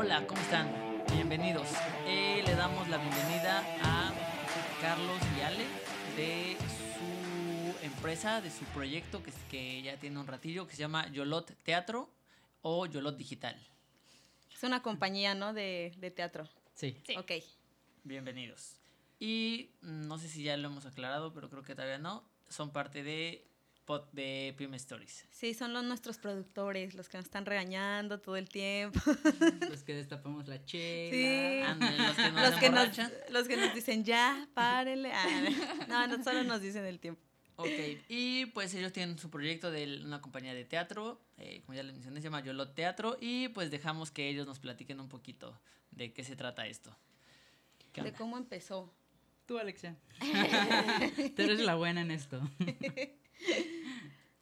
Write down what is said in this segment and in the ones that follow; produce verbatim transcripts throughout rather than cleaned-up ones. Hola, ¿cómo están? Bienvenidos. Eh, le damos la bienvenida a Carlos y Ale de su empresa, de su proyecto que, que ya tiene un ratillo, que se llama Yolotl Teatro o Yolotl Digital. Es una compañía, ¿no? De, de teatro. Sí. Sí. Ok. Bienvenidos. Y no sé si ya lo hemos aclarado, pero creo que todavía no. Son parte de... de Pymes Stories. Sí, son los nuestros productores, los que nos están regañando todo el tiempo. Los que destapamos la chela. Sí. Andale, los que, nos, los, que nos, los que nos dicen ya, párele. Ah, no, no, solo nos dicen el tiempo. Ok, y pues ellos tienen su proyecto de una compañía de teatro, eh, como ya les mencioné, se llama Yolotl Teatro, y pues dejamos que ellos nos platiquen un poquito de qué se trata esto. ¿Qué de cómo empezó. Tú, Alexia. Tú eres la buena en esto.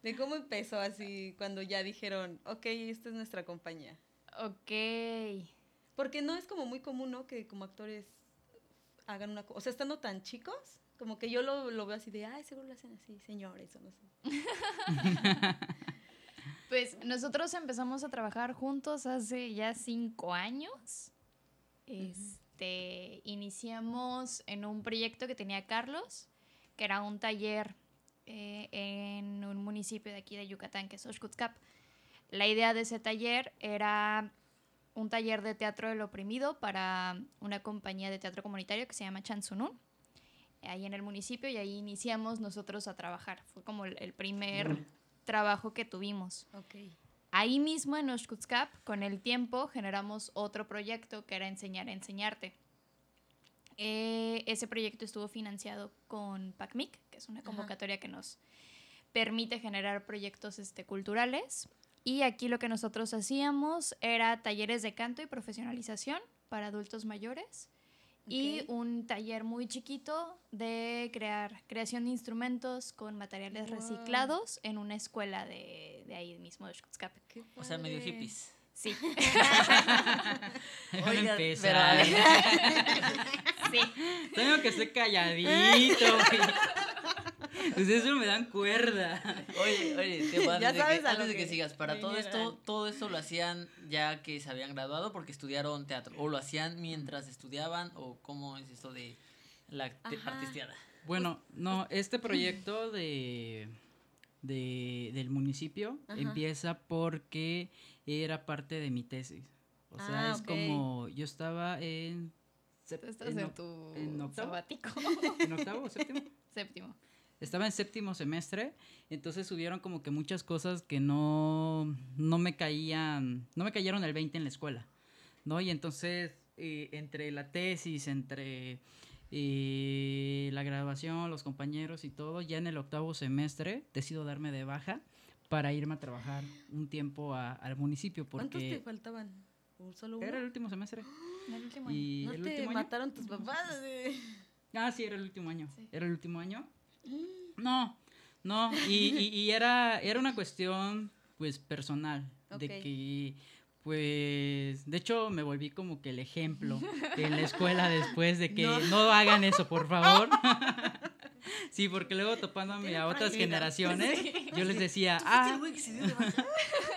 ¿De cómo empezó así cuando ya dijeron, ok, esta es nuestra compañía? Ok. Porque no es como muy común, ¿no? Que como actores hagan una... O sea, estando tan chicos, como que yo lo, lo veo así de, ay, seguro lo hacen así, señores, o no sé. Pues nosotros empezamos a trabajar juntos hace ya cinco años. Uh-huh. Este, iniciamos en un proyecto que tenía Carlos, que era un taller... Eh, en un municipio de aquí de Yucatán, que es Oxkutzcab. La idea de ese taller era un taller de teatro del oprimido para una compañía de teatro comunitario que se llama Chan Sunun, ahí en el municipio, y ahí iniciamos nosotros a trabajar. Fue como el, el primer trabajo que tuvimos. Okay. Ahí mismo en Oxkutzcab, con el tiempo, generamos otro proyecto que era Enseñar a Enseñarte. Eh, ese proyecto estuvo financiado con PACMyC, que es una convocatoria Ajá. que nos permite generar proyectos este, culturales. Y aquí lo que nosotros hacíamos era talleres de canto y profesionalización para adultos mayores. Okay. Y un taller muy chiquito de crear creación de instrumentos con materiales wow. reciclados en una escuela de, de ahí mismo de Oxkutzcab. O sea, medio hippies. Sí. Oiga, pero a ver. Sí. Tengo que ser calladito. Pues eso me dan cuerda. Oye, oye, te voy a decir antes, antes de que, que sigas, para sí, todo eran. esto, todo esto lo hacían ya que se habían graduado porque estudiaron teatro, o lo hacían mientras estudiaban, o cómo es esto de la te- artisteada. Bueno, no, este proyecto de, de del municipio Ajá. empieza porque era parte de mi tesis. O sea, ah, es okay. como yo estaba en Sep- Estás en, en tu en octavo, sabático. ¿En octavo o séptimo? Séptimo. Estaba en séptimo semestre, entonces hubieron como que muchas cosas que no, no me caían, no me cayeron el veinte en la escuela, ¿no? Y entonces, eh, entre la tesis, entre eh, la graduación, los compañeros y todo, ya en el octavo semestre decido darme de baja para irme a trabajar un tiempo a, al municipio. Porque ¿cuántos te faltaban? ¿Solo uno? Era el último semestre. El último año. Y ¿no el te último mataron año? Tus papás? ¿Eh? Ah, sí, era el último año. Sí. ¿Era el último año? No, no. Y, y, y era, era una cuestión, pues, personal. Okay. De que, pues... De hecho, me volví como que el ejemplo en la escuela después de que no, no hagan eso, por favor. Sí, porque luego topándome a otras generaciones, sí. yo les decía... ah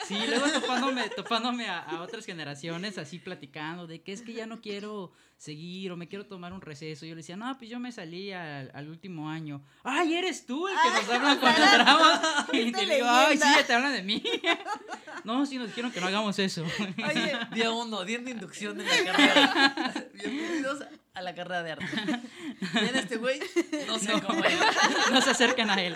Sí, luego topándome, topándome a, a otras generaciones, así platicando de que es que ya no quiero seguir o me quiero tomar un receso. Yo le decía, no, pues yo me salí al, al último año. ¡Ay, eres tú el que ay, nos hablan cuando entramos! Y te digo, ¡ay, sí, ya te hablan de mí! No, sí nos dijeron que no hagamos eso. Oye, día uno, día de inducción de la carrera. Bienvenidos a la carrera de arte. ¿Ven este güey? No sé no, cómo era. No se acerquen a él.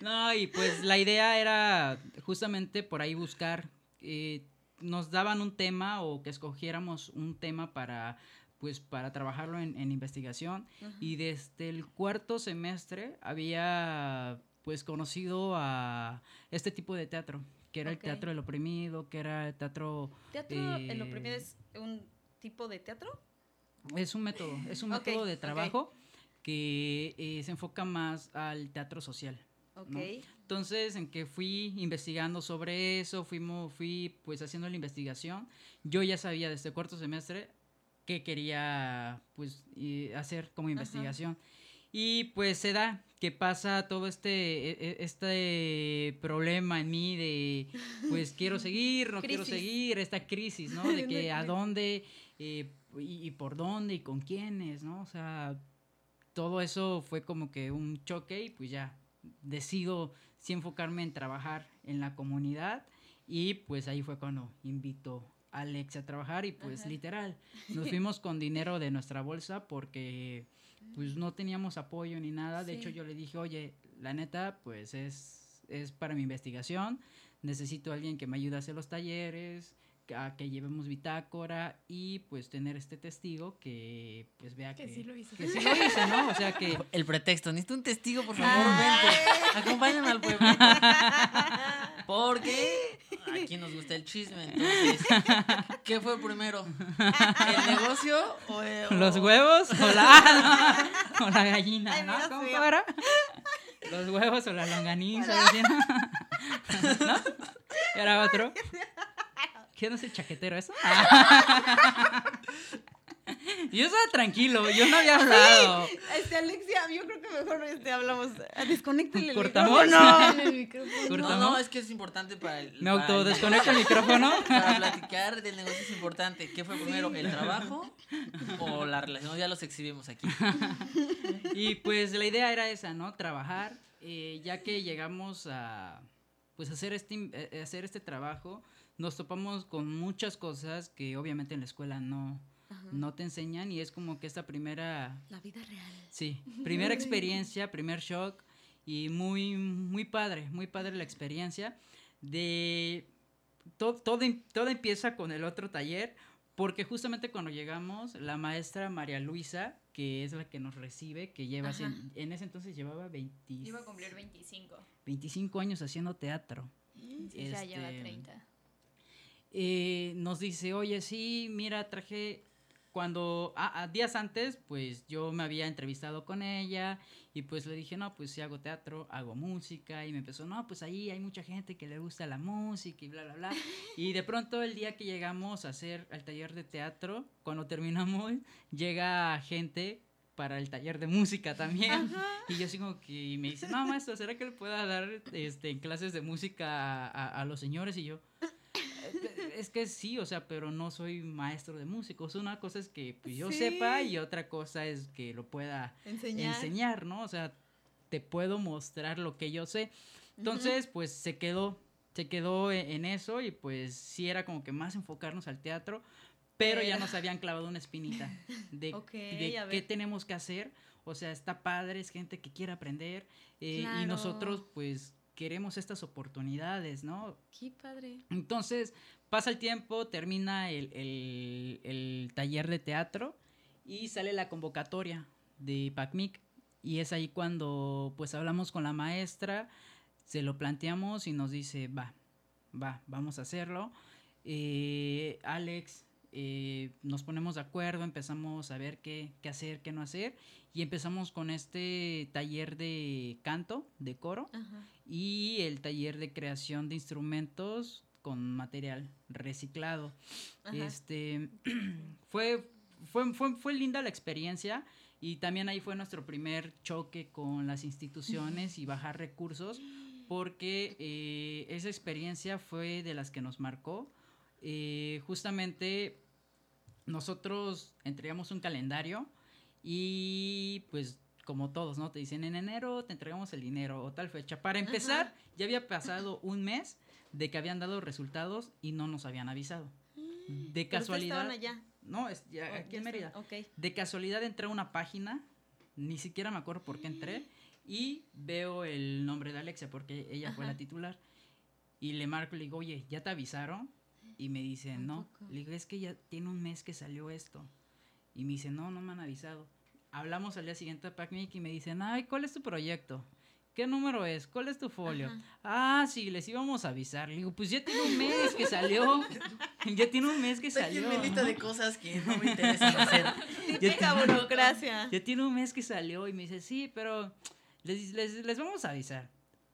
No, y pues la idea era justamente por ahí buscar, eh, nos daban un tema o que escogiéramos un tema para, pues, para trabajarlo en, en investigación. Uh-huh. Y desde el cuarto semestre había, pues, conocido a este tipo de teatro, que era okay. el teatro del oprimido, que era el teatro... ¿Teatro eh, el oprimido es un tipo de teatro? Es un método, es un okay. método de trabajo okay. que eh, se enfoca más al teatro social. Okay. ¿No? Entonces, en que fui investigando sobre eso, fuimos, fui pues haciendo la investigación. Yo ya sabía desde el cuarto semestre qué quería pues hacer como investigación. Ajá. Y pues se da que pasa todo este, este problema en mí de, pues, quiero seguir, no crisis. quiero seguir, esta crisis, ¿no? De que a dónde eh, y, y por dónde y con quiénes, ¿no? O sea, todo eso fue como que un choque y pues ya decido sí enfocarme en trabajar en la comunidad y pues ahí fue cuando invito a Alexia a trabajar y pues Ajá. literal, nos fuimos con dinero de nuestra bolsa porque... pues no teníamos apoyo ni nada, sí. de hecho yo le dije, oye, la neta, pues es, es para mi investigación, necesito a alguien que me ayude a hacer los talleres, a que llevemos bitácora y pues tener este testigo que pues vea que... Que sí lo hizo. Que sí lo hizo, ¿no? O sea que... El pretexto, necesito un testigo, por favor, vente, acompáñame al pueblito. Porque aquí nos gusta el chisme, entonces, ¿qué fue primero? ¿El negocio o...? El, o... ¿Los huevos o la, o la gallina? Ay, ¿no? ¿Cómo para? ¿Los huevos o la longaniza? ¿No? Y ahora otro... ¿Qué no es el chaquetero eso? Yo estaba tranquilo, yo no había hablado. Sí, este, Alexia, yo creo que mejor este, hablamos. Desconéctale el micrófono. No, no. El micrófono. No, no, es que es importante para el. Me autodesconecto el micrófono. Para platicar del negocio es importante. ¿Qué fue primero, sí. el trabajo o la relación? Ya los exhibimos aquí. Y pues la idea era esa, ¿no? Trabajar, eh, ya que llegamos a pues hacer este, hacer este trabajo, nos topamos con muchas cosas que obviamente en la escuela no. Ajá. No te enseñan y es como que esta primera... La vida real. Sí, primera experiencia, primer shock y muy, muy padre, muy padre la experiencia de... Todo, todo, todo empieza con el otro taller porque justamente cuando llegamos la maestra María Luisa, que es la que nos recibe, que lleva... En, en ese entonces llevaba veinte... Iba a cumplir veinticinco. veinticinco años haciendo teatro. Sí, este, ya lleva treinta. Eh, nos dice, oye, sí, mira, traje... Cuando, a, a días antes, pues yo me había entrevistado con ella y pues le dije, no, pues sí hago teatro, hago música y me empezó, no, pues ahí hay mucha gente que le gusta la música y bla, bla, bla. Y de pronto el día que llegamos a hacer el taller de teatro, cuando terminamos, llega gente para el taller de música también. Ajá. Y yo así como que me dice, no, maestro, ¿será que le pueda dar este, clases de música a, a, a los señores? Y yo... Es que sí, o sea, pero no soy maestro de músicos. Una cosa es que pues, yo sí. sepa y otra cosa es que lo pueda enseñar. enseñar, ¿no? O sea, te puedo mostrar lo que yo sé. Entonces, uh-huh. pues se quedó, se quedó en eso y pues sí era como que más enfocarnos al teatro, pero era. Ya nos habían clavado una espinita de, okay, de qué tenemos que hacer. O sea, está padre, es gente que quiere aprender eh, claro. y nosotros pues... queremos estas oportunidades, ¿no? ¡Qué padre! Entonces, pasa el tiempo, termina el, el, el taller de teatro y sale la convocatoria de PACMyC y es ahí cuando, pues, hablamos con la maestra, se lo planteamos y nos dice, va, va, vamos a hacerlo. Eh, Alex, eh, nos ponemos de acuerdo, empezamos a ver qué, qué hacer, qué no hacer y empezamos con este taller de canto, de coro. Ajá. Y el taller de creación de instrumentos con material reciclado. Ajá. Este fue, fue, fue, fue linda la experiencia y también ahí fue nuestro primer choque con las instituciones y bajar recursos porque eh, esa experiencia fue de las que nos marcó. Eh, justamente nosotros entregamos un calendario y pues... como todos, ¿no? Te dicen, en enero te entregamos el dinero o tal fecha. Para empezar, Ajá. ya había pasado un mes de que habían dado resultados y no nos habían avisado. De casualidad... ¿Pero estaban allá? No, es ya, oh, aquí en Mérida. Okay. De casualidad entré a una página, ni siquiera me acuerdo por qué entré, y veo el nombre de Alexia porque ella Ajá. fue la titular. Y le marco y le digo, oye, ¿ya te avisaron? Y me dicen, no. Le digo, es que ya tiene un mes que salió esto. Y me dicen, no, no me han avisado. Hablamos al día siguiente a PACMyC y me dicen, ay, ¿cuál es tu proyecto? ¿Qué número es? ¿Cuál es tu folio? Ajá. Ah, sí, les íbamos a avisar. Le digo, pues ya tiene un mes que salió. Ya tiene un mes que salió. Estoy llenita de cosas que no me interesan hacer. Típica burocracia. Ya tiene un mes que salió y me dice, sí, pero les, les, les vamos a avisar.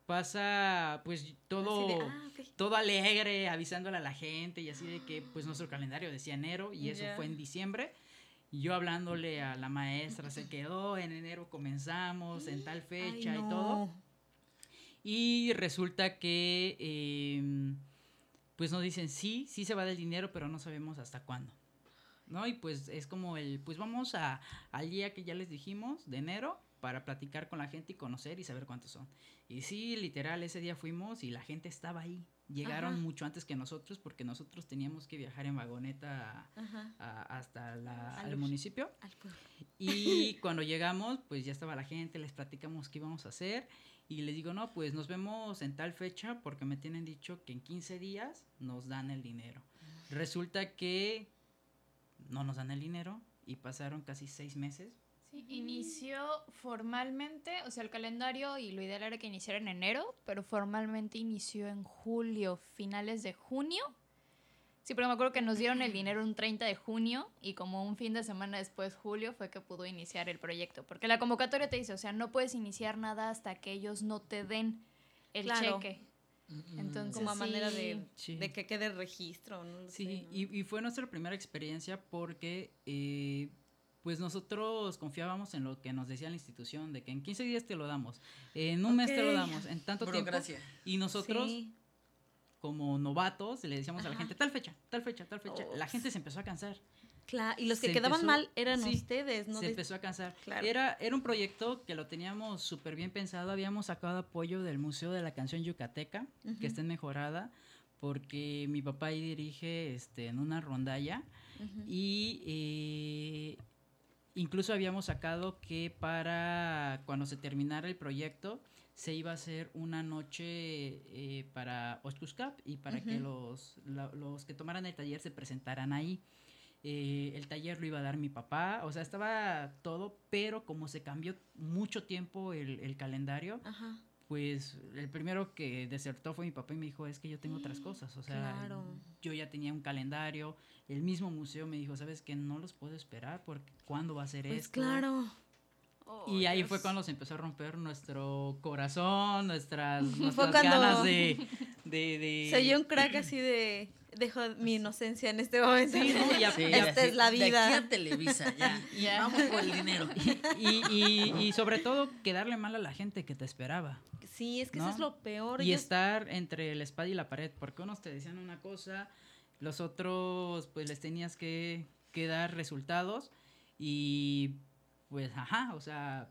Pasa, pues, todo, de, ah, okay. todo alegre, avisándole a la gente y así de que, pues, nuestro calendario decía enero y eso yeah. fue en diciembre. Y yo hablándole a la maestra, se quedó, en enero comenzamos, en tal fecha. Ay, no. Y todo. Y resulta que, eh, pues nos dicen, sí, sí se va del dinero, pero no sabemos hasta cuándo, ¿no? Y pues es como el, pues vamos a, al día que ya les dijimos, de enero, para platicar con la gente y conocer y saber cuántos son. Y sí, literal, ese día fuimos y la gente estaba ahí. Llegaron Ajá. mucho antes que nosotros, porque nosotros teníamos que viajar en vagoneta a, a, hasta la, al, al municipio. Al y cuando llegamos, pues ya estaba la gente, les platicamos qué íbamos a hacer. Y les digo, no, pues nos vemos en tal fecha, porque me tienen dicho que en quince días nos dan el dinero. Resulta que no nos dan el dinero y pasaron casi seis meses. Sí, inició formalmente, o sea, el calendario, y lo ideal era que iniciara en enero, pero formalmente inició en julio, finales de junio. Sí, pero me acuerdo que nos dieron el dinero un treinta de junio y como un fin de semana después, julio, fue que pudo iniciar el proyecto. Porque la convocatoria te dice, o sea, no puedes iniciar nada hasta que ellos no te den el claro. cheque. Entonces, como a sí, manera de, sí. de que quede registro. No sí, sé, ¿no? y, y fue nuestra primera experiencia porque... Eh, pues nosotros confiábamos en lo que nos decía la institución, de que en quince días te lo damos, en un okay. mes te lo damos, en tanto Burocracia. tiempo. Y nosotros, sí. como novatos, le decíamos Ajá. a la gente, tal fecha, tal fecha, tal fecha. Oh. La gente se empezó a cansar. Claro, y los que se quedaban empezó, mal eran sí, ustedes, ¿no? Se empezó a cansar. Claro. Era, era un proyecto que lo teníamos súper bien pensado, habíamos sacado apoyo del Museo de la Canción Yucateca, uh-huh. que está en Mejorada, porque mi papá ahí dirige este, en una rondalla, uh-huh. y... Eh, incluso habíamos sacado que para cuando se terminara el proyecto se iba a hacer una noche eh, para Oxkutzcab y para uh-huh. que los, la, los que tomaran el taller se presentaran ahí. Eh, el taller lo iba a dar mi papá, o sea, estaba todo, pero como se cambió mucho tiempo el, el calendario, uh-huh. pues el primero que desertó fue mi papá y me dijo, es que yo tengo sí, otras cosas, o sea, claro. yo ya tenía un calendario. El mismo museo me dijo, ¿sabes qué? No los puedo esperar porque ¿cuándo va a ser pues esto? Pues claro. Oh, y ahí Dios. fue cuando se empezó a romper nuestro corazón, nuestras, nuestras ganas de... de, de... Soy un crack así de... Dejo mi inocencia en este momento. Sí, ¿no? ya, sí, esta ya, es sí. la vida. De aquí a Televisa, ya. ya. Vamos por el dinero. Y, y, y sobre todo, quedarle mal a la gente que te esperaba. Sí, es que ¿no? eso es lo peor. Y Yo... estar entre la espada y la pared, porque unos te decían una cosa... Los otros, pues, les tenías que, que dar resultados y, pues, ajá, o sea,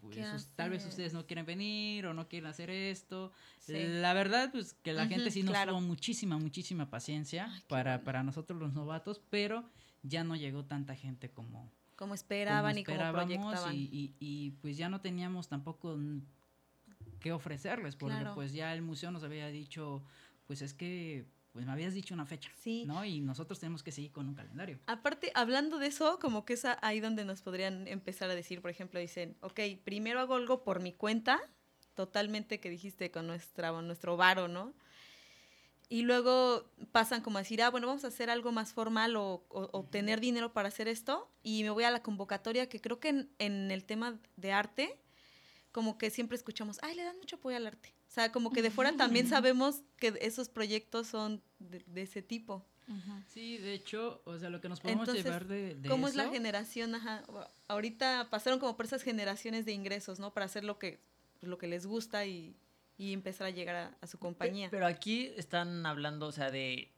pues, tal vez ustedes no quieren venir o no quieren hacer esto. Sí. La verdad, pues, que la uh-huh, gente sí nos claro. tuvo muchísima, muchísima paciencia Ay, para, para nosotros los novatos, pero ya no llegó tanta gente como... Como esperaban como esperábamos y como proyectaban. Y, y, y, pues, ya no teníamos tampoco qué ofrecerles porque, claro. pues, ya el museo nos había dicho, pues, es que... pues me habías dicho una fecha, sí. ¿no? Y nosotros tenemos que seguir con un calendario. Aparte, hablando de eso, como que es ahí donde nos podrían empezar a decir, por ejemplo, dicen, ok, primero hago algo por mi cuenta, totalmente que dijiste con nuestra, nuestro varo, ¿no? Y luego pasan como a decir, ah, bueno, vamos a hacer algo más formal o, o obtener dinero para hacer esto. Y me voy a la convocatoria, que creo que en, en el tema de arte, como que siempre escuchamos, ay, le dan mucho apoyo al arte. O sea, como que de fuera también sabemos que esos proyectos son de, de ese tipo. Ajá. Sí, de hecho, o sea, lo que nos podemos Entonces, llevar de, de ¿cómo eso? Es la generación? Ajá. Ahorita pasaron como por esas generaciones de ingresos, ¿no? Para hacer lo que, lo que les gusta y, y empezar a llegar a, a su compañía. Pero aquí están hablando, o sea, de...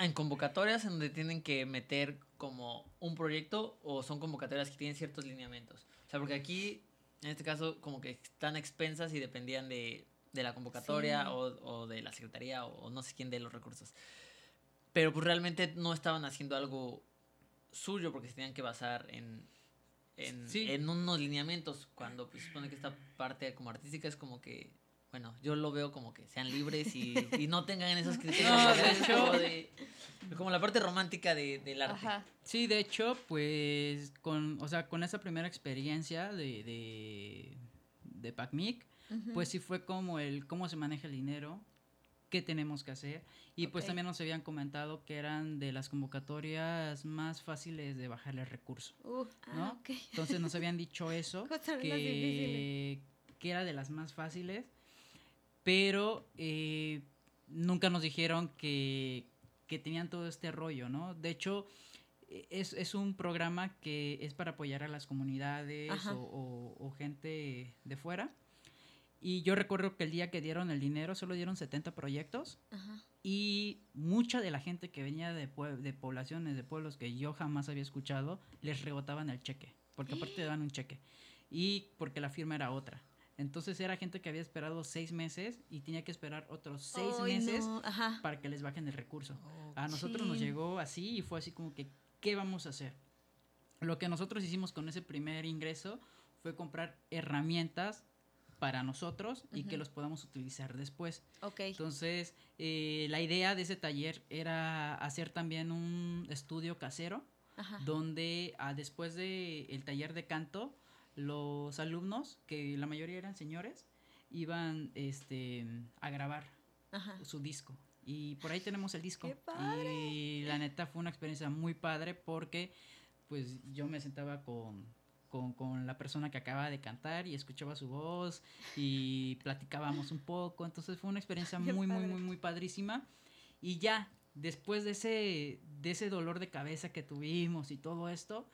en convocatorias en donde tienen que meter como un proyecto o son convocatorias que tienen ciertos lineamientos. O sea, porque aquí, en este caso, como que están expensas y dependían de... de la convocatoria sí. o, o de la secretaría o, o no sé quién de los recursos. Pero pues realmente no estaban haciendo algo suyo porque se tenían que basar en, en, sí. en unos lineamientos cuando pues, supone que esta parte como artística es como que, bueno, yo lo veo como que sean libres y, y no tengan esos criterios. No, de hecho, como, de, como la parte romántica de, del arte. Ajá. Sí, de hecho, pues, con, o sea, con esa primera experiencia de, de, de PACMyC, pues sí fue como el cómo se maneja el dinero, qué tenemos que hacer. Y okay. pues también nos habían comentado que eran de las convocatorias más fáciles de bajarle recursos. Uh, ¿no? ah, okay. Entonces nos habían dicho eso, que, que era de las más fáciles, pero eh, nunca nos dijeron que, que tenían todo este rollo, ¿no? De hecho, es, es un programa que es para apoyar a las comunidades o, o, o gente de fuera. Y yo recuerdo que el día que dieron el dinero solo dieron setenta proyectos. Ajá. Y mucha de la gente que venía de, pue- de poblaciones, de pueblos que yo jamás había escuchado, les rebotaban el cheque, porque aparte daban un cheque y porque la firma era otra. Entonces era gente que había esperado seis meses y tenía que esperar otros seis oh, meses no. para que les bajen el recurso. Oh, a nosotros sí. nos llegó así y fue así como que, ¿qué vamos a hacer? Lo que nosotros hicimos con ese primer ingreso fue comprar herramientas para nosotros y uh-huh. que los podamos utilizar después. Okay. Entonces, eh, la idea de ese taller era hacer también un estudio casero, ajá. donde ah, después del taller de canto, los alumnos, que la mayoría eran señores, iban este, a grabar ajá. su disco. Y por ahí tenemos el disco. ¡Qué padre! Y la neta fue una experiencia muy padre porque pues yo me sentaba con... Con, con la persona que acaba de cantar y escuchaba su voz y platicábamos un poco. Entonces fue una experiencia muy, muy, muy, muy padrísima. Y ya, después de ese, de ese dolor de cabeza que tuvimos y todo esto,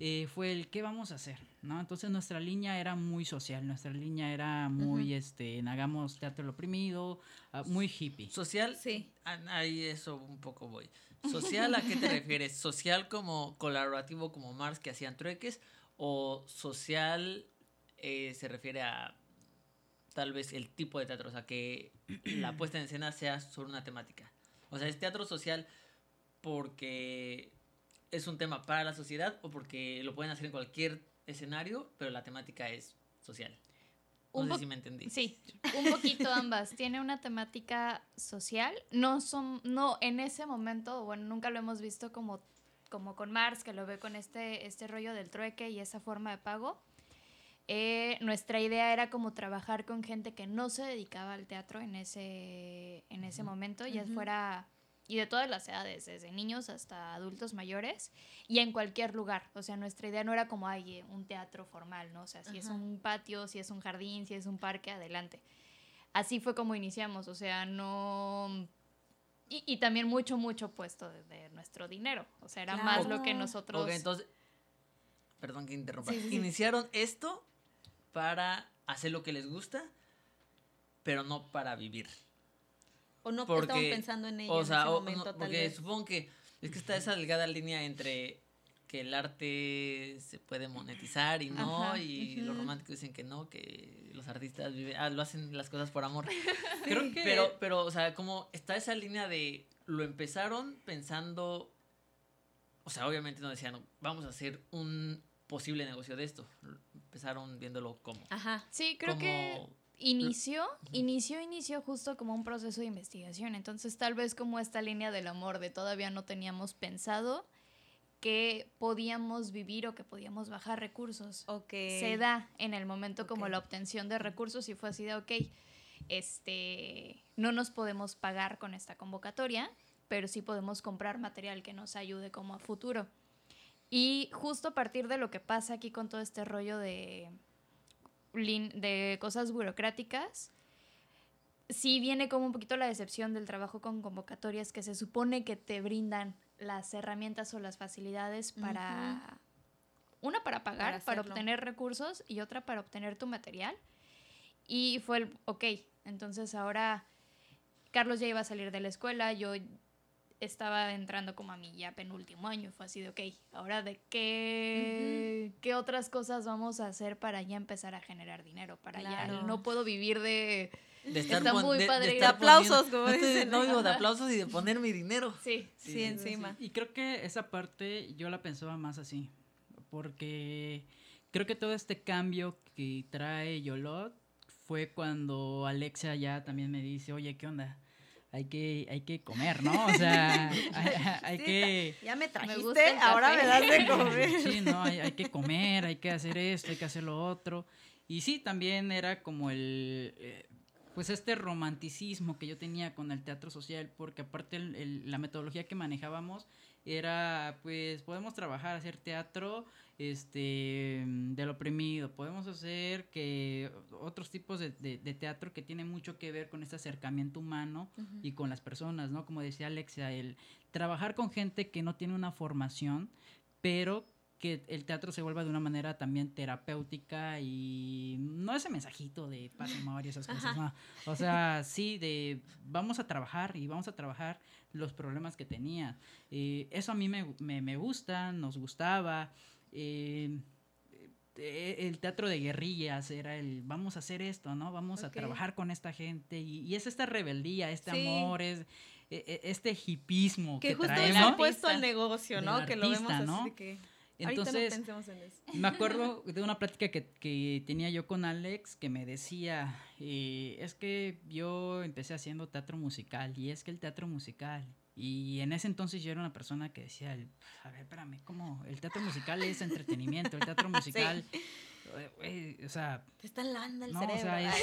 eh, fue el ¿qué vamos a hacer? ¿No? Entonces nuestra línea era muy social, nuestra línea era muy, uh-huh. este, hagamos teatro al oprimido, uh, muy hippie. ¿Social? Sí. Ahí eso un poco voy. ¿Social a qué te refieres? ¿Social como colaborativo como Mars que hacían trueques? O social eh, se refiere a tal vez el tipo de teatro, o sea, que la puesta en escena sea sobre una temática. O sea, ¿es teatro social porque es un tema para la sociedad o porque lo pueden hacer en cualquier escenario, pero la temática es social? No un sé po- si me entendí. Sí, un poquito ambas. Tiene una temática social. No son, no en ese momento, bueno, nunca lo hemos visto como como con Mars, que lo ve con este, este rollo del trueque y esa forma de pago. Eh, nuestra idea era como trabajar con gente que no se dedicaba al teatro en ese, en ese momento, ya uh-huh. fuera, y de todas las edades, desde niños hasta adultos mayores, y en cualquier lugar. O sea, nuestra idea no era como, ay, un teatro formal, ¿no? O sea, si uh-huh. es un patio, si es un jardín, si es un parque, adelante. Así fue como iniciamos, o sea, no... Y, y también mucho, mucho puesto de, de nuestro dinero. O sea, era claro. más lo que nosotros... Ok, entonces, perdón que interrumpa. Sí, sí, sí. Iniciaron esto para hacer lo que les gusta, pero no para vivir. O no porque, estaban pensando en ello o sea, en ese o, momento, no, tal porque vez. Supongo que es que está esa delgada línea entre que el arte se puede monetizar y no, ajá, y uh-huh. los románticos dicen que no, que los artistas viven, ah, lo hacen las cosas por amor. Sí. Creo que... Pero, pero, o sea, como está esa línea de, lo empezaron pensando, o sea, obviamente no decían, vamos a hacer un posible negocio de esto. Empezaron viéndolo como. Ajá. Sí, creo como... que inició, uh-huh. inició, inició justo como un proceso de investigación. Entonces, tal vez como esta línea del amor de todavía no teníamos pensado que podíamos vivir o que podíamos bajar recursos. Okay. Se da en el momento okay. como la obtención de recursos y fue así de, ok, este, no nos podemos pagar con esta convocatoria, pero sí podemos comprar material que nos ayude como a futuro. Y justo a partir de lo que pasa aquí con todo este rollo de, de cosas burocráticas, sí viene como un poquito la decepción del trabajo con convocatorias que se supone que te brindan las herramientas o las facilidades para, uh-huh. una para pagar, para, para obtener recursos y otra para obtener tu material. Y fue el, ok, entonces ahora Carlos ya iba a salir de la escuela, yo estaba entrando como a mi ya penúltimo año, fue así de, ok, ahora de qué, uh-huh. qué otras cosas vamos a hacer para ya empezar a generar dinero, para claro. ya no puedo vivir de... De estar Está pon- muy de, padre. De, de aplausos, poniendo, como este, no digo de aplausos y de poner mi dinero. Sí, sí, sí encima. Sí. Y creo que esa parte yo la pensaba más así, porque creo que todo este cambio que trae Yolotl fue cuando Alexia ya también me dice, oye, ¿qué onda? Hay que, hay que comer, ¿no? O sea, hay, hay sí, que... Ya me trajiste, me ahora me das de comer. Sí, no, hay, hay que comer, hay que hacer esto, hay que hacer lo otro. Y sí, también era como el... Eh, pues este romanticismo que yo tenía con el teatro social, porque aparte el, el, la metodología que manejábamos era, pues, podemos trabajar, hacer teatro este, del oprimido, podemos hacer que otros tipos de, de, de teatro que tienen mucho que ver con este acercamiento humano uh-huh. y con las personas, ¿no? Como decía Alexia, el trabajar con gente que no tiene una formación, pero que el teatro se vuelva de una manera también terapéutica y no ese mensajito de paz y amor y esas cosas, no. O sea, sí, de vamos a trabajar y vamos a trabajar los problemas que tenías. Eh, eso a mí me, me, me gusta, nos gustaba. Eh, el teatro de guerrillas era el vamos a hacer esto, ¿no? Vamos okay. a trabajar con esta gente y, y es esta rebeldía, este sí. amor, es este hipismo que, que justo traemos, es opuesto al negocio, ¿no? Artista, que lo vemos así, ¿no? Que... Entonces, ahorita no pensemos en eso. Me acuerdo de una plática que, que tenía yo con Alex que me decía, eh, es que yo empecé haciendo teatro musical y es que el teatro musical, y en ese entonces yo era una persona que decía, a ver, espérame, ¿cómo? El teatro musical es entretenimiento, el teatro musical, sí. eh, eh, o sea... Te está helando el no, cerebro. O sea,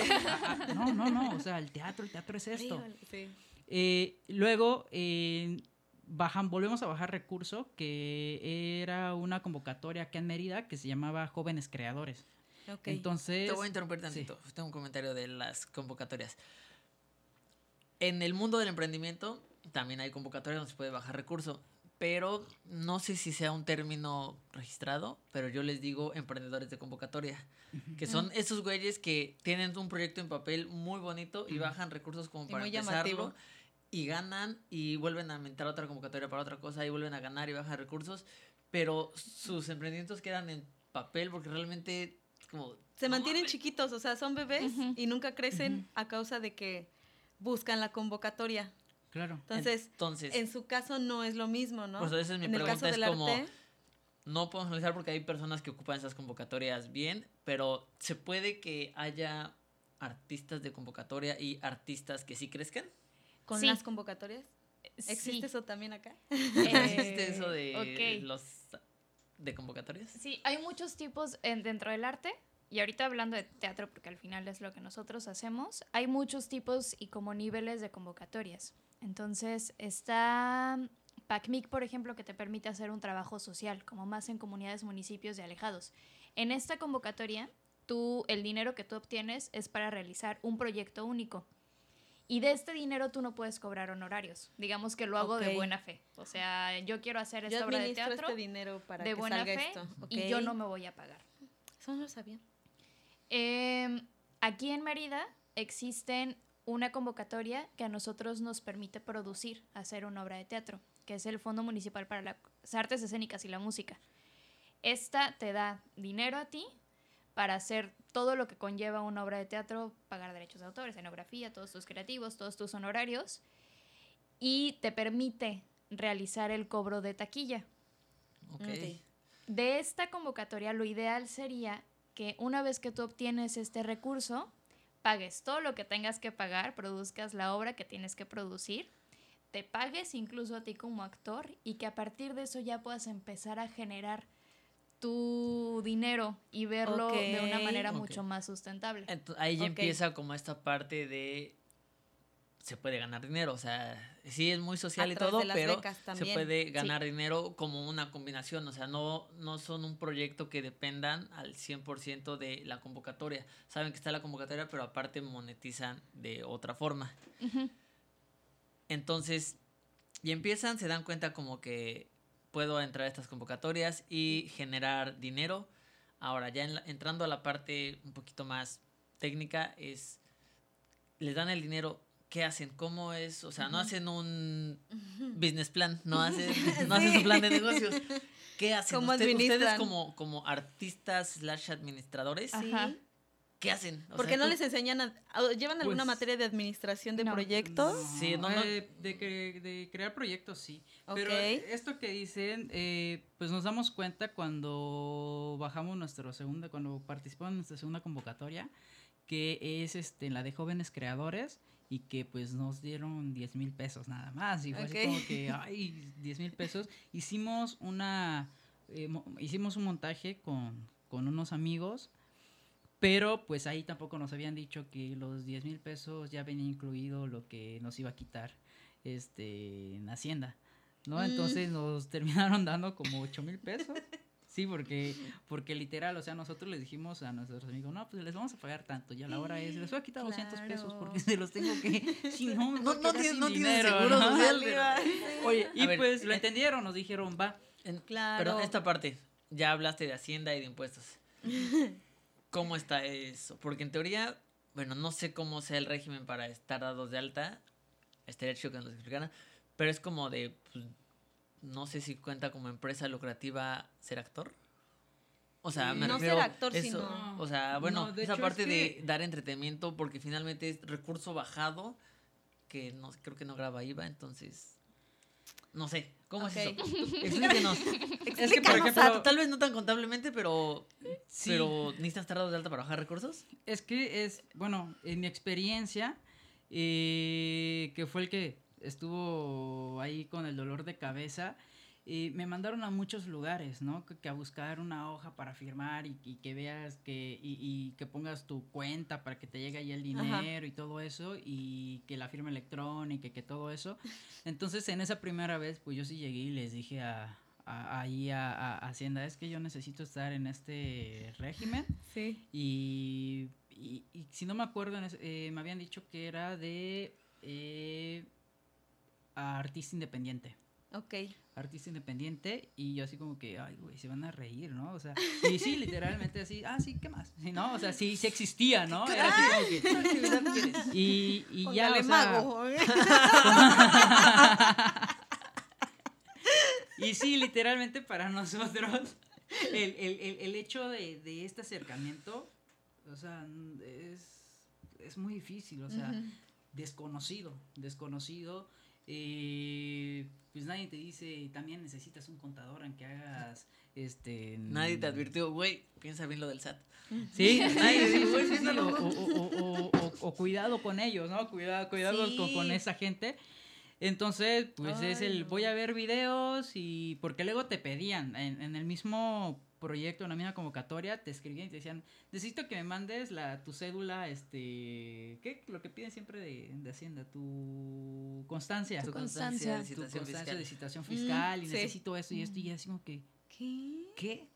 es, no, no, no, o sea, el teatro, el teatro es esto. Sí. Eh, luego... Eh, Bajan, volvemos a bajar recurso, que era una convocatoria acá en Mérida que se llamaba Jóvenes Creadores. Okay. Entonces, te voy a interrumpir tantito. Sí. Tengo un comentario de las convocatorias. En el mundo del emprendimiento también hay convocatorias donde se puede bajar recurso, pero no sé si sea un término registrado, pero yo les digo emprendedores de convocatoria, uh-huh. que son esos güeyes que tienen un proyecto en papel muy bonito y bajan recursos como y para empezarlo. Llamativo. Y ganan y vuelven a aumentar otra convocatoria para otra cosa y vuelven a ganar y bajan recursos, pero sus emprendimientos quedan en papel porque realmente como... Se mantienen ¡Mamá! Chiquitos, o sea, son bebés uh-huh. y nunca crecen uh-huh. a causa de que buscan la convocatoria. Claro. Entonces, Entonces en su caso no es lo mismo, ¿no? Pues a veces mi en pregunta es como... Arte, no podemos analizar porque hay personas que ocupan esas convocatorias bien, pero se puede que haya artistas de convocatoria y artistas que sí crezcan. ¿Con sí. las convocatorias? ¿Existe sí. eso también acá? ¿Existe eso de okay. los de convocatorias? Sí, hay muchos tipos en, dentro del arte. Y ahorita hablando de teatro, porque al final es lo que nosotros hacemos, hay muchos tipos y como niveles de convocatorias. Entonces está PACMyC, por ejemplo, que te permite hacer un trabajo social, como más en comunidades, municipios y alejados. En esta convocatoria, tú, el dinero que tú obtienes es para realizar un proyecto único. Y de este dinero tú no puedes cobrar honorarios. Digamos que lo hago okay. de buena fe. O sea, yo quiero hacer esta yo obra de teatro este dinero para de que buena salga fe esto. Okay. Y yo no me voy a pagar. Eso no lo sabía. Eh, aquí en Mérida existen una convocatoria que a nosotros nos permite producir, hacer una obra de teatro, que es el Fondo Municipal para las Artes Escénicas y la Música. Esta te da dinero a ti para hacer todo lo que conlleva una obra de teatro, pagar derechos de autor, escenografía, todos tus creativos, todos tus honorarios, y te permite realizar el cobro de taquilla. Okay. De esta convocatoria, lo ideal sería que una vez que tú obtienes este recurso, pagues todo lo que tengas que pagar, produzcas la obra que tienes que producir, te pagues incluso a ti como actor, y que a partir de eso ya puedas empezar a generar tu dinero y verlo okay. de una manera okay. mucho más sustentable. Entonces, ahí ya okay. empieza como esta parte de se puede ganar dinero, o sea, sí es muy social atrás y todo, pero se puede ganar sí. dinero como una combinación, o sea, no, no son un proyecto que dependan al cien por ciento de la convocatoria. Saben que está la convocatoria, pero aparte monetizan de otra forma. Uh-huh. Entonces, y empiezan, se dan cuenta como que puedo entrar a estas convocatorias y generar dinero. Ahora, ya en la, entrando a la parte un poquito más técnica, es, les dan el dinero, ¿qué hacen? ¿Cómo es? O sea, no hacen un business plan, no hacen, no hacen un plan de negocios. ¿Qué hacen? ¿Cómo Usted, ustedes como, como artistas slash administradores, ajá. ¿qué hacen? O Porque sea, no tú... les enseñan, a, a, ¿llevan pues, alguna materia de administración de no, proyectos? No, sí, no, no. Eh, de, cre- de crear proyectos, sí. Okay. Pero esto que dicen, eh, pues nos damos cuenta cuando bajamos nuestro segunda, cuando participamos en nuestra segunda convocatoria, que es este, la de Jóvenes Creadores, y que pues nos dieron diez mil pesos nada más. Y fue okay. así como que, ay, diez mil pesos. Hicimos una, eh, mo- hicimos un montaje con, con unos amigos. Pero pues ahí tampoco nos habían dicho que los diez mil pesos ya venía incluido lo que nos iba a quitar este, en Hacienda, ¿no? Entonces mm. nos terminaron dando como ocho mil pesos. Sí, porque porque literal, o sea, nosotros les dijimos a nuestros amigos, no, pues les vamos a pagar tanto, y a la hora es, les voy a quitar claro. doscientos pesos porque se los tengo que, si no, me voy no, a quedar no, sin no dinero, seguro, ¿no? ¿no? Oye, y ver, pues, eh, lo entendieron, nos dijeron, va. En, claro. Perdón, esta parte, ya hablaste de Hacienda y de impuestos. ¿Cómo está eso? Porque en teoría, bueno, no sé cómo sea el régimen para estar dados de alta, estaría chido que nos explicaran, pero es como de... Pues, no sé si cuenta como empresa lucrativa ser actor. O sea, sí, me no refiero ser actor, eso, sino... O sea, bueno, no, esa parte es que... de dar entretenimiento, porque finalmente es recurso bajado, que no creo que no graba I V A, entonces... No sé, ¿cómo okay. es eso? Explíquenos. Es que, por ejemplo, a... tal vez no tan contablemente, pero... Sí. Pero necesitas tardados de alta para bajar recursos. Es que es, bueno, en mi experiencia, eh, que fue el que... estuvo ahí con el dolor de cabeza y me mandaron a muchos lugares, ¿no? Que, que a buscar una hoja para firmar y, y que veas que y, y que pongas tu cuenta para que te llegue ahí el dinero. Ajá. Y todo eso y que la firma electrónica y que todo eso. Entonces en esa primera vez pues yo sí llegué y les dije a ahí a, a, a Hacienda, es que yo necesito estar en este régimen. Sí. Y, y, y si no me acuerdo, eh, me habían dicho que era de... Eh, a artista independiente. Ok. Artista independiente, y yo así como que, ay, güey, se van a reír, ¿no? O sea, y sí, literalmente así, ah, sí, ¿qué más? Sí, no, o sea, sí, sí existía, ¿no? Era así como que... Y, y ya, o sea... mago. Y sí, literalmente para nosotros, el, el, el, el hecho de, de este acercamiento, o sea, es, es muy difícil, o sea, uh-huh. desconocido, desconocido... Eh, pues nadie te dice, también necesitas un contador en que hagas este. Nadie te advirtió, güey, piensa bien lo del S A T. Sí, nadie dice, güey, piénsalo. O, o, o, o, o cuidado con ellos, ¿no? Cuidado, cuidado sí. con, con esa gente. Entonces, pues ay, es el voy a ver videos y. Porque luego te pedían en, en el mismo proyecto, en la misma convocatoria, te escribían y te decían, necesito que me mandes la tu cédula, este, ¿qué? Lo que piden siempre de, de Hacienda, tu constancia. Tu constancia. Tu constancia, constancia de citación fiscal, mm, y sí. necesito esto y esto, y así como que, ¿qué? ¿Qué?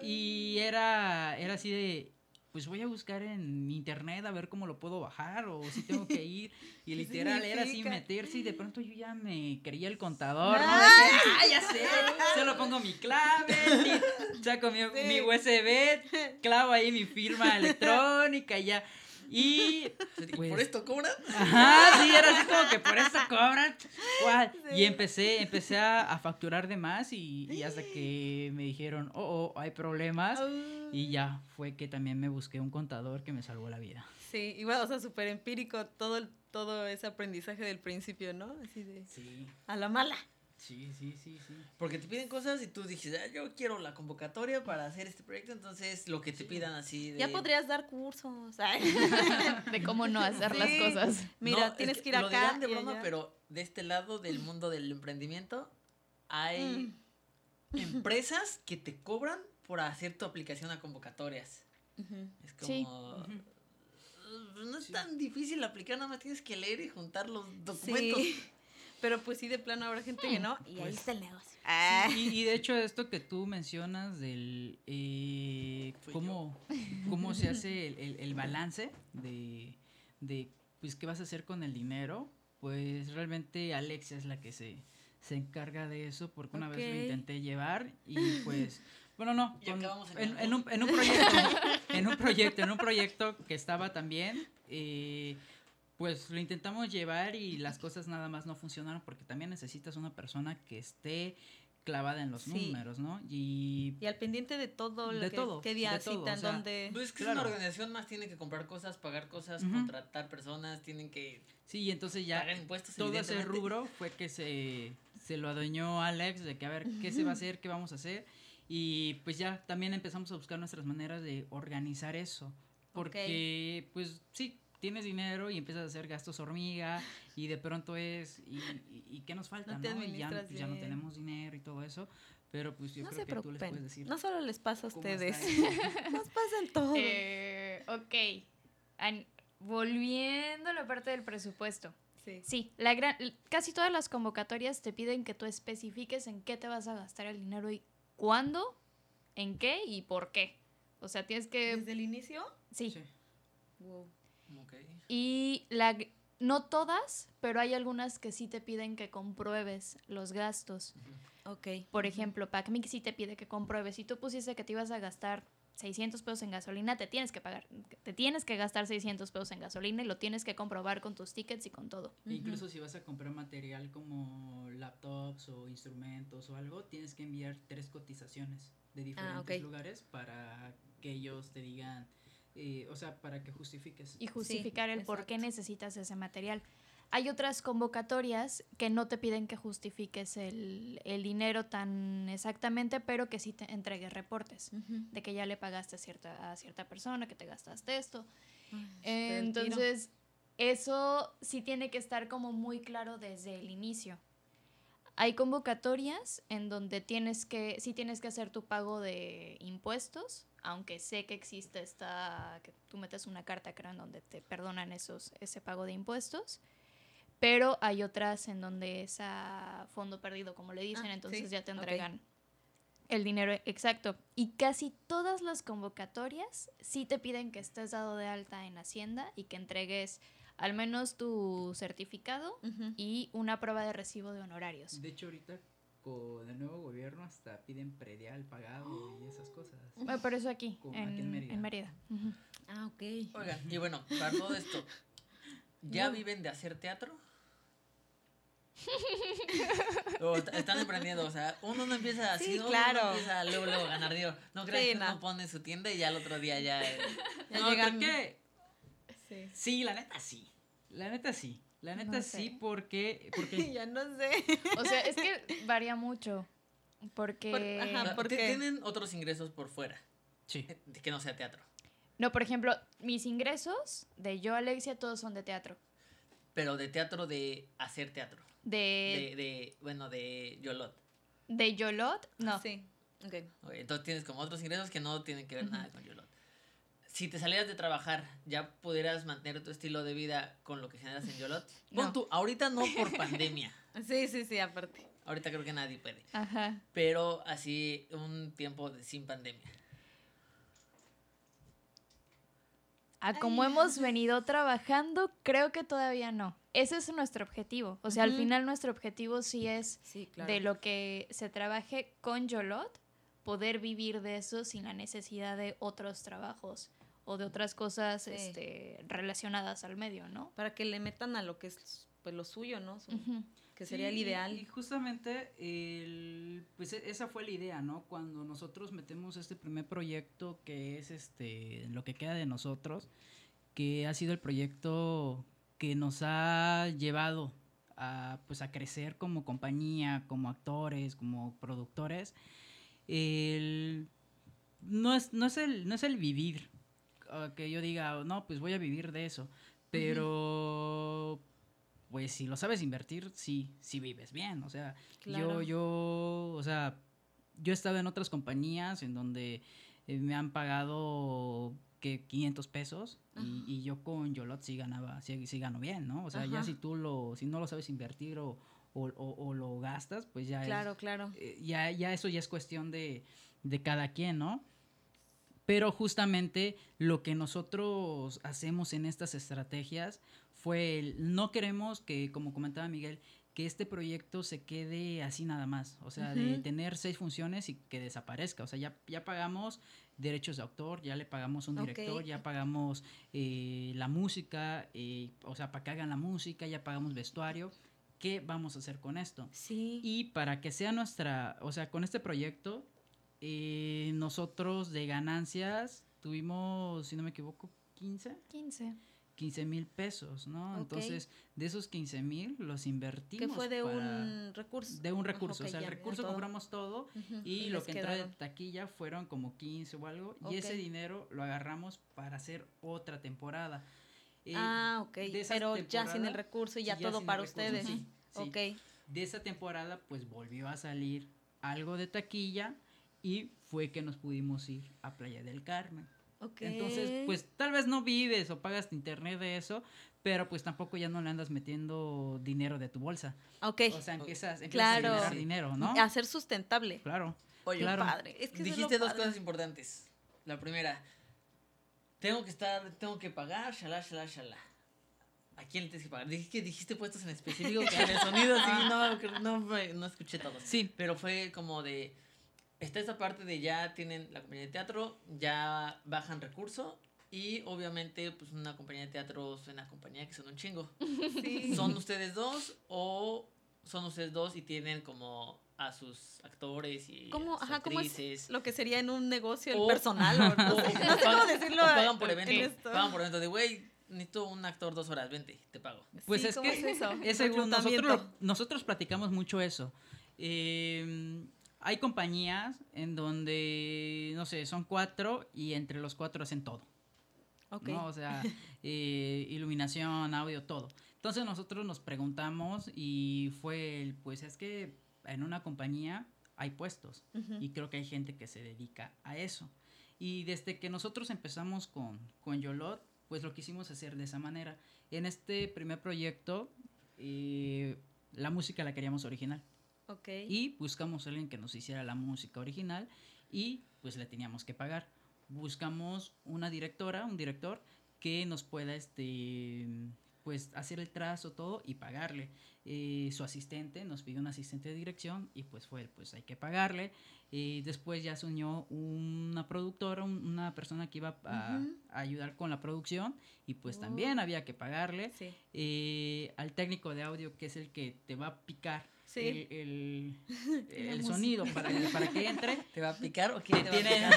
Ay. Y era, era así de, pues voy a buscar en internet a ver cómo lo puedo bajar o si tengo que ir, y literal significa? Era así meterse, y de pronto yo ya me creía el contador, ¿no? Decía, ah, ya sé, solo pongo mi clave, mi, saco mi, sí. mi U S B, clavo ahí mi firma electrónica y ya, y... Pues, ¿por esto cobran? Ajá, sí, era así como que por esto cobran, sí. y empecé, empecé a, a facturar de más, y, y hasta que me dijeron, oh, oh, hay problemas, oh. Y ya fue que también me busqué un contador que me salvó la vida. Sí, igual, o sea, súper empírico todo, el, todo ese aprendizaje del principio, ¿no? Así de... Sí. A la mala. Sí, sí, sí, sí. Porque te piden cosas y tú dices, ah, yo quiero la convocatoria para hacer este proyecto, entonces lo que te sí. pidan así de... Ya podrías dar cursos. De cómo no hacer sí. las cosas. Mira, no, tienes es que, que ir acá. Lo dirán de broma, allá. Pero de este lado del mundo del emprendimiento hay mm. empresas que te cobran por hacer tu aplicación a convocatorias. Uh-huh. Es como... Sí. Uh-huh. No es sí. tan difícil aplicar, nada más tienes que leer y juntar los documentos. Sí. Pero pues sí, de plano habrá gente hmm. que no. Y pues, ahí está el negocio. Ah. Sí, y, y de hecho esto que tú mencionas del... Eh, cómo, cómo se hace el, el, el balance de, de... Pues qué vas a hacer con el dinero. Pues realmente Alexia es la que se, se encarga de eso. Porque okay. una vez lo intenté llevar y pues... Bueno, no, con, en, en, un, en un proyecto, en un proyecto, en un proyecto que estaba también, eh, pues lo intentamos llevar y las cosas nada más no funcionaron porque también necesitas una persona que esté clavada en los sí. números, ¿no? Y, y al pendiente de todo, lo de que, todo, qué día citan, o sea, dónde... Pues es que claro. es una organización más, tienen que comprar cosas, pagar cosas, uh-huh. contratar personas, tienen que... Sí, y entonces ya pagar impuestos, todo ese rubro fue que se, se lo adueñó Alex de que a ver, ¿qué uh-huh. se va a hacer? ¿Qué vamos a hacer? Y pues ya también empezamos a buscar nuestras maneras de organizar eso, porque okay. pues sí, tienes dinero y empiezas a hacer gastos hormiga y de pronto es, ¿y, y, y qué nos falta? No, ¿no? Y ya, pues ya no tenemos dinero y todo eso, pero pues yo no creo que preocupen. Tú les puedes decir. No solo les pasa a ustedes, nos pasa en todo. Eh, ok, An- volviendo a la parte del presupuesto. Sí, sí la gran, casi todas las convocatorias te piden que tú especifiques en qué te vas a gastar el dinero y ¿cuándo? en qué y por qué. O sea, tienes que... ¿Desde el inicio? Sí. Sí. Wow. Okay. Y la... no todas, pero hay algunas que sí te piden que compruebes los gastos. Uh-huh. Okay. Por uh-huh. ejemplo, PACMyC sí te pide que compruebes. Si tú pusiste que te ibas a gastar seiscientos pesos en gasolina, te tienes que pagar, te tienes que gastar seiscientos pesos en gasolina y lo tienes que comprobar con tus tickets y con todo. Uh-huh. Incluso si vas a comprar material como laptops o instrumentos o algo, tienes que enviar tres cotizaciones de diferentes ah, okay. lugares para que ellos te digan, eh, o sea, para que justifiques. Y justificar sí, el exacto. por qué necesitas ese material. Hay otras convocatorias que no te piden que justifiques el, el dinero tan exactamente, pero que sí te entregues reportes uh-huh. de que ya le pagaste a cierta, a cierta persona, que te gastaste esto. Uh, eh, entonces, eso sí tiene que estar como muy claro desde el inicio. Hay convocatorias en donde tienes que, sí tienes que hacer tu pago de impuestos, aunque sé que existe esta, que tú metes una carta, creo, en donde te perdonan esos, ese pago de impuestos. Pero hay otras en donde es a fondo perdido, como le dicen, ah, entonces sí, ya te entregan okay. el dinero exacto. Y casi todas las convocatorias sí te piden que estés dado de alta en Hacienda y que entregues al menos tu certificado uh-huh. y una prueba de recibo de honorarios. De hecho, ahorita con el nuevo gobierno hasta piden predial pagado oh. y esas cosas. Bueno, pero eso aquí, en, aquí en Mérida. En Mérida. Uh-huh. Ah, ok. Oigan, y bueno, para todo esto, ¿ya no. viven de hacer teatro? O están emprendiendo, o sea, uno no empieza así, sí, claro. uno no empieza luego, luego a ganar dinero. No creas sí, que no. uno pone su tienda y ya el otro día ya, eh. ya no, llegan. ¿Por qué? Sí. sí, la neta sí. La neta sí. La neta no sé. sí porque, porque... ya no sé. O sea, es que varía mucho. Porque por, ajá, porque tienen otros ingresos por fuera. Sí. Que no sea teatro. No, por ejemplo, mis ingresos de yo, Alexia, todos son de teatro. Pero de teatro, de hacer teatro. De... De, de bueno, de Yolot. ¿De Yolot? No. Sí, okay. ok. Entonces tienes como otros ingresos que no tienen que ver uh-huh. nada con Yolot. Si te salieras de trabajar, ¿ya pudieras mantener tu estilo de vida con lo que generas en Yolot? No. Bueno, tú, ahorita no por pandemia. Sí, sí, sí, aparte. Ahorita creo que nadie puede. Ajá. Pero así un tiempo de, sin pandemia. A como Ay. hemos venido trabajando, creo que todavía no. Ese es nuestro objetivo. O sea, uh-huh. al final nuestro objetivo sí es sí, claro. de lo que se trabaje con Yolot, poder vivir de eso sin la necesidad de otros trabajos o de otras cosas sí. este, relacionadas al medio, ¿no? Para que le metan a lo que es pues, lo suyo, ¿no? Su, uh-huh. Que sería sí, el ideal. Y justamente el, pues esa fue la idea, ¿no? Cuando nosotros metemos este primer proyecto que es este lo que queda de nosotros, que ha sido el proyecto que nos ha llevado a, pues, a crecer como compañía, como actores, como productores. El, no, es, no, es el, no es el vivir, que yo diga, no, pues voy a vivir de eso, pero uh-huh. pues si lo sabes invertir, sí, sí vives bien, o sea, claro. yo, yo, o sea, yo he estado en otras compañías en donde me han pagado que quinientos pesos uh-huh. y, y yo con Yolot sí ganaba, sí, sí gano bien, ¿no? O sea, uh-huh. ya si tú lo, si no lo sabes invertir o O, o, o lo gastas, pues ya claro, es... Claro, claro. Eh, ya, ya eso ya es cuestión de, de cada quien, ¿no? Pero justamente lo que nosotros hacemos en estas estrategias fue... El, no queremos que, como comentaba Miguel, que este proyecto se quede así nada más. O sea, uh-huh. de tener seis funciones y que desaparezca. O sea, ya, ya pagamos derechos de autor, ya le pagamos un director, okay. ya pagamos eh, la música, eh, o sea, para que hagan la música, ya pagamos vestuario... ¿Qué vamos a hacer con esto? Sí. Y para que sea nuestra... O sea, con este proyecto, eh, nosotros de ganancias tuvimos, si no me equivoco, ¿quince? quince. quince mil pesos, ¿no? Okay. Entonces, de esos quince mil los invertimos. Que fue de para, un recurso. De un recurso. Okay, o sea, el recurso todo. compramos todo uh-huh. y, y lo que entró de taquilla fueron como quince o algo. Okay. Y ese dinero lo agarramos para hacer otra temporada. Eh, ah, ok, pero ya sin el recurso y ya, ya todo para ustedes. Recurso, sí, sí. Okay. De esa temporada, pues volvió a salir algo de taquilla y fue que nos pudimos ir a Playa del Carmen. Okay. Entonces, pues tal vez no vives o pagas internet de eso, pero pues tampoco ya no le andas metiendo dinero de tu bolsa. Okay. O sea, empiezas, empiezas claro. a generar sí. dinero, ¿no? A ser sustentable. Claro. Oye, claro. Padre. Es que dijiste dos padre. Cosas importantes. La primera, tengo que estar, tengo que pagar, shalá, shalá, shalá. ¿A quién le tienes que pagar? Dije que dijiste puestos en específico, con el sonido, así, no, no, no, no escuché todo. Sí. Pero fue como de, está esta parte de ya tienen la compañía de teatro, ya bajan recurso, y obviamente, pues una compañía de teatro suena compañía que son un chingo. Sí. ¿Son ustedes dos o son ustedes dos y tienen como a sus actores y ¿Cómo, sus ajá, actrices? ¿Cómo lo que sería en un negocio el o, personal? O, no, o, sé, no sé cómo decirlo. O pagan por evento. Pagan por evento de, güey, necesito un actor dos horas, vente, te pago. Pues sí, es que es eso. Es según nosotros, nosotros platicamos mucho eso. Eh, hay compañías en donde, no sé, son cuatro y entre los cuatro hacen todo. Okay. ¿No? O sea, eh, iluminación, audio, todo. Entonces nosotros nos preguntamos y fue el, pues es que en una compañía hay puestos, uh-huh, y creo que hay gente que se dedica a eso. Y desde que nosotros empezamos con, con Yolotl, pues lo quisimos hacer de esa manera. En este primer proyecto, eh, la música la queríamos original. Okay. Y buscamos a alguien que nos hiciera la música original y pues le teníamos que pagar. Buscamos una directora, un director que nos pueda este, pues, hacer el trazo, todo y pagarle. Eh, su asistente, nos pidió un asistente de dirección y pues fue, pues hay que pagarle. Eh, después ya se unió una productora, un, una persona que iba a, uh-huh, a ayudar con la producción y pues uh. también había que pagarle. Sí. Eh, al técnico de audio, que es el que te va a picar. Sí. el, el, el sonido para, para que entre. ¿Te va a picar o quién te va tiene? A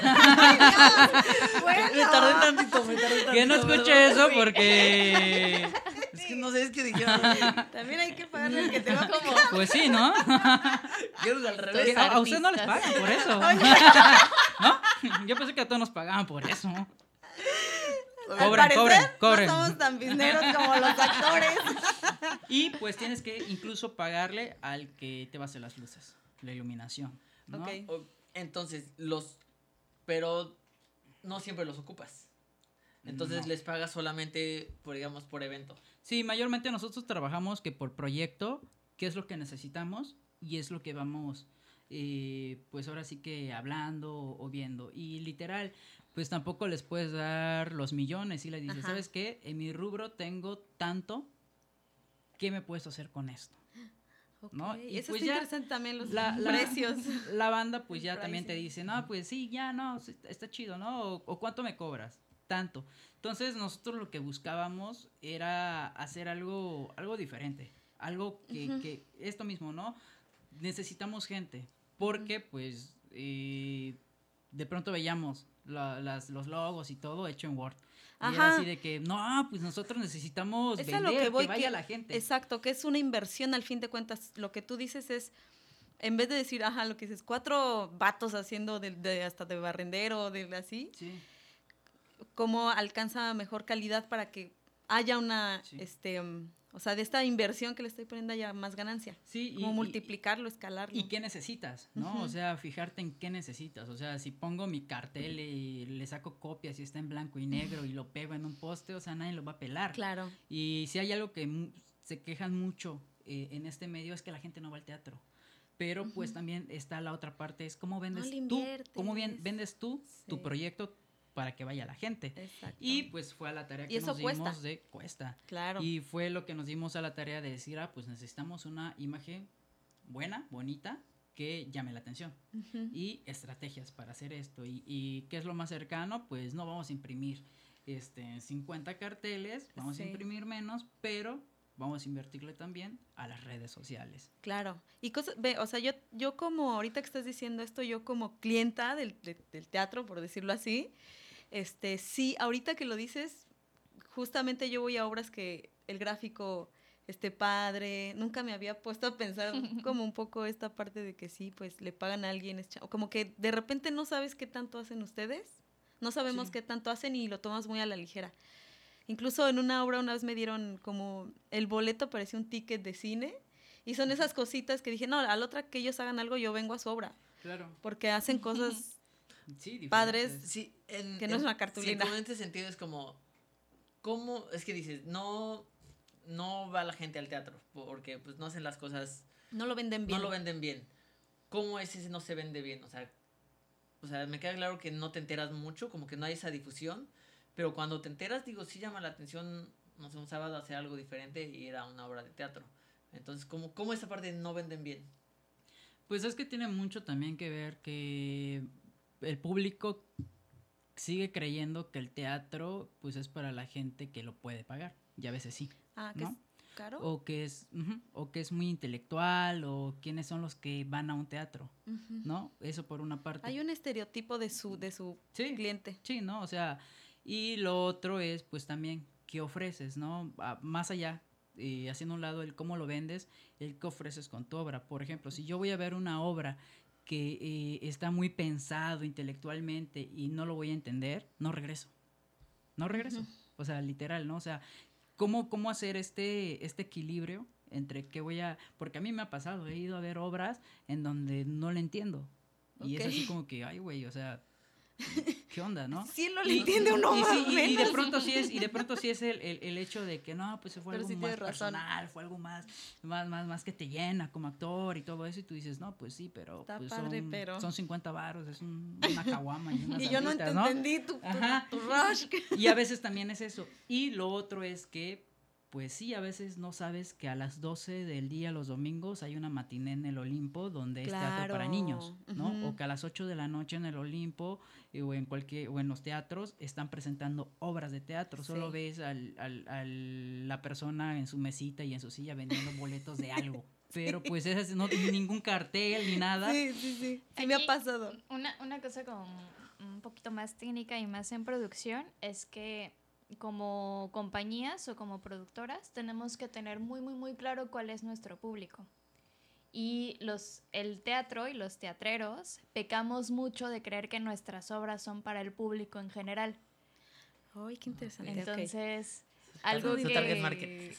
picar? Bueno. Me tardé tantito, me tardé tantito. Que no escuche, ¿verdad? Eso porque... Sí. Es que no sé, es que dijeron... También hay que pagarle el que te va como... Pues sí, ¿no? Yo al revés. A, a usted no les pagan por eso. ¿No? Yo pensé que a todos nos pagaban por eso. Cobren, al parecer, cobren, no somos tan bisneros como los actores. Y pues tienes que incluso pagarle al que te va a hacer las luces, la iluminación, ¿no? Okay. Entonces, los, pero no siempre los ocupas. Entonces, no. Les pagas solamente, por, digamos, por evento. Sí, mayormente nosotros trabajamos que por proyecto, qué es lo que necesitamos y es lo que vamos, eh, pues ahora sí que hablando o viendo. Y literal... pues tampoco les puedes dar los millones y les dices, ajá, ¿sabes qué? En mi rubro tengo tanto, ¿qué me puedes hacer con esto? Okay. ¿No? Y eso pues está ya interesante también, los la, precios. La, la banda pues ya pricing. También te dice, no, pues sí, ya, no, está chido, ¿no? O, o ¿cuánto me cobras? Tanto. Entonces nosotros lo que buscábamos era hacer algo, algo diferente, algo que, uh-huh, que esto mismo, ¿no? Necesitamos gente, porque uh-huh, pues eh, de pronto veíamos La, las, los logos y todo hecho en Word. Ajá. Y era así de que, no, pues nosotros necesitamos es vender, lo que, voy, que vaya que, la gente. Exacto, que es una inversión al fin de cuentas. Lo que tú dices es, en vez de decir, ajá, lo que dices, cuatro vatos haciendo de, de, hasta de barrendero, de así, sí, cómo alcanza mejor calidad para que haya una, sí, este... Um, o sea, de esta inversión que le estoy poniendo ya más ganancia. Sí. Como y, multiplicarlo, escalarlo. ¿Y qué necesitas? ¿No? Uh-huh. O sea, fijarte en qué necesitas. O sea, si pongo mi cartel y le saco copias y está en blanco y negro y lo pego en un poste, o sea, nadie lo va a pelar. Claro. Y si hay algo que m- se quejan mucho eh, en este medio es que la gente no va al teatro. Pero uh-huh, pues también está la otra parte, es cómo vendes no tú, cómo bien, vendes tú sí, tu proyecto para que vaya la gente. Exacto. Y pues fue a la tarea que nos dimos cuesta. de cuesta. Claro. Y fue lo que nos dimos a la tarea de decir, ah, pues necesitamos una imagen buena, bonita, que llame la atención. Uh-huh. Y estrategias para hacer esto. Y, y ¿qué es lo más cercano? Pues no vamos a imprimir este, cincuenta carteles, vamos sí, a imprimir menos, pero vamos a invertirle también a las redes sociales. Claro. Y cosas, ve, o sea, yo, yo como ahorita que estás diciendo esto, yo como clienta del, de, del teatro, por decirlo así, Este, sí, ahorita que lo dices, justamente yo voy a obras que el gráfico esté padre, nunca me había puesto a pensar como un poco esta parte de que sí, pues le pagan a alguien, o como que de repente no sabes qué tanto hacen ustedes, no sabemos sí, qué tanto hacen y lo tomas muy a la ligera. Incluso en una obra una vez me dieron como el boleto, parecía un ticket de cine, y son esas cositas que dije, no, a la otra que ellos hagan algo, yo vengo a su obra. Claro. Porque hacen cosas... Sí, padres, sí, en, que no en, es una cartulina. Sí, en este sentido es como, ¿cómo? Es que dices, no, no va la gente al teatro, porque pues no hacen las cosas. No lo venden bien. No lo venden bien. ¿Cómo es ese no se vende bien? O sea, O sea, me queda claro que no te enteras mucho, como que no hay esa difusión, pero cuando te enteras, digo, sí llama la atención, no sé, un sábado hacer algo diferente y era una obra de teatro. Entonces, ¿cómo, cómo esa parte no venden bien? Pues es que tiene mucho también que ver que el público sigue creyendo que el teatro, pues, es para la gente que lo puede pagar, y a veces sí. Ah, ¿qué ¿no? es caro? O que es, uh-huh, o que es muy intelectual, o quiénes son los que van a un teatro, uh-huh, ¿no? Eso por una parte. Hay un estereotipo de su, de su sí, cliente. Sí, ¿no? O sea, y lo otro es, pues, también, ¿qué ofreces, no? A, más allá, eh, haciendo un lado el cómo lo vendes, el qué ofreces con tu obra. Por ejemplo, si yo voy a ver una obra que eh, está muy pensado intelectualmente y no lo voy a entender, no regreso. No regreso. Uh-huh. O sea, literal, ¿no? O sea, ¿Cómo, cómo hacer este, este equilibrio entre qué voy a...? Porque a mí me ha pasado, he ido a ver obras en donde no le entiendo. Okay. Y es así como que, ay, güey, o sea, ¿qué onda, no? Sí, no le entiende uno más. Y, y, y de pronto sí es, y de pronto sí es el, el, el hecho de que, no, pues fue Pero algo sí más personal, fue algo más, más, más, más que te llena como actor y todo eso. Y tú dices, no, pues sí, pero... Está pues padre, son, pero... son cincuenta varos, es un, una caguama y unas y yo no te ¿no? entendí tu, tu, tu rush. Y a veces también es eso. Y lo otro es que, pues sí, a veces no sabes que a las doce del día los domingos hay una matiné en el Olimpo donde claro. es teatro para niños, ¿no? Uh-huh. O que a las ocho de la noche en el Olimpo eh, o en cualquier o en los teatros están presentando obras de teatro. Sí. Solo ves al, al, a la persona en su mesita y en su silla vendiendo boletos de algo. Pero pues esas no tienen ningún cartel ni nada. Sí, sí, sí. Sí me ha pasado. Una, una cosa con un poquito más técnica y más en producción es que como compañías o como productoras tenemos que tener muy muy muy claro cuál es nuestro público, y los, el teatro y los teatreros pecamos mucho de creer que nuestras obras son para el público en general. ¡Ay, qué interesante! Entonces, okay. algo que... Su target market.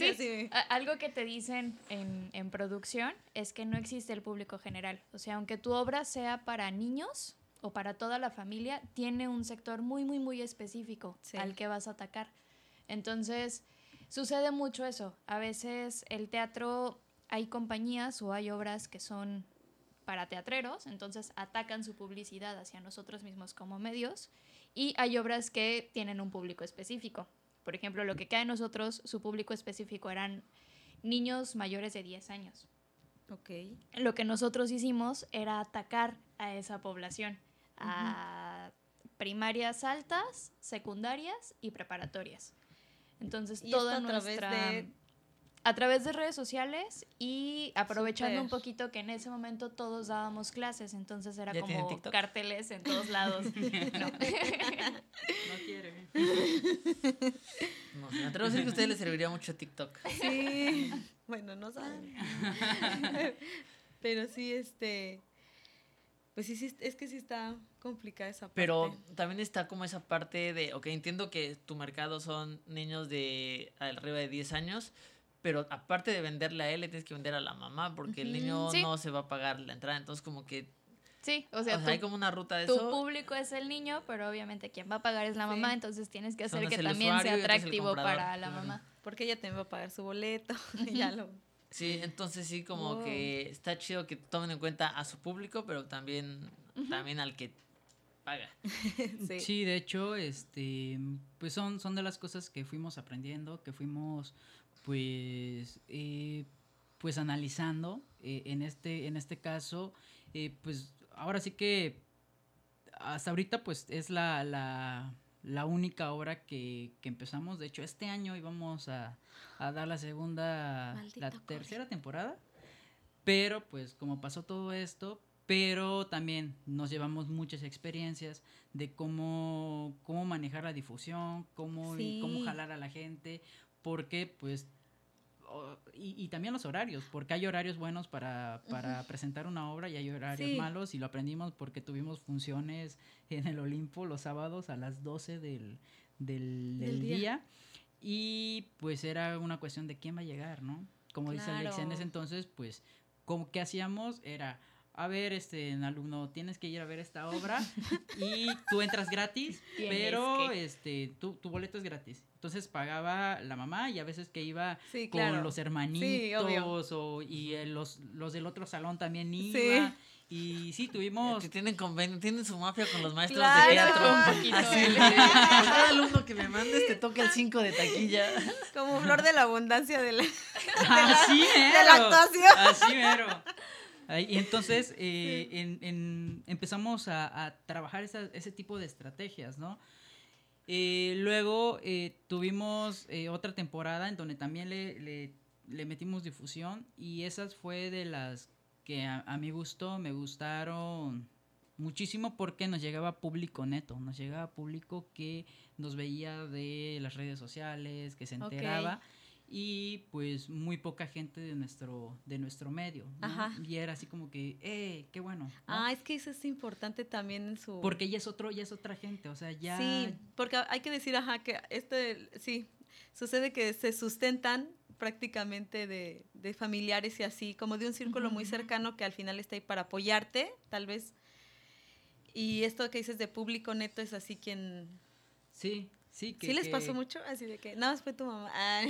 Sí. sí, algo que te dicen en, en producción es que no existe el público general. O sea, aunque tu obra sea para niños o para toda la familia, tiene un sector muy, muy, muy específico sí. al que vas a atacar. Entonces, sucede mucho eso. A veces el teatro, hay compañías o hay obras que son para teatreros, entonces atacan su publicidad hacia nosotros mismos como medios, y hay obras que tienen un público específico. Por ejemplo, lo que cae en nosotros, su público específico eran niños mayores de diez años. Okay. Lo que nosotros hicimos era atacar a esa población. A uh-huh. primarias altas, secundarias y preparatorias. Entonces, ¿Y toda esto a nuestra... Través de... A través de redes sociales y aprovechando Super. un poquito que en ese momento todos dábamos clases, entonces era como carteles en todos lados. No. No quiere. No, me atrevo a decir que a ustedes les serviría mucho TikTok. Sí. Bueno, no saben. Pero sí, este... Pues sí, sí, es que sí está complicada esa parte. Pero también está como esa parte de, ok, entiendo que tu mercado son niños de arriba de diez años, pero aparte de venderle a él, le tienes que vender a la mamá, porque uh-huh. el niño sí. no se va a pagar la entrada, entonces como que... Sí, o sea, o sea tu, hay como una ruta de tu eso. Tu público es el niño, pero obviamente quien va a pagar es la mamá, sí. entonces tienes que hacer que también sea atractivo para la mamá. Uh-huh. Porque ella también va a pagar su boleto, uh-huh. y ya lo... Sí, entonces sí, como oh. que está chido que tomen en cuenta a su público, pero también, uh-huh. también al que paga. sí. sí, de hecho, este, pues son, son de las cosas que fuimos aprendiendo, que fuimos, pues, eh, pues analizando eh, en este, en este caso, eh, pues, ahora sí que hasta ahorita, pues, es la, la, la única obra que, que empezamos. De hecho, este año íbamos a a dar la segunda, Maldito la tercera COVID. temporada, pero pues como pasó todo esto, pero también nos llevamos muchas experiencias de cómo, cómo manejar la difusión, cómo, sí. cómo jalar a la gente, porque pues, oh, y, y también los horarios, porque hay horarios buenos para, para uh-huh. presentar una obra y hay horarios sí. malos, y lo aprendimos porque tuvimos funciones en el Olimpo los sábados a las doce del, del, del, del día. día. Y pues era una cuestión de quién va a llegar, ¿no? Como claro. dice Alexia en ese entonces, pues, como que hacíamos era, a ver, este, alumno, tienes que ir a ver esta obra y tú entras gratis, pero que... este, tu, tu boleto es gratis. Entonces pagaba la mamá y a veces que iba sí, con claro. los hermanitos sí, o, y eh, los, los del otro salón también iba. Sí. Y sí, tuvimos... Que tienen convenio, tienen su mafia con los maestros claro, de teatro. Un poquito. Así, cada alumno que me mandes te toca el cinco de taquilla. Como flor de la abundancia de la, de así la, mero, de la actuación. Así mero. Y entonces eh, sí. en, en, empezamos a, a trabajar esa, ese tipo de estrategias, ¿no? Eh, luego eh, tuvimos eh, otra temporada en donde también le, le, le metimos difusión y esas fue de las... que a, a mi gusto me gustaron muchísimo porque nos llegaba público neto, nos llegaba público que nos veía de las redes sociales, que se enteraba okay. y pues muy poca gente de nuestro de nuestro medio, ¿no? Ajá. Y era así como que, eh, qué bueno, ¿no? Ah, es que eso es importante también en su... Porque ya es otro, ya es otra gente, o sea, ya... Sí, porque hay que decir, ajá, que este, sí, sucede que se sustentan prácticamente de, de familiares y así, como de un círculo muy cercano que al final está ahí para apoyarte, tal vez. Y esto que dices de público neto es así quien... Sí, sí. Que, ¿sí les que... pasó mucho? Así de que, nada más fue tu mamá. Ah.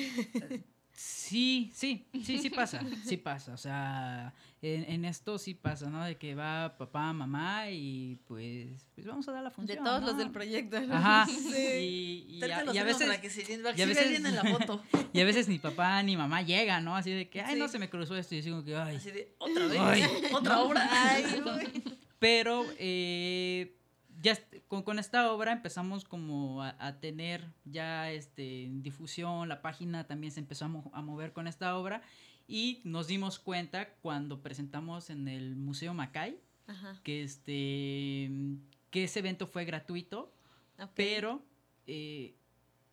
Sí, sí, sí, sí pasa, sí pasa. O sea, en, en esto sí pasa, ¿no? De que va papá, mamá y pues, pues vamos a dar la función. De todos ¿no? los del proyecto. ¿No? Ajá. Sí. Y, y, a, y a veces para que se sienta bien en la foto. Y a veces ni papá ni mamá llegan, ¿no? Así de que, ay, sí. no se me cruzó esto. Y yo digo que, ay. Así de, otra vez, ay, otra obra. Ay, uy. Pero eh, ya con, con esta obra empezamos como a, a tener ya este, difusión, la página también se empezó a, mo- a mover con esta obra y nos dimos cuenta cuando presentamos en el Museo Macay, ajá. que este que ese evento fue gratuito, okay. pero eh,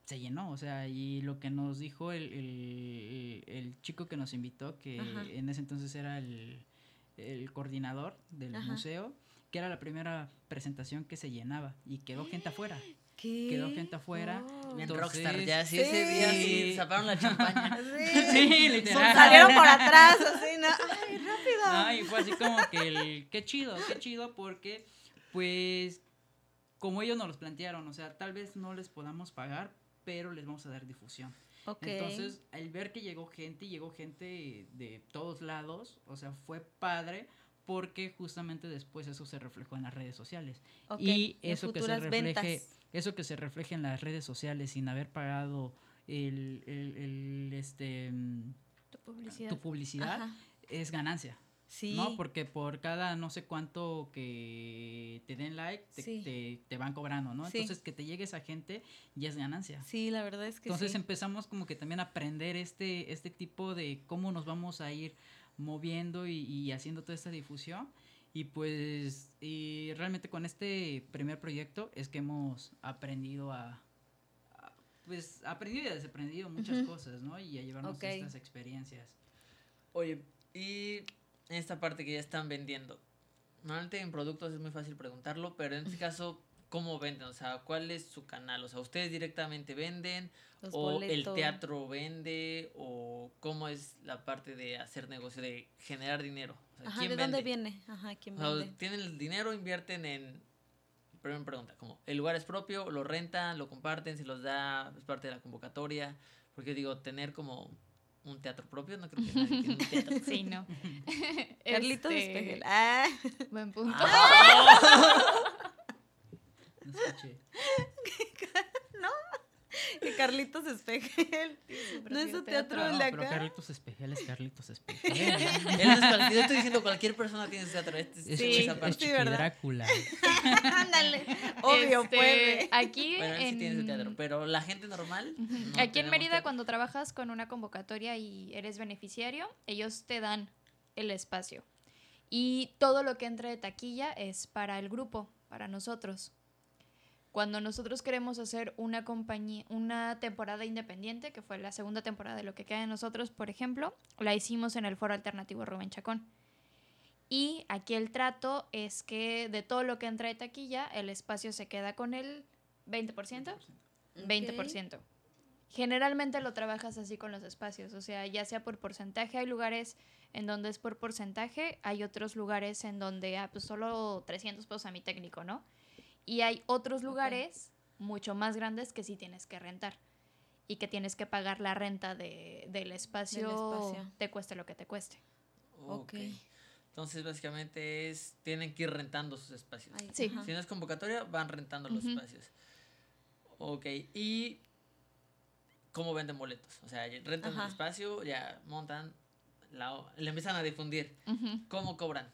se llenó, o sea, y lo que nos dijo el, el, el chico que nos invitó, que ajá. en ese entonces era el, el coordinador del ajá. museo, que era la primera presentación que se llenaba y quedó gente afuera. ¿Qué? Quedó gente afuera. Oh. Entonces, rockstar, ya, sí, sí, ese día sí, sacaron la champaña. Sí, sí literal. Salieron por atrás, así, ¿no? ¡Ay, rápido! No, y fue así como que el, qué chido, qué chido, porque, pues, como ellos nos los plantearon, o sea, tal vez no les podamos pagar, pero les vamos a dar difusión. Okay. Entonces, al ver que llegó gente, llegó gente de todos lados, o sea, fue padre, porque justamente después eso se reflejó en las redes sociales. Okay. Y eso que se refleje, ventas. eso que se refleje en las redes sociales sin haber pagado el, el, el este tu publicidad, tu publicidad es ganancia. Sí. No, porque por cada no sé cuánto que te den like, te, sí. te, te van cobrando, ¿no? Sí. Entonces, que te llegue esa gente ya es ganancia. Sí, la verdad es que Entonces, sí. empezamos como que también a aprender este, este tipo de cómo nos vamos a ir moviendo y, y haciendo toda esta difusión y pues y realmente con este primer proyecto es que hemos aprendido a, a pues aprendido y desaprendido muchas uh-huh. cosas, ¿no? Y a llevarnos okay. estas experiencias. Oye, y en esta parte que ya están vendiendo, normalmente en productos es muy fácil preguntarlo, pero en este caso, ¿cómo venden? O sea, ¿cuál es su canal? O sea, ¿ustedes directamente venden? Los ¿O boletos. El teatro vende? ¿O cómo es la parte de hacer negocio, de generar dinero? O sea, Ajá, ¿quién ¿de vende? dónde viene? Ajá, ¿quién o vende? Sea, ¿tienen el dinero? ¿Invierten en...? Primera pregunta, ¿cómo? ¿El lugar es propio? ¿Lo rentan? ¿Lo comparten? ¿Se los da? ¿Es parte de la convocatoria? Porque digo, tener como... ¿un teatro propio? No creo que nadie tiene un teatro. Sí, no. Carlitos este... Espejel. Ah. Buen punto. Ah. No escuché. No. Que Carlitos Espejel. No es un teatro de la cara. Pero Carlitos Espejel es Carlitos Espejel. Él es cual, yo estoy diciendo cualquier persona tiene su teatro. Este, sí, sí, esa parte. Sí, Drácula. Ándale. Obvio, este, puede. Aquí bueno, él sí en... tiene su teatro, pero la gente normal. Uh-huh. No aquí en Mérida, teatro. Cuando trabajas con una convocatoria y eres beneficiario, ellos te dan el espacio. Y todo lo que entra de taquilla es para el grupo, para nosotros. Cuando nosotros queremos hacer una compañía, una temporada independiente, que fue la segunda temporada de Lo que queda de nosotros, por ejemplo, la hicimos en el Foro Alternativo Rubén Chacón. Y aquí el trato es que de todo lo que entra de taquilla, el espacio se queda con el veinte por ciento. veinte por ciento. Okay. Generalmente lo trabajas así con los espacios, o sea, ya sea por porcentaje, hay lugares en donde es por porcentaje, hay otros lugares en donde, ah, pues solo trescientos pesos a mi técnico, ¿no? Y hay otros lugares okay. mucho más grandes que sí tienes que rentar y que tienes que pagar la renta de, del espacio, del espacio, te cueste lo que te cueste. Ok. Entonces, básicamente es, tienen que ir rentando sus espacios. Ay, sí. Si no es convocatoria, van rentando uh-huh. los espacios. Ok, y... ¿Cómo venden boletos? O sea, rentan Ajá. el espacio, ya montan, la, le empiezan a difundir. Uh-huh. ¿Cómo cobran?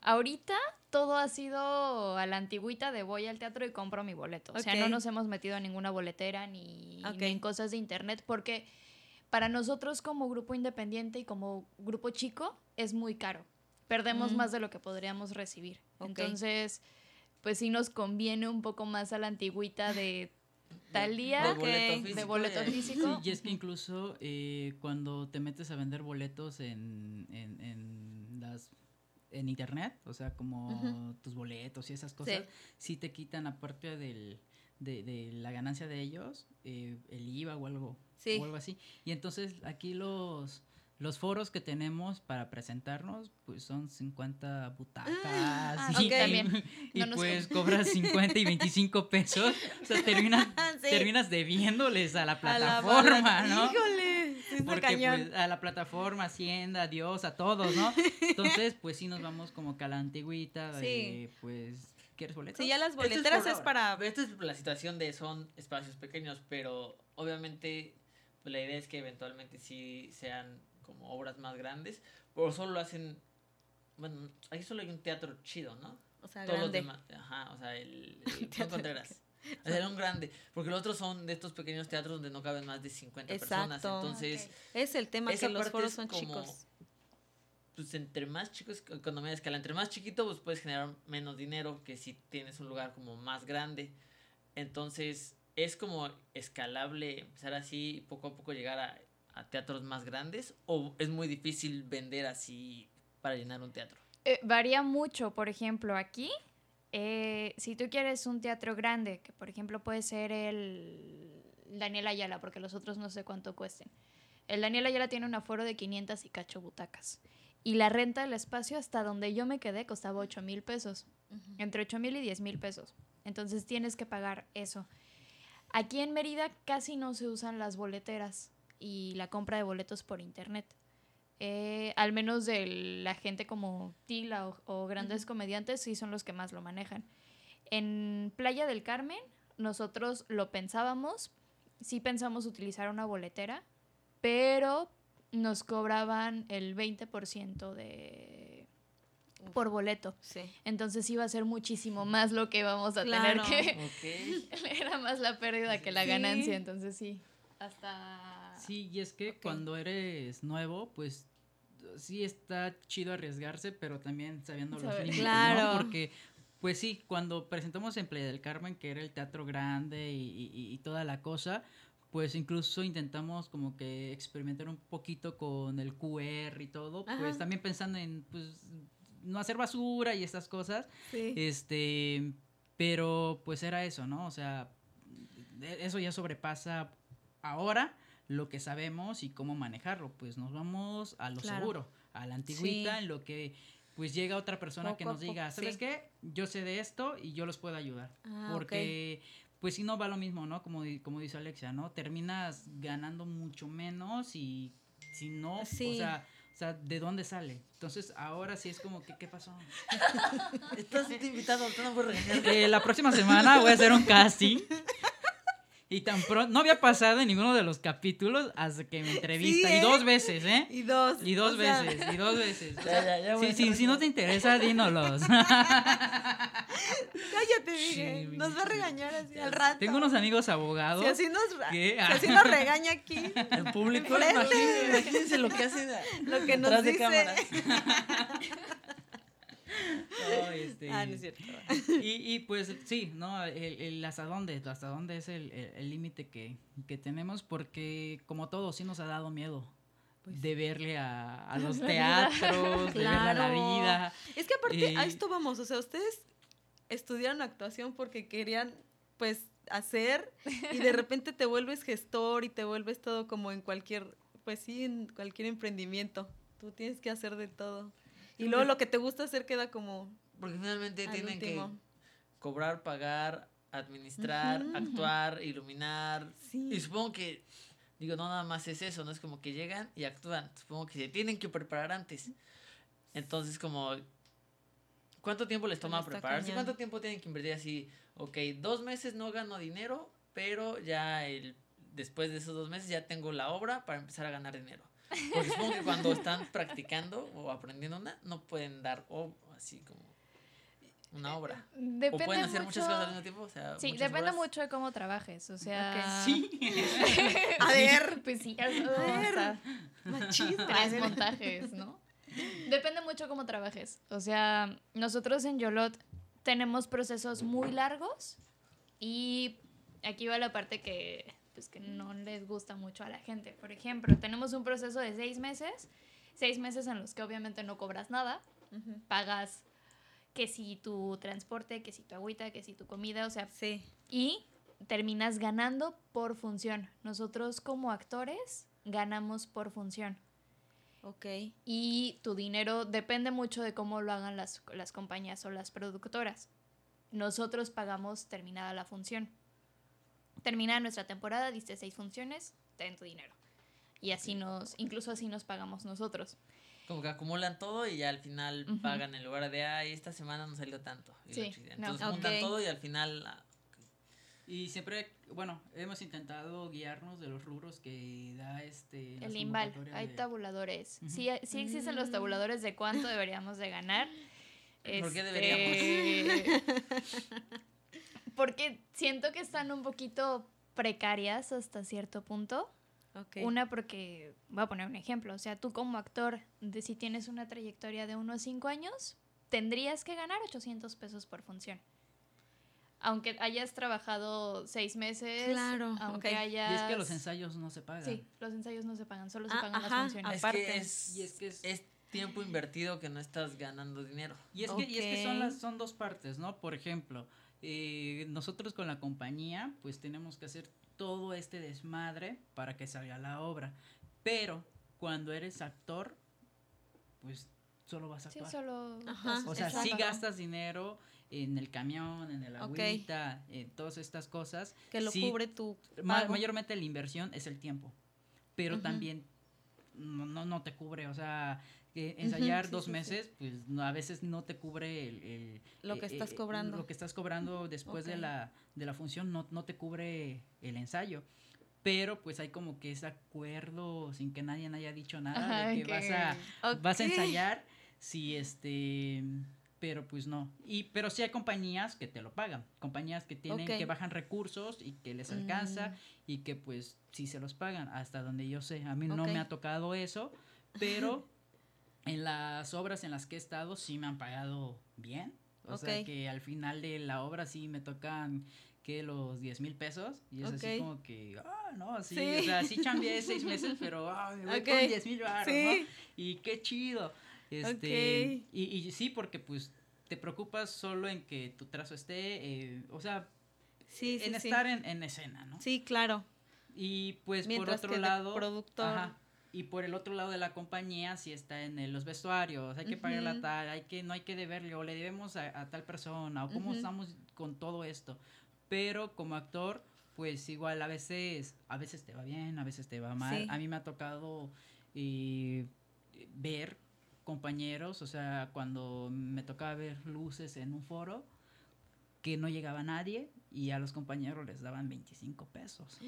Ahorita todo ha sido a la antigüita de voy al teatro y compro mi boleto. Okay. O sea, no nos hemos metido en ninguna boletera ni, okay. ni en cosas de internet, porque para nosotros como grupo independiente y como grupo chico es muy caro. Perdemos uh-huh. más de lo que podríamos recibir. Okay. Entonces, pues sí nos conviene un poco más a la antigüita de... Tal día de, okay. boleto físico, de boleto físico. Y es que incluso eh, cuando te metes a vender boletos en, en, en las en internet, o sea, como uh-huh. tus boletos y esas cosas, sí, sí te quitan aparte del, de, de la ganancia de ellos, eh, el I V A o algo, sí. o algo así. Y entonces aquí los... Los foros que tenemos para presentarnos, pues son cincuenta butacas. Ah, y, okay, también. Y, no y pues cu- cobras cincuenta y veinticinco pesos. O sea, terminas, sí. terminas debiéndoles a la plataforma, a la ¿no? Híjole, es porque cañón. Pues, a la plataforma, Hacienda, Dios, a todos, ¿no? Entonces, pues sí nos vamos como que a la antigüita, sí. eh, pues... ¿Quieres boletos? Sí, ya las boleteras es, por, es para... Esta es la situación de son espacios pequeños, pero obviamente pues, la idea es que eventualmente sí sean... como obras más grandes, pero solo lo hacen, bueno, aquí solo hay un teatro chido, ¿no? O sea, todos grande. Los demás, ajá, o sea, el, el Juan Contreras, o sea, era un grande, porque los otros son de estos pequeños teatros donde no caben más de cincuenta Exacto. personas, entonces... Okay. Es el tema que los foros son como, chicos. Pues entre más chicos, economía de escala, entre más chiquito, pues puedes generar menos dinero que si tienes un lugar como más grande, entonces es como escalable, empezar así, poco a poco llegar a... a teatros más grandes, o es muy difícil vender así para llenar un teatro? Eh, varía mucho, por ejemplo, aquí, eh, si tú quieres un teatro grande, que por ejemplo puede ser el Daniel Ayala, porque los otros no sé cuánto cuesten, el Daniel Ayala tiene un aforo de quinientas y cacho butacas, y la renta del espacio hasta donde yo me quedé costaba ocho mil pesos, uh-huh. entre ocho mil y diez mil pesos, entonces tienes que pagar eso. Aquí en Mérida casi no se usan las boleteras, y la compra de boletos por internet. Eh, al menos de la gente como Tila o, o grandes uh-huh. comediantes sí son los que más lo manejan. En Playa del Carmen nosotros lo pensábamos, sí pensamos utilizar una boletera, pero nos cobraban el veinte por ciento de... por boleto. Sí. Entonces iba a ser muchísimo más lo que íbamos a claro. tener que... Okay. Era más la pérdida que la ganancia, sí. entonces sí. Hasta... Sí, y es que okay. cuando eres nuevo, pues sí está chido arriesgarse, pero también sabiendo los límites, claro. ¿no? Porque, pues sí, cuando presentamos en Playa del Carmen, que era el teatro grande y, y, y toda la cosa, pues incluso intentamos como que experimentar un poquito con el Q R y todo, Ajá. pues también pensando en, pues, no hacer basura y estas cosas, sí. este, pero pues era eso, ¿no? O sea, eso ya sobrepasa... ahora lo que sabemos y cómo manejarlo, pues nos vamos a lo claro. seguro, a la antigüita, sí. en lo que pues llega otra persona poco, que nos diga, poco, ¿sabes sí. qué? Yo sé de esto y yo los puedo ayudar, ah, porque okay. pues si no va lo mismo, ¿no? Como, como dice Alexia, ¿no? Terminas ganando mucho menos y si no, sí. o sea... O sea, ¿de dónde sale? Entonces, ahora sí es como que, ¿qué pasó? Estás invitado, tú no puedes regañar. Eh, la próxima semana voy a hacer un casting. Y tan pronto, no había pasado en ninguno de los capítulos hasta que me entrevista. Sí, ¿eh? Y dos veces, ¿eh? Y dos. Y dos veces, sea. y dos veces. O sea, ya, ya, ya sí, sí, si no te interesa, dínolos. Cállate, dije. Nos va a regañar así al rato. Tengo unos amigos abogados. Si así nos, ra- que, ah, si así nos regaña aquí. El público, imagínense, imagínense lo que hacen. Lo que nos dice. Cámaras. No, este, ah, no es cierto. Y, y pues sí, ¿no? El, el hasta dónde, hasta dónde es el límite que, que tenemos, porque como todo sí nos ha dado miedo pues, de verle a, a los teatros, claro. de verle a la vida. Es que aparte eh, a esto vamos, o sea, ustedes estudiaron actuación porque querían, pues, hacer y de repente te vuelves gestor y te vuelves todo como en cualquier, pues sí, en cualquier emprendimiento. Tú tienes que hacer de todo. Y luego lo que te gusta hacer queda como... Porque finalmente tienen último. que cobrar, pagar, administrar, uh-huh, actuar, iluminar. Sí. Y supongo que, digo, no nada más es eso, no es como que llegan y actúan. Supongo que se tienen que preparar antes. Entonces, como... ¿Cuánto tiempo les toma prepararse? Cañón. ¿Cuánto tiempo tienen que invertir así? Ok, dos meses no gano dinero, pero ya el, después de esos dos meses ya tengo la obra para empezar a ganar dinero. Porque supongo que cuando están practicando o aprendiendo una, no pueden dar ob- así como una obra. Depende o pueden hacer mucho, muchas cosas al mismo tiempo. O sea, sí, depende obras. mucho de cómo trabajes. O sea... Okay. Sí. A ver. Pues sí. A ver. Machista. Tres montajes, ¿no? Depende mucho cómo trabajes. O sea, nosotros en Yolot tenemos procesos muy largos y aquí va la parte que... pues que no les gusta mucho a la gente. Por ejemplo, tenemos un proceso de seis meses, seis meses en los que obviamente no cobras nada, uh-huh, pagas que si tu transporte, que si tu agüita, que si tu comida, o sea, sí, y terminas ganando por función. Nosotros como actores ganamos por función. Ok. Y tu dinero depende mucho de cómo lo hagan las, las compañías o las productoras. Nosotros pagamos terminada la función. Termina nuestra temporada, diste seis funciones, ten tu dinero. Y así nos, incluso así nos pagamos nosotros. Como que acumulan todo y ya al final, uh-huh, pagan en lugar de, ay, esta semana no salió tanto. Y sí, entonces no, juntan okay. todo y al final... Okay. Y siempre, bueno, hemos intentado guiarnos de los rubros que da este... El IMBAL, hay de... tabuladores. Uh-huh. Sí, sí existen mm. los tabuladores de cuánto deberíamos de ganar. ¿Por este... qué deberíamos? Porque siento que están un poquito precarias hasta cierto punto. Okay. Una porque, voy a poner un ejemplo, o sea, tú como actor, de si tienes una trayectoria de unos cinco años, tendrías que ganar ochocientos pesos por función. Aunque hayas trabajado seis meses, claro, aunque okay. hayas... Y es que los ensayos no se pagan. Sí, los ensayos no se pagan, solo ah, se pagan ajá, las funciones. Aparte, es que es... Y es, que es, es tiempo invertido que no estás ganando dinero. Y es okay. que, y es que son, las, son dos partes, ¿no? Por ejemplo... Eh, nosotros con la compañía pues tenemos que hacer todo este desmadre para que salga la obra, pero cuando eres actor pues solo vas a actuar. Sí, solo... Ajá, o sea, exacto. sí gastas dinero en el camión, en el agüita, okay. en todas estas cosas. Que lo sí, cubre tu... Ma- mayormente la inversión es el tiempo, pero uh-huh. también no, no, no te cubre, o sea... Eh, ensayar uh-huh, sí, dos sí, meses, sí. pues no, a veces no te cubre el, el lo que eh, estás cobrando. Lo que estás cobrando después okay. de la de la función no, no te cubre el ensayo. Pero pues hay como que ese acuerdo sin que nadie haya dicho nada Ajá, de que okay. vas a okay. vas a ensayar si este pero pues no. Y pero sí hay compañías que te lo pagan, compañías que tienen okay. que bajan recursos y que les alcanza mm. y que pues sí se los pagan hasta donde yo sé. A mí okay. no me ha tocado eso, pero en las obras en las que he estado sí me han pagado bien, o okay. sea que al final de la obra sí me tocan que los diez mil pesos y es okay. así como que, ah, oh, no, sí, sí, o sea, sí chambeé seis meses, pero ah, oh, me voy okay. con diez mil baros, sí. ¿no? Y qué chido, este, okay. y, y sí, porque pues te preocupas solo en que tu trazo esté, eh, o sea, sí, sí, en sí. estar en, en escena, ¿no? Sí, claro. Y pues Mientras por otro que lado, el productor... Ajá, y por el otro lado de la compañía, si está en el, los vestuarios, hay que uh-huh. pagarla tal, hay que, no hay que deberle, o le debemos a, a tal persona, o cómo uh-huh. estamos con todo esto. Pero como actor, pues igual a veces, a veces te va bien, a veces te va mal. Sí. A mí me ha tocado eh, ver compañeros, o sea, cuando me tocaba ver luces en un foro, que no llegaba nadie, y a los compañeros les daban veinticinco pesos,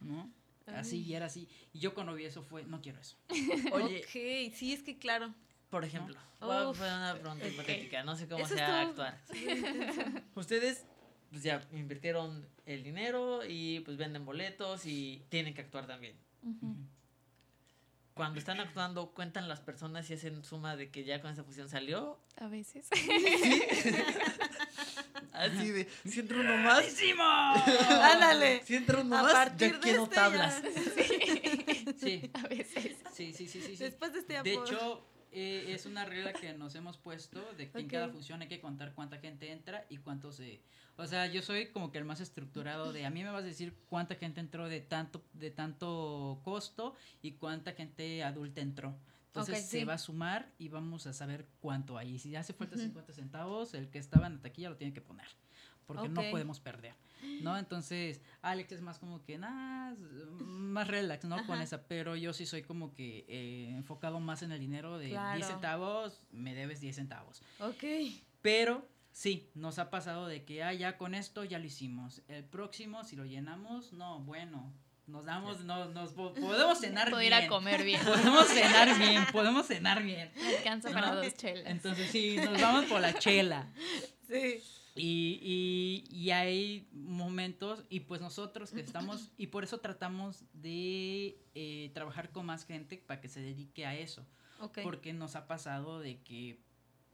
¿no? Así y era así. Y yo cuando vi eso fue, no quiero eso. Oye. Ok, sí, es que claro. Por ejemplo, ¿no? Uf, fue una pregunta okay. hipotética, no sé cómo eso sea todo... actuar. Ustedes pues ya invirtieron el dinero y pues venden boletos y tienen que actuar también. Uh-huh. Cuando están actuando, ¿cuentan las personas y hacen suma de que ya con esa fusión salió? A veces. ¿Sí? Así de, si entra uno más. ¡Hicimos! ¡Ándale! Si entra uno más, ya quiero tablas. Sí. Sí. A veces. Sí, sí, sí, sí, sí. Después de este apodo. De hecho, eh, es una regla que nos hemos puesto de que okay. en cada función hay que contar cuánta gente entra y cuánto se... O sea, yo soy como que el más estructurado de... A mí me vas a decir cuánta gente entró de tanto, de tanto costo y cuánta gente adulta entró. Entonces okay, se sí. va a sumar y vamos a saber cuánto hay. Y si hace falta uh-huh. cincuenta centavos, el que estaba en la taquilla lo tiene que poner. Porque okay. no podemos perder, ¿no? Entonces, Alex es más como que, nada, más relax, ¿no? Ajá. Con esa, pero yo sí soy como que eh, enfocado más en el dinero de claro. diez centavos, me debes diez centavos. Ok. Pero, sí, nos ha pasado de que, ah, ya con esto ya lo hicimos. El próximo, si lo llenamos, no, bueno, nos damos, sí. no, nos podemos cenar Puedo bien. Podemos ir a comer bien. Podemos cenar bien, podemos cenar bien. Me alcanza ¿no? para dos chelas. Entonces, sí, nos vamos por la chela. Sí. Y, y, y hay momentos, y pues nosotros que estamos, y por eso tratamos de eh, trabajar con más gente para que se dedique a eso, okay. porque nos ha pasado de que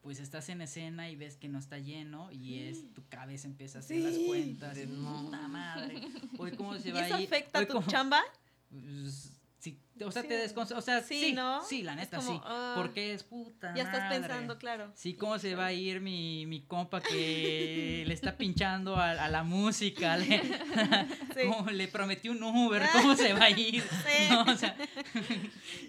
pues estás en escena y ves que no está lleno y sí. es tu cabeza empieza a hacer sí. las cuentas, sí. no, puta madre, hoy cómo se va a ir. ¿Y eso afecta a tu cómo, chamba? Pues, sí, o sea, sí. te desconcentras, o sea, sí, sí, ¿no? sí la neta, como, sí, uh, porque es puta ya estás madre. Pensando, claro. Sí, cómo se va a ir mi, mi compa que le está pinchando a, a la música, le, sí. como, le prometí un Uber, cómo se va a ir, sí. ¿no? O sea,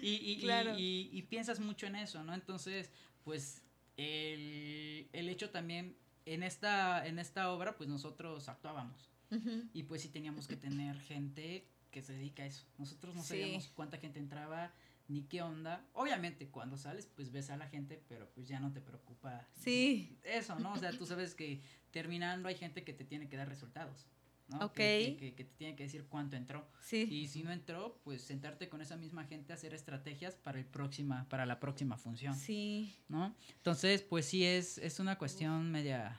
y, y, claro. y, y, y piensas mucho en eso, ¿no? Entonces, pues, el, el hecho también, en esta, en esta obra, pues nosotros actuábamos, uh-huh. y pues sí teníamos que tener gente que se dedica a eso. Nosotros no sí. sabíamos cuánta gente entraba, ni qué onda. Obviamente, cuando sales, pues ves a la gente, pero pues ya no te preocupa sí. eso, ¿no? O sea, tú sabes que terminando hay gente que te tiene que dar resultados, ¿no? Okay. Que, que, que te tiene que decir cuánto entró. Sí. Y si no entró, pues sentarte con esa misma gente a hacer estrategias para el próxima, para la próxima función. Sí. ¿No? Entonces, pues sí es, es una cuestión media,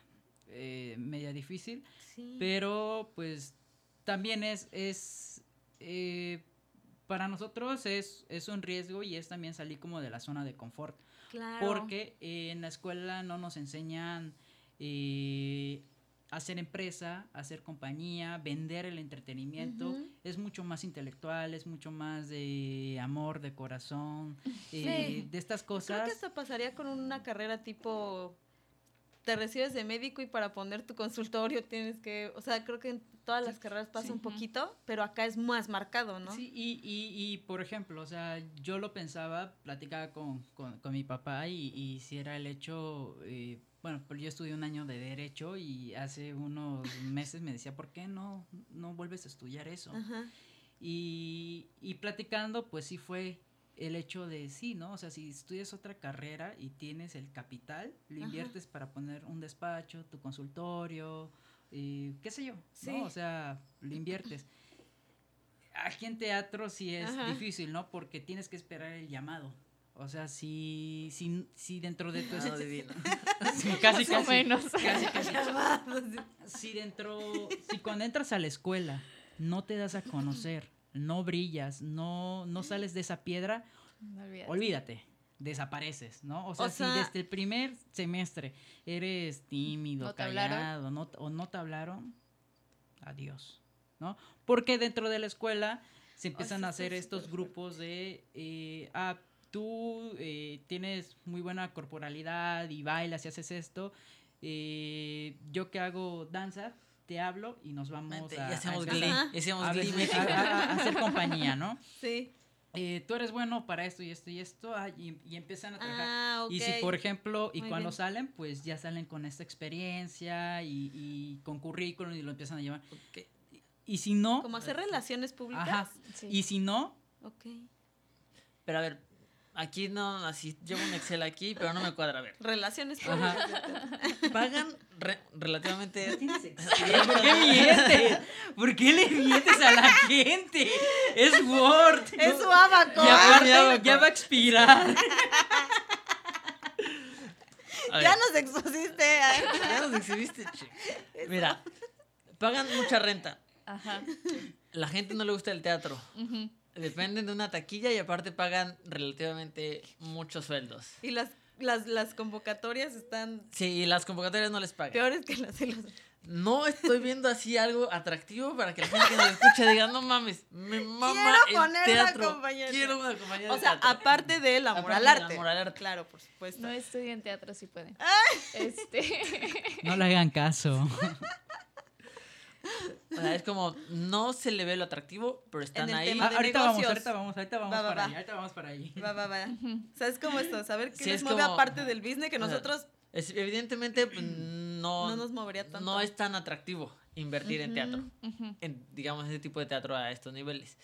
eh, media difícil, sí. pero pues también es, es Eh, para nosotros es, es un riesgo y es también salir como de la zona de confort. Claro. Porque eh, en la escuela no nos enseñan eh, a hacer empresa, a hacer compañía, vender el entretenimiento. Uh-huh. Es mucho más intelectual, es mucho más de amor, de corazón, eh, sí. de estas cosas. Creo que esto pasaría con una carrera tipo... Te recibes de médico y para poner tu consultorio tienes que... O sea, creo que en todas las carreras pasa sí. un poquito, pero acá es más marcado, ¿no? Sí, y, y, y por ejemplo, o sea, yo lo pensaba, platicaba con, con, con mi papá y, y si era el hecho... Eh, bueno, pues yo estudié un año de Derecho y hace unos meses me decía, ¿por qué no, no vuelves a estudiar eso? Ajá. Y, y platicando, pues sí fue... el hecho de sí, ¿no? O sea, si estudias otra carrera y tienes el capital, lo Ajá. inviertes para poner un despacho, tu consultorio, eh, qué sé yo, sí. ¿no? O sea, lo inviertes. Aquí en teatro sí es Ajá. difícil, ¿no? Porque tienes que esperar el llamado. O sea, si, si, si dentro de tu estado de vida. Sí, casi, casi, menos. casi, casi. Si dentro, si cuando entras a la escuela no te das a conocer, no brillas, no, no sales de esa piedra, no olvídate. olvídate, desapareces, ¿no? O sea, o si sea, desde el primer semestre eres tímido, no callado, no, o no te hablaron, adiós, ¿no? Porque dentro de la escuela se empiezan o sea, a hacer estos grupos de, eh, ah, tú eh, tienes muy buena corporalidad y bailas y haces esto, eh, yo que hago danza, te hablo y nos vamos Mente, a, hacemos a, glee, hacemos a, glee. a, a, a hacer compañía, ¿no? Sí. Eh, tú eres bueno para esto y esto y esto, ah, y, y empiezan a trabajar. Ah, okay. Y si, por ejemplo, y Muy cuando bien. salen, pues ya salen con esta experiencia y, y con currículum y lo empiezan a llevar. Okay. Y, y si no... Como hacer relaciones públicas. Ajá. Sí. Y si no... Ok. Pero a ver, aquí no, así, llevo un Excel aquí, pero no me cuadra, a ver. Relaciones públicas. Ajá. Pagan... Re- relativamente ¿Por qué mientes? ¿Por qué le mientes a la gente? Es Word. Es su abaco. Ya, ya va a expirar. A ya nos expusiste. ¿eh? Ya nos exhibiste, che. Mira, pagan mucha renta. Ajá. La gente no le gusta el teatro. Uh-huh. Dependen de una taquilla y aparte pagan relativamente muchos sueldos. Y las Las, las convocatorias están... Sí, y las convocatorias no les pagan. Peores que las de los... no estoy viendo así algo atractivo para que la gente que nos escucha diga, no mames, me mama quiero el teatro. Quiero una compañía de teatro. O sea, aparte del amor al arte. Amor al arte. Claro, por supuesto. No estudien teatro si pueden. Este. No le hagan caso. O sea, es como, no se le ve lo atractivo, pero están ahí. Ah, ahorita vamos, ahorita vamos, ahorita vamos, va, para va, ahí, va. ahorita vamos para ahí. Va, va, va. ¿Sabes cómo esto? Saber qué sí, les es mueve como, aparte del business que nosotros... Es, evidentemente no, no nos movería tanto. No es tan atractivo invertir uh-huh, en teatro, uh-huh. en, digamos, ese tipo de teatro a estos niveles.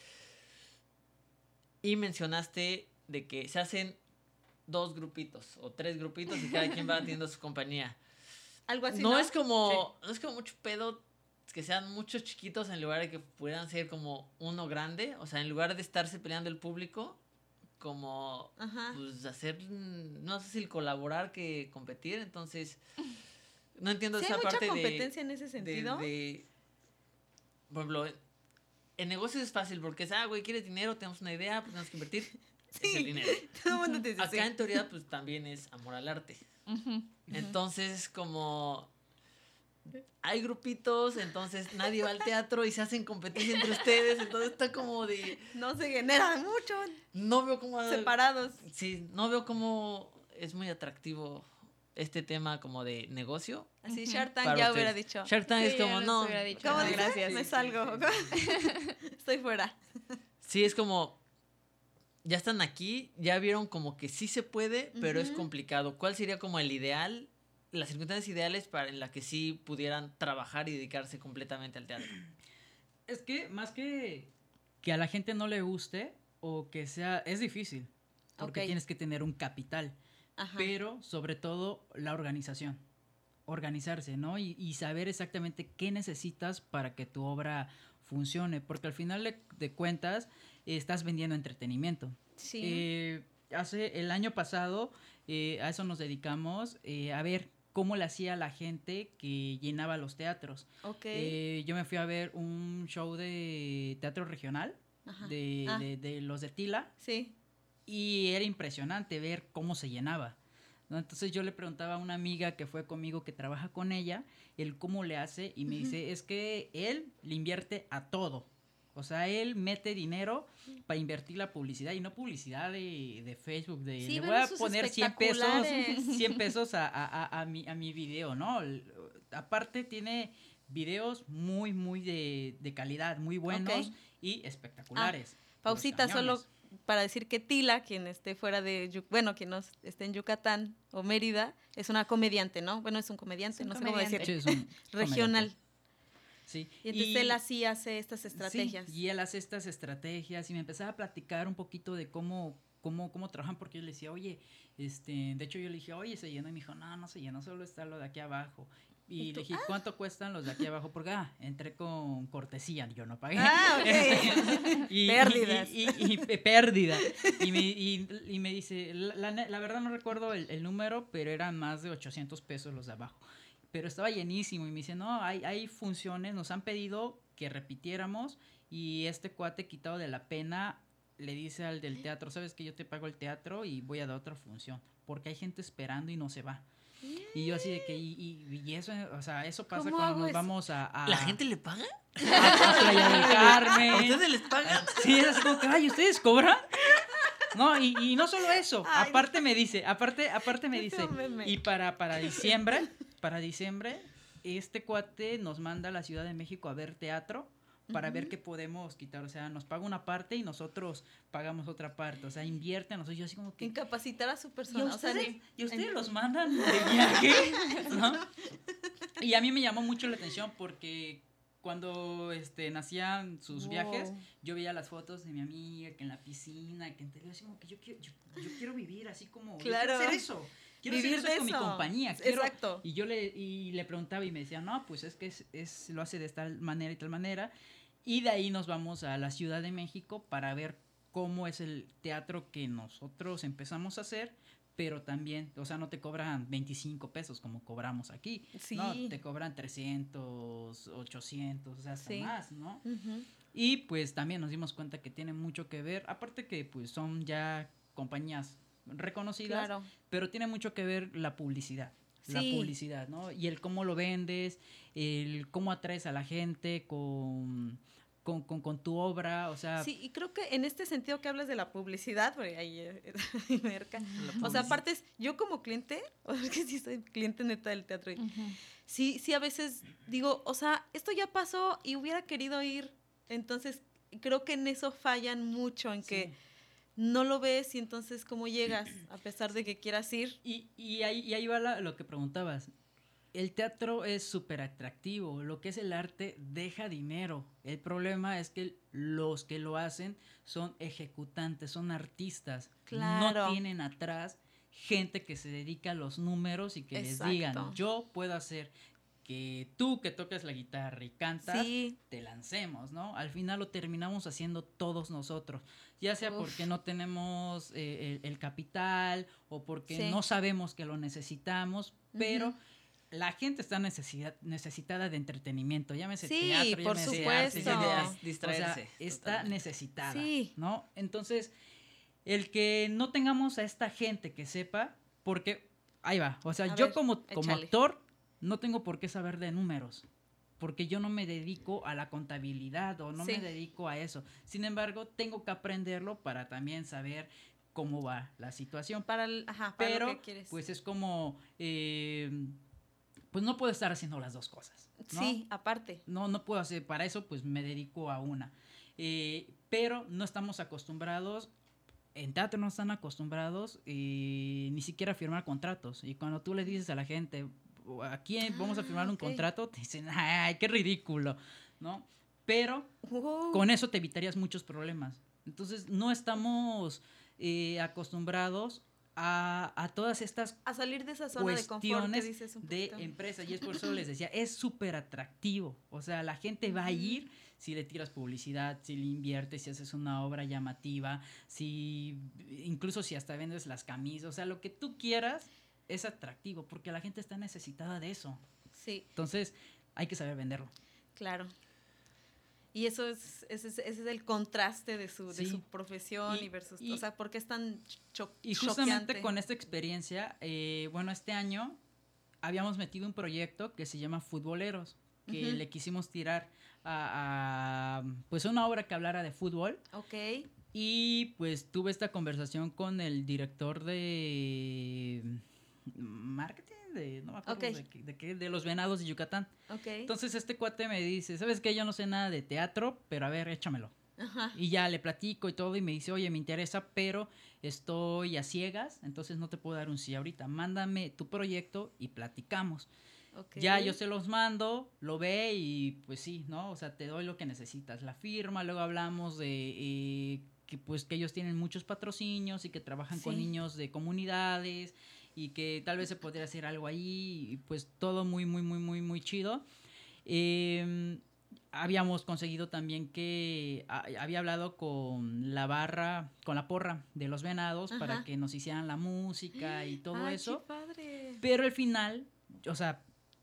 Y mencionaste de que se hacen dos grupitos o tres grupitos y cada quien va atendiendo su compañía. Algo así, ¿no? No es como, sí. no es como mucho pedo que sean muchos chiquitos en lugar de que puedan ser como uno grande. O sea, en lugar de estarse peleando el público... como Ajá. pues hacer, no sé si el colaborar que competir, entonces no entiendo sí, esa parte de... ¿hay mucha competencia en ese sentido? De, de, por ejemplo, en negocios es fácil porque es, ah, güey, ¿quieres dinero? Tenemos una idea, pues tenemos que invertir. Sí, es el dinero. Todo el mundo te dice. Acá sí. en teoría pues también es amor al arte. Uh-huh. Entonces como... hay grupitos, entonces nadie va al teatro y se hacen competencia entre ustedes, entonces está como de... no se generan mucho. No veo cómo... separados. Sí, no veo cómo es muy atractivo este tema como de negocio. Así Shark Tank ya hubiera dicho. Shark Tank sí, es como, no... ¿Cómo dice? Gracias, sí, me salgo. Estoy fuera. Sí, es como... ya están aquí, ya vieron como que sí se puede, pero uh-huh. es complicado. ¿Cuál sería como el ideal... las circunstancias ideales para en las que sí pudieran trabajar y dedicarse completamente al teatro? Es que más que que a la gente no le guste o que sea, es difícil porque okay. tienes que tener un capital, Ajá. pero sobre todo la organización, organizarse, ¿no? Y, y saber exactamente qué necesitas para que tu obra funcione, porque al final de, de cuentas estás vendiendo entretenimiento. Sí. Eh, hace el año pasado eh, a eso nos dedicamos, eh, a ver cómo le hacía la gente que llenaba los teatros. Okay. Eh, yo me fui a ver un show de teatro regional, de, ah. de, de los de Tila, sí. y era impresionante ver cómo se llenaba, ¿no? Entonces yo le preguntaba a una amiga que fue conmigo, que trabaja con ella, el cómo le hace, y me uh-huh. dice, es que él le invierte a todo. O sea, él mete dinero para invertir la publicidad, y no publicidad de, de Facebook, de sí, le voy a poner cien pesos a, a, a, mi, a mi video, ¿no? Aparte tiene videos muy, muy de, de calidad, muy buenos okay. y espectaculares. Ah, pausita solo para decir que Tila, quien esté fuera de, bueno, quien no esté en Yucatán o Mérida, es una comediante, ¿no? Bueno, es un comediante, es un no comediante. sé cómo decir, sí, es un regional. Comediante. Sí. Y entonces y, él así hace estas estrategias. Sí, y él hace estas estrategias y me empezaba a platicar un poquito de cómo, cómo, cómo trabajan, porque yo le decía, oye, este, de hecho yo le dije, oye, se llenó, y me dijo, no, no se llenó, solo está lo de aquí abajo. Y, ¿Y le dije, ah. ¿cuánto cuestan los de aquí abajo? Porque, ah, entré con cortesía, yo no pagué. Ah, ok. y, Pérdidas. Y, y, y, y pérdida. Y me, y, y me dice, la, la verdad no recuerdo el, el número, pero eran más de ochocientos pesos los de abajo. Pero estaba llenísimo y me dice, no, hay, hay funciones, nos han pedido que repitiéramos y este cuate quitado de la pena le dice al del teatro, sabes que yo te pago el teatro y voy a dar otra función, porque hay gente esperando y no se va. Yeah. Y yo así de que, y, y, y eso, o sea, eso pasa cuando nos eso? vamos a, a... ¿La gente le paga? A, a Playa del Carmen. ¿A ustedes les pagan? Sí, es así como que, ay, ¿ustedes cobran? No, y, y no solo eso, ay, aparte no. me dice, aparte, aparte me dice, y para, para diciembre... Para diciembre, este cuate nos manda a la Ciudad de México a ver teatro para uh-huh. ver qué podemos quitar. O sea, nos paga una parte y nosotros pagamos otra parte. O sea, invierte en nosotros. Yo así como que... incapacitar a su persona. ¿Y ustedes, o sea, ¿y ustedes en... los mandan de viaje? ¿No? Y a mí me llamó mucho la atención porque... cuando este, nacían sus wow. viajes, yo veía las fotos de mi amiga que en la piscina, que en televisión, así como que yo quiero, yo, yo quiero vivir así como, claro. quiero hacer eso, quiero vivir hacer eso con eso. mi compañía. Quiero, Exacto. Y yo le, y le preguntaba y me decía, no, pues es que es, es, lo hace de tal manera y tal manera, y de ahí nos vamos a la Ciudad de México para ver cómo es el teatro que nosotros empezamos a hacer, pero también, o sea, no te cobran veinticinco pesos como cobramos aquí, sí. no, te cobran trescientos, ochocientos, o sea, hasta sí. más, ¿no? Uh-huh. Y pues también nos dimos cuenta que tiene mucho que ver, aparte que pues son ya compañías reconocidas, claro. pero tiene mucho que ver la publicidad. sí. la publicidad, ¿no? Y el cómo lo vendes, el cómo atraes a la gente con... Con, con, con tu obra, o sea... Sí, y creo que en este sentido que hablas de la publicidad, porque ahí es merca, o sea, aparte es, yo como cliente, porque sí soy cliente neta del teatro, y, uh-huh. sí, sí a veces digo, o sea, esto ya pasó y hubiera querido ir, entonces creo que en eso fallan mucho, en sí. que no lo ves y entonces cómo llegas, a pesar de que quieras ir. Y, y, ahí, y ahí va la, lo que preguntabas. El teatro es súper atractivo, lo que es el arte deja dinero. El problema es que los que lo hacen son ejecutantes, son artistas. Claro. No tienen atrás gente que se dedica a los números y que Exacto. les digan, yo puedo hacer que tú que tocas la guitarra y cantas, sí. te lancemos, ¿no? Al final lo terminamos haciendo todos nosotros, ya sea Uf. porque no tenemos eh, el, el capital o porque sí. no sabemos que lo necesitamos, pero... Uh-huh. La gente está necesidad, necesitada de entretenimiento, llámese sí, teatro, por llámese supuesto. Arte, distraerse. O sea, está totalmente. necesitada, sí. ¿no? Entonces, el que no tengamos a esta gente que sepa, porque, ahí va, o sea, a yo ver, como, como actor no tengo por qué saber de números, porque yo no me dedico a la contabilidad o no sí. me dedico a eso. Sin embargo, tengo que aprenderlo para también saber cómo va la situación. Para el, ajá, para Pero, lo que quieres. Pues es como... Eh, pues no puedo estar haciendo las dos cosas, ¿no? Sí, aparte. No, no puedo hacer, para eso pues me dedico a una. Eh, pero no estamos acostumbrados, en teatro no están acostumbrados eh, ni siquiera a firmar contratos. Y cuando tú le dices a la gente, aquí ah, vamos a firmar okay. un contrato, te dicen, ay, qué ridículo, ¿no? Pero oh. con eso te evitarías muchos problemas. Entonces no estamos eh, acostumbrados A, a todas estas a salir de esa zona de confort que dices un poquito de empresa, y es por eso les decía, es súper atractivo, o sea, la gente va a ir si le tiras publicidad, si le inviertes, si haces una obra llamativa, si incluso si hasta vendes las camisas, o sea, lo que tú quieras es atractivo, porque la gente está necesitada de eso. Sí. Entonces, hay que saber venderlo. Claro. Y eso es, ese es, ese es el contraste de su, sí. de su profesión y, y versus, y, o sea, ¿por qué es tan cho- y choqueante? Y justamente con esta experiencia, eh, bueno, este año habíamos metido un proyecto que se llama Futboleros, que uh-huh. le quisimos tirar a, a, pues, una obra que hablara de fútbol. Okay. Y, pues, tuve esta conversación con el director de marketing. De, no me acuerdo okay. de, qué, de, qué, de los Venados de Yucatán. Okay. Entonces este cuate me dice, ¿sabes qué? Yo no sé nada de teatro, pero a ver, échamelo. Ajá. Y ya le platico y todo, y me dice, oye, me interesa, pero estoy a ciegas, entonces no te puedo dar un sí ahorita. Mándame tu proyecto y platicamos. Okay. Ya yo se los mando, lo ve y pues sí, ¿no? O sea, te doy lo que necesitas, la firma, luego hablamos de... Eh, que pues que ellos tienen muchos patrocinios y que trabajan sí. con niños de comunidades y que tal vez se podría hacer algo ahí, y pues todo muy, muy, muy, muy, muy chido. Eh, habíamos conseguido también que, a, había hablado con la barra, con la porra de los Venados Ajá. para que nos hicieran la música y todo Ay, eso. ¡Qué padre! Pero al final, o sea,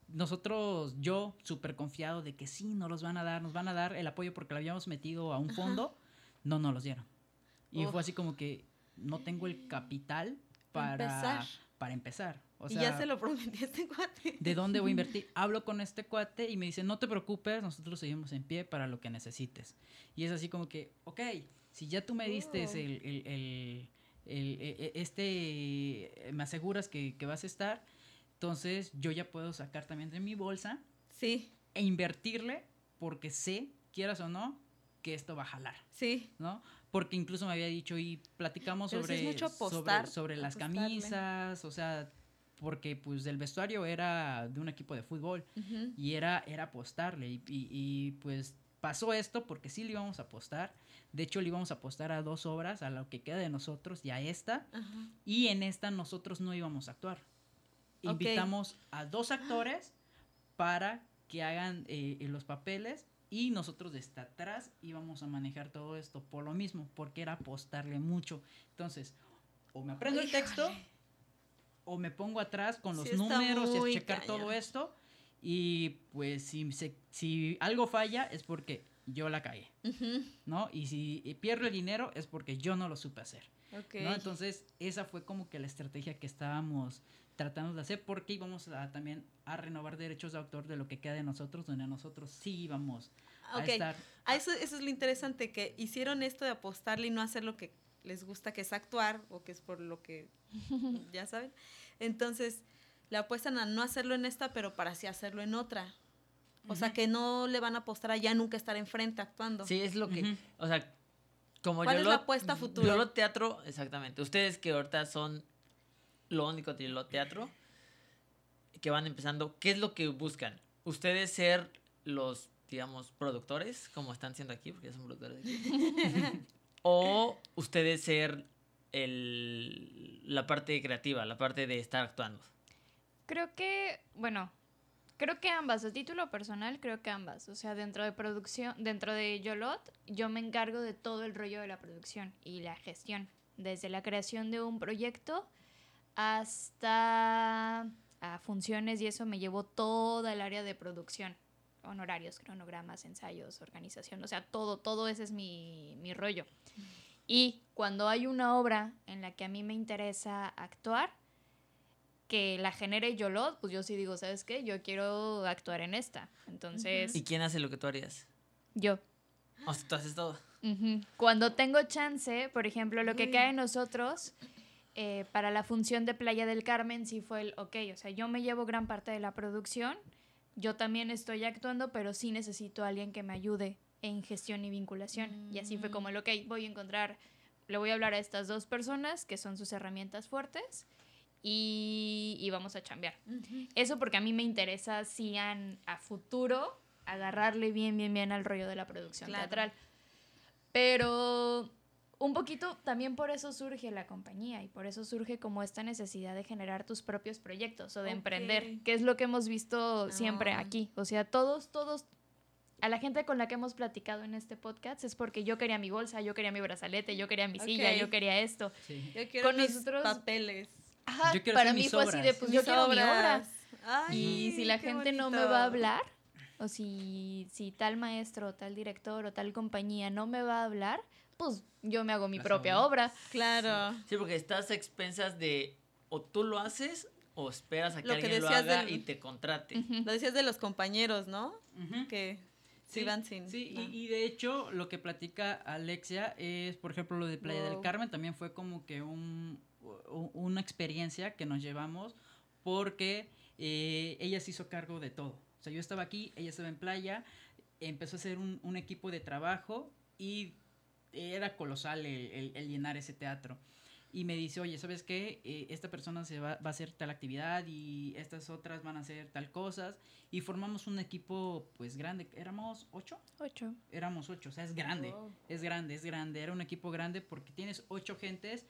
nosotros, yo súper confiado de que sí, nos los van a dar, nos van a dar el apoyo porque lo habíamos metido a un fondo, Ajá. no nos los dieron. Y Uf. fue así como que no tengo el capital para... Empezar. Para empezar. O sea, y ya se lo prometí a este cuate. ¿De dónde voy a invertir? Hablo con este cuate y me dice, no te preocupes, nosotros seguimos en pie para lo que necesites. Y es así como que, ok, si ya tú me diste oh. el, el, el, el, el, este, me aseguras que, que vas a estar, entonces yo ya puedo sacar también de mi bolsa sí. e invertirle porque sé, quieras o no, que esto va a jalar. Sí. ¿No? Porque incluso me había dicho y platicamos Pero sobre, si es mucho apostar, sobre sobre las apostarle. camisas, o sea, porque pues el vestuario era de un equipo de fútbol uh-huh. y era, era apostarle y, y, y pues pasó esto porque sí le íbamos a apostar, de hecho le íbamos a apostar a dos obras, a lo que queda de nosotros y a esta uh-huh. y en esta nosotros no íbamos a actuar, okay. invitamos a dos actores para que hagan eh, los papeles. Y nosotros desde atrás íbamos a manejar todo esto por lo mismo, porque era apostarle mucho. Entonces, o me aprendo Híjole. el texto, o me pongo atrás con los sí números y checar caña. todo esto. Y pues si, se, si algo falla es porque yo la cagué, uh-huh. ¿no? Y si pierdo el dinero es porque yo no lo supe hacer, okay. ¿no? Entonces, esa fue como que la estrategia que estábamos tratamos de hacer, porque íbamos a, también a renovar derechos de autor de lo que queda de nosotros, donde nosotros sí íbamos okay. a estar. Ah, eso, eso es lo interesante, que hicieron esto de apostarle y no hacer lo que les gusta, que es actuar, o que es por lo que, ya saben. Entonces, le apuestan a no hacerlo en esta, pero para sí hacerlo en otra. O uh-huh. sea, que no le van a apostar a ya nunca estar enfrente actuando. Sí, es lo que, uh-huh. o sea, como ¿Cuál Yolot, es la apuesta futura? Yolotl Teatro, exactamente. Ustedes que ahorita son lo único de Yolotl Teatro, que van empezando, ¿qué es lo que buscan? Ustedes ser los, digamos, productores, como están siendo aquí, porque ya son productores aquí. O ustedes ser el, la parte creativa, la parte de estar actuando. Creo que, bueno, creo que ambas, a título personal, creo que ambas. O sea, dentro de producción, dentro de Yolot, yo me encargo de todo el rollo de la producción y la gestión. Desde la creación de un proyecto hasta a funciones, y eso me llevó toda el área de producción. Honorarios, cronogramas, ensayos, organización, o sea, todo, todo ese es mi, mi rollo. Y cuando hay una obra en la que a mí me interesa actuar, que la genere Yolot, pues yo sí digo, ¿sabes qué? Yo quiero actuar en esta. Entonces... ¿Y quién hace lo que tú harías? Yo. O sea, tú haces todo. Uh-huh. Cuando tengo chance, por ejemplo, lo que cae en nosotros, eh, para la función de Playa del Carmen, sí fue el ok, o sea, yo me llevo gran parte de la producción, yo también estoy actuando, pero sí necesito a alguien que me ayude en gestión y vinculación. Mm. Y así fue como el ok, voy a encontrar, le voy a hablar a estas dos personas, que son sus herramientas fuertes, Y, y vamos a chambear. Uh-huh. Eso porque a mí me interesa, si han, a futuro, agarrarle bien, bien, bien al rollo de la producción claro. teatral. Pero un poquito también por eso surge la compañía y por eso surge como esta necesidad de generar tus propios proyectos o de okay. emprender, que es lo que hemos visto siempre oh. aquí. O sea, todos, todos, a la gente con la que hemos platicado en este podcast es porque yo quería mi bolsa, yo quería mi brazalete, yo quería mi okay. silla, yo quería esto. Sí. Yo quiero con mis nosotros, papeles. Ajá, yo para mí fue obras. así de, pues mis yo quiero obras. mi obra. Ay, y si la gente bonito. no me va a hablar, o si, si tal maestro, tal director o tal compañía no me va a hablar, pues yo me hago mi Las propia obras. obra. Claro. Sí. sí, porque estás a expensas de, o tú lo haces, o esperas a que lo alguien que lo haga del, y te contrate. Uh-huh. Lo decías de los compañeros, ¿no? Uh-huh. Que sí, sí van sin... Sí, no. y, y de hecho, lo que platica Alexia es, por ejemplo, lo de Playa wow. del Carmen, también fue como que un... una experiencia que nos llevamos porque eh, ella se hizo cargo de todo. O sea, yo estaba aquí, ella estaba en Playa, empezó a hacer un, un equipo de trabajo y era colosal el, el, el llenar ese teatro. Y me dice, oye, ¿sabes qué? Eh, esta persona se va, va a hacer tal actividad y estas otras van a hacer tal cosas. Y formamos un equipo, pues, grande. ¿Éramos ocho? Ocho. Éramos ocho, o sea, es grande, oh. es grande, es grande. Era un equipo grande porque tienes ocho gentes.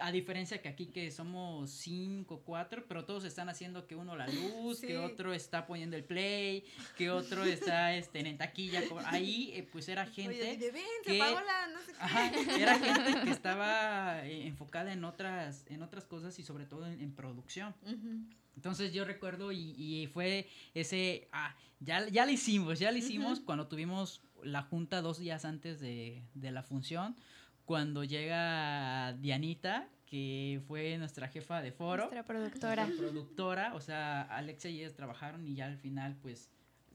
A diferencia que aquí que somos cinco, cuatro, pero todos están haciendo que uno la luz, sí. que otro está poniendo el play, que otro está este, en taquilla. Ahí eh, pues era gente Oye, de vente, que, Paola, no sé qué. Ajá, era gente que estaba eh, enfocada en otras, en otras cosas y sobre todo en, en producción. Uh-huh. Entonces yo recuerdo y, y fue ese, ah, ya, ya lo hicimos, ya lo hicimos uh-huh. cuando tuvimos la junta dos días antes de, de la función. Cuando llega Dianita, que fue nuestra jefa de foro. Nuestra productora. Nuestra productora, o sea, Alexia y ellas trabajaron y ya al final, pues,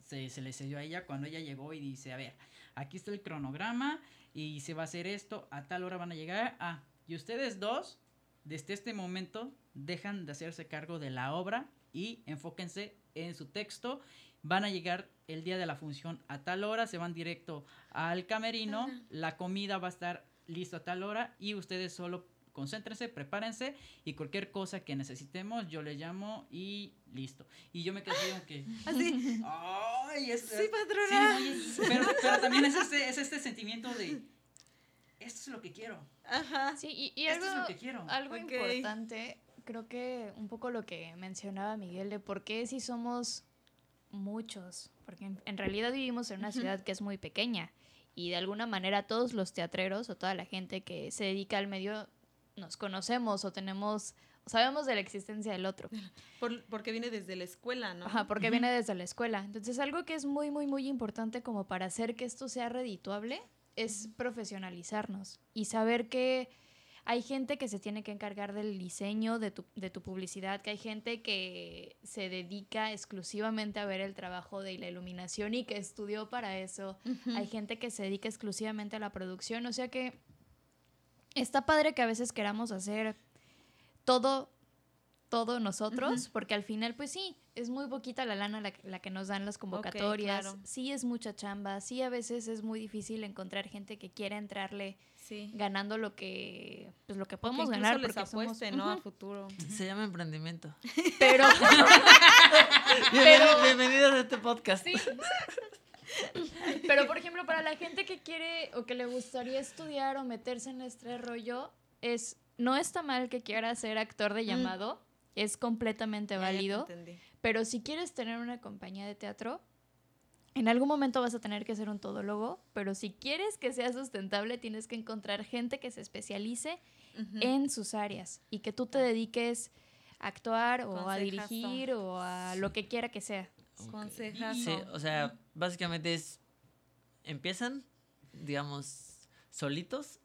se, se le cedió a ella cuando ella llegó y dice, a ver, aquí está el cronograma y se va a hacer esto, a tal hora van a llegar. Ah, y ustedes dos, desde este momento, dejan de hacerse cargo de la obra y enfóquense en su texto. Van a llegar el día de la función a tal hora, se van directo al camerino, uh-huh. la comida va a estar listo a tal hora y ustedes solo concéntrense, prepárense y cualquier cosa que necesitemos yo le llamo y listo. Y yo me quedé que así ay es, sí patrona sí, no, pero, pero también es este, es este sentimiento de esto es lo que quiero. Ajá. Sí, y, y algo, esto es lo que quiero. Algo okay. importante, creo que un poco lo que mencionaba Miguel de por qué si somos muchos, porque en, en realidad vivimos en una uh-huh. ciudad que es muy pequeña. Y de alguna manera todos los teatreros o toda la gente que se dedica al medio nos conocemos o tenemos, sabemos de la existencia del otro. Por, porque viene desde la escuela, ¿no? Ajá, porque uh-huh. viene desde la escuela. Entonces algo que es muy, muy, muy importante como para hacer que esto sea redituable es uh-huh. profesionalizarnos y saber que hay gente que se tiene que encargar del diseño de tu, de tu publicidad, que hay gente que se dedica exclusivamente a ver el trabajo de la iluminación y que estudió para eso, uh-huh. Hay gente que se dedica exclusivamente a la producción, o sea que está padre que a veces queramos hacer todo, todo nosotros, uh-huh. Porque al final, pues sí, es muy poquita la lana la, la que nos dan las convocatorias, okay, claro. Sí es mucha chamba, sí a veces es muy difícil encontrar gente que quiera entrarle, sí. Ganando lo que, pues lo que podemos porque ganar. Porque les apueste, somos, ¿no? Uh-huh. A futuro. Se llama emprendimiento. Pero, pero... Bienvenidos a este podcast. Sí. Pero, por ejemplo, para la gente que quiere o que le gustaría estudiar o meterse en este rollo, es, no está mal que quiera ser actor de llamado, mm. Es completamente válido, ya, ya pero si quieres tener una compañía de teatro, en algún momento vas a tener que ser un todólogo, pero si quieres que sea sustentable, tienes que encontrar gente que se especialice, uh-huh. En sus áreas y que tú te dediques a actuar o a dirigir o a lo que quiera que sea. Okay. Consejazo. Sí, o sea, básicamente es, empiezan, digamos, solitos,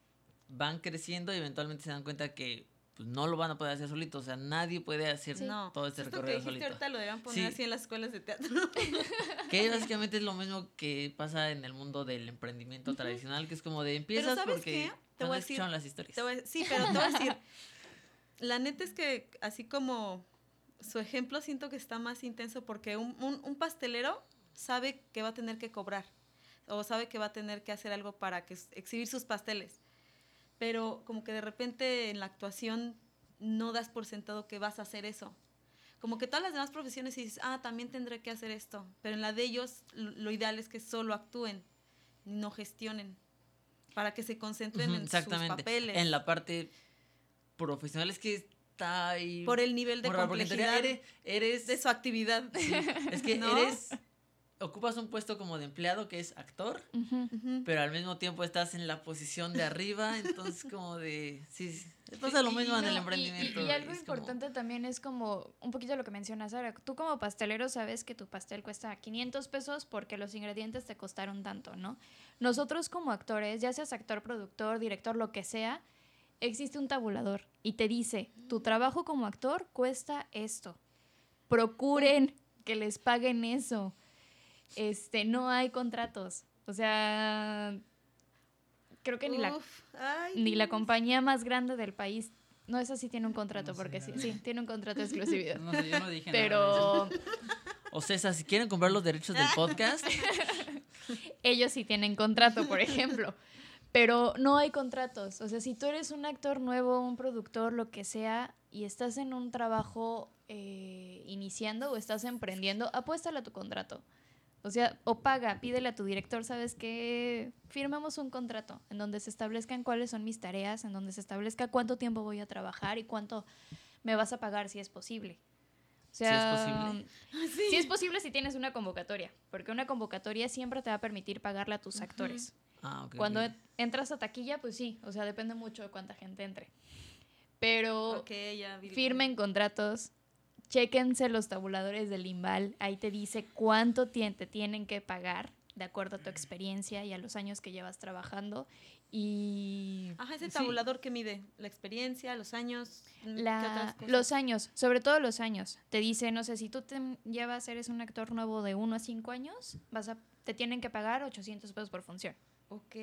van creciendo y eventualmente se dan cuenta que pues, no lo van a poder hacer solitos, o sea, nadie puede hacer, sí. Todo este Esto recorrido que dijiste solito. Ahorita lo deban poner, sí. Así en las escuelas de teatro. Que básicamente es lo mismo que pasa en el mundo del emprendimiento, uh-huh. Tradicional, que es como de empiezas. ¿Pero sabes porque te voy a decir, las historias. Te voy a, sí, pero te voy a decir, la neta es que así como... Su ejemplo siento que está más intenso porque un, un, un pastelero sabe que va a tener que cobrar o sabe que va a tener que hacer algo para que, exhibir sus pasteles, pero como que de repente en la actuación no das por sentado que vas a hacer eso. Como que todas las demás profesiones dices, ah, también tendré que hacer esto, pero en la de ellos lo, lo ideal es que solo actúen, no gestionen, para que se concentren, uh-huh, en sus papeles. En la parte profesional es que... Y por el nivel de complejidad eres, eres, de su actividad. Sí, es que ¿no? eres, ocupas un puesto como de empleado que es actor, uh-huh, uh-huh. Pero al mismo tiempo estás en la posición de arriba, entonces como de... Sí, sí pasa lo mismo y, en no, el emprendimiento. Y, y, y algo importante como... también es como un poquito lo que menciona Sara. Tú como pastelero sabes que tu pastel cuesta quinientos pesos porque los ingredientes te costaron tanto, ¿no? Nosotros como actores, ya seas actor, productor, director, lo que sea, existe un tabulador y te dice, tu trabajo como actor cuesta esto. Procuren que les paguen eso. Este, no hay contratos. O sea, creo que ni, Uf, la, ay, ni la compañía más grande del país, no, esa sí tiene un contrato, no sé, porque sí, sí, tiene un contrato de exclusividad. No sé, yo no dije nada. Pero... O sea, si quieren comprar los derechos del podcast... Ellos sí tienen contrato, por ejemplo. Pero no hay contratos, o sea, si tú eres un actor nuevo, un productor, lo que sea, y estás en un trabajo eh, iniciando o estás emprendiendo, apuéstale a tu contrato. O sea, o paga, pídele a tu director, ¿sabes qué? Firmemos un contrato en donde se establezcan cuáles son mis tareas, en donde se establezca cuánto tiempo voy a trabajar y cuánto me vas a pagar si es posible. O sea, sí es posible. Sí. Sí es posible si tienes una convocatoria, porque una convocatoria siempre te va a permitir pagarle a tus, uh-huh. Actores. Ah, okay, cuando okay. entras a taquilla, pues sí, o sea, depende mucho de cuánta gente entre. Pero okay, ya, firmen contratos, chéquense los tabuladores del IMBAL, ahí te dice cuánto te tienen que pagar de acuerdo a tu experiencia y a los años que llevas trabajando. Y ajá, ese tabulador, sí. Que mide la experiencia, los años, la, ¿qué otras cosas? Los años, sobre todo los años. Te dice, no sé, si tú te llevas, eres un actor nuevo de uno a cinco años, vas a, te tienen que pagar ochocientos pesos por función. Ok.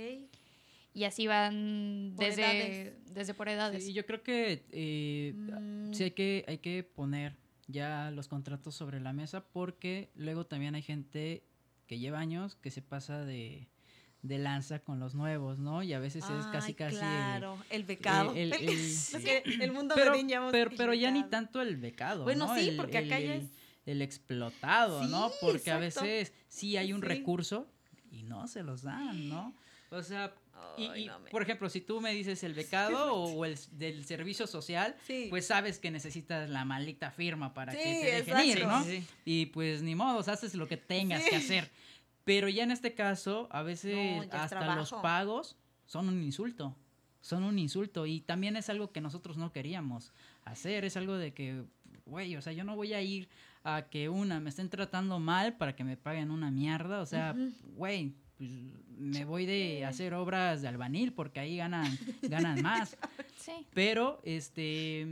Y así van por desde edades. desde por edades. Sí, yo creo que eh, mm. sí hay que, hay que poner ya los contratos sobre la mesa porque luego también hay gente que lleva años que se pasa de, de lanza con los nuevos, ¿no? Y a veces Ay, es casi casi claro, el, el becado. El, el, el, el, sí. el mundo pero, de pero, pero, pero ya ni tanto el becado, bueno, ¿no? Bueno, sí, el, porque el, acá el, ya es... El explotado, sí, ¿no? Porque exacto. A veces sí hay un sí. recurso... Y no se los dan, ¿no? O sea, oh, y, y, no me... por ejemplo, si tú me dices el becado o el del servicio social, sí. Pues sabes que necesitas la maldita firma para sí, que te dejen exacto. ir, ¿no? Sí, sí. Y pues ni modo, haces lo que tengas sí. que hacer. Pero ya en este caso, a veces no, hasta los pagos son un insulto. Son un insulto. Y también es algo que nosotros no queríamos hacer. Es algo de que, güey, o sea, yo no voy a ir... a que una, me estén tratando mal para que me paguen una mierda, o sea, güey, uh-huh. pues me voy de sí. hacer obras de albanil porque ahí ganan, ganan más. Sí. Pero este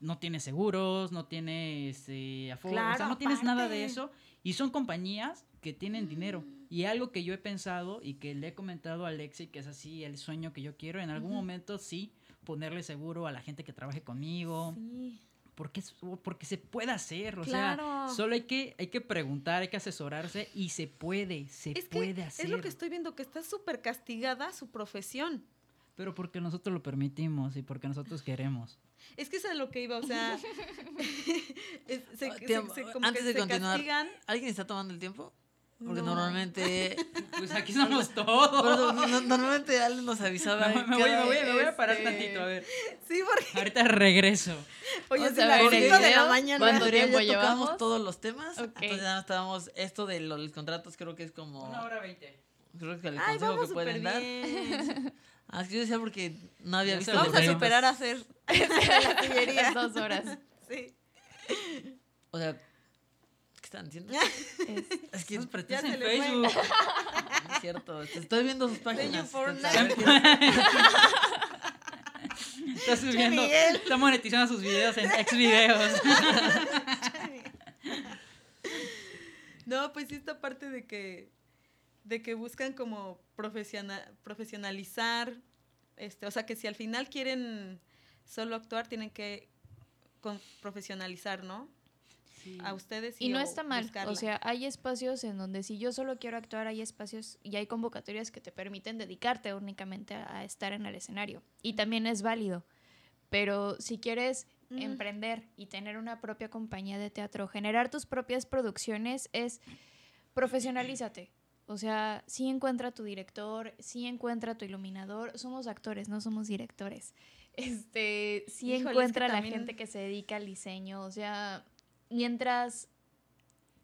no tienes seguros, no tienes eh, aforo, claro, o sea, no aparte. tienes nada de eso. Y son compañías que tienen mm. dinero. Y algo que yo he pensado y que le he comentado a Alexia, que es así el sueño que yo quiero, en algún mm. momento sí ponerle seguro a la gente que trabaje conmigo. Sí. Porque, porque se puede hacer, o claro. sea, solo hay que, hay que preguntar, hay que asesorarse y se puede, se es puede que hacer. Es lo que estoy viendo, que está súper castigada su profesión. Pero porque nosotros lo permitimos y porque nosotros queremos. Es que eso es lo que iba, o sea, es, se, se, se, como antes que de se continuar, castigan. ¿Alguien está tomando el tiempo? Porque no. normalmente... Pues aquí somos todos. Pero, no, no, normalmente alguien nos avisaba. No, me, voy, me, voy, me voy a parar este... tantito, a ver. Sí, porque... Ahorita regreso. Oye, si las cinco de la mañana. Cuando ya tocamos todos los temas, okay. entonces ya no estábamos... Esto de los contratos creo que es como... Una hora veinte. Creo que el Ay, consejo que pueden bien. dar... Así que yo decía porque no había visto... Vamos a superar a hacer la artillería. Dos horas. Sí. O sea... ¿Están diciendo? Es, es que pretexto en Facebook. No es cierto. Estoy viendo sus páginas. Está subiendo. Está monetizando sus videos en Xvideos. No, pues esta parte de que de que buscan como profesiona, profesionalizar, este, o sea, que si al final quieren solo actuar tienen que con, profesionalizar, ¿no? Sí. A ustedes y, y no está mal, buscarla. O sea, hay espacios en donde si yo solo quiero actuar, hay espacios y hay convocatorias que te permiten dedicarte únicamente a, a estar en el escenario y también es válido, pero si quieres mm. emprender y tener una propia compañía de teatro, generar tus propias producciones, es profesionalízate, o sea, sí encuentra tu director, sí encuentra tu iluminador, somos actores, no somos directores, este, sí Híjole, encuentra es que también... la gente que se dedica al diseño, o sea... Mientras,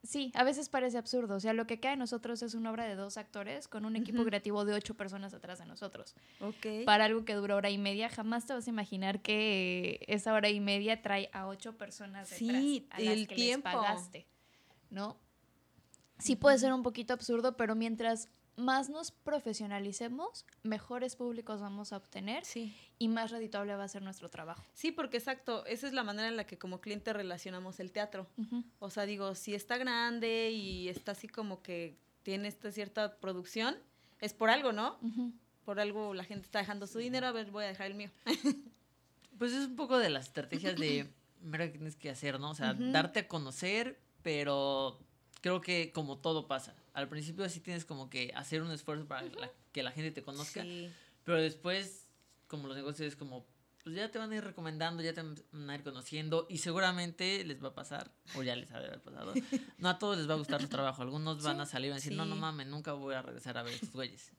sí, a veces parece absurdo. O sea, lo que cae en nosotros es una obra de dos actores con un equipo uh-huh. creativo de ocho personas atrás de nosotros. Okay. Para algo que dura hora y media, jamás te vas a imaginar que esa hora y media trae a ocho personas detrás sí, a las el que tiempo. les pagaste, ¿no? Sí puede ser un poquito absurdo, pero mientras más nos profesionalicemos, mejores públicos vamos a obtener sí. y más redituable va a ser nuestro trabajo. Sí, porque exacto, esa es la manera en la que como cliente relacionamos el teatro. Uh-huh. O sea, digo, si está grande y está así como que tiene esta cierta producción, es por algo, ¿no? Uh-huh. Por algo la gente está dejando su dinero, a ver, voy a dejar el mío. Pues es un poco de las estrategias de, mira, ¿qué tienes que hacer, no? O sea, uh-huh. darte a conocer, pero... Creo que como todo pasa, al principio sí tienes como que hacer un esfuerzo para uh-huh. la, que la gente te conozca, sí. pero después, como los negocios es como, pues ya te van a ir recomendando, ya te van a ir conociendo y seguramente les va a pasar, o ya les habrá pasado, no a todos les va a gustar su trabajo, algunos sí, van a salir y van a decir, sí. no, no mames, nunca voy a regresar a ver estos güeyes.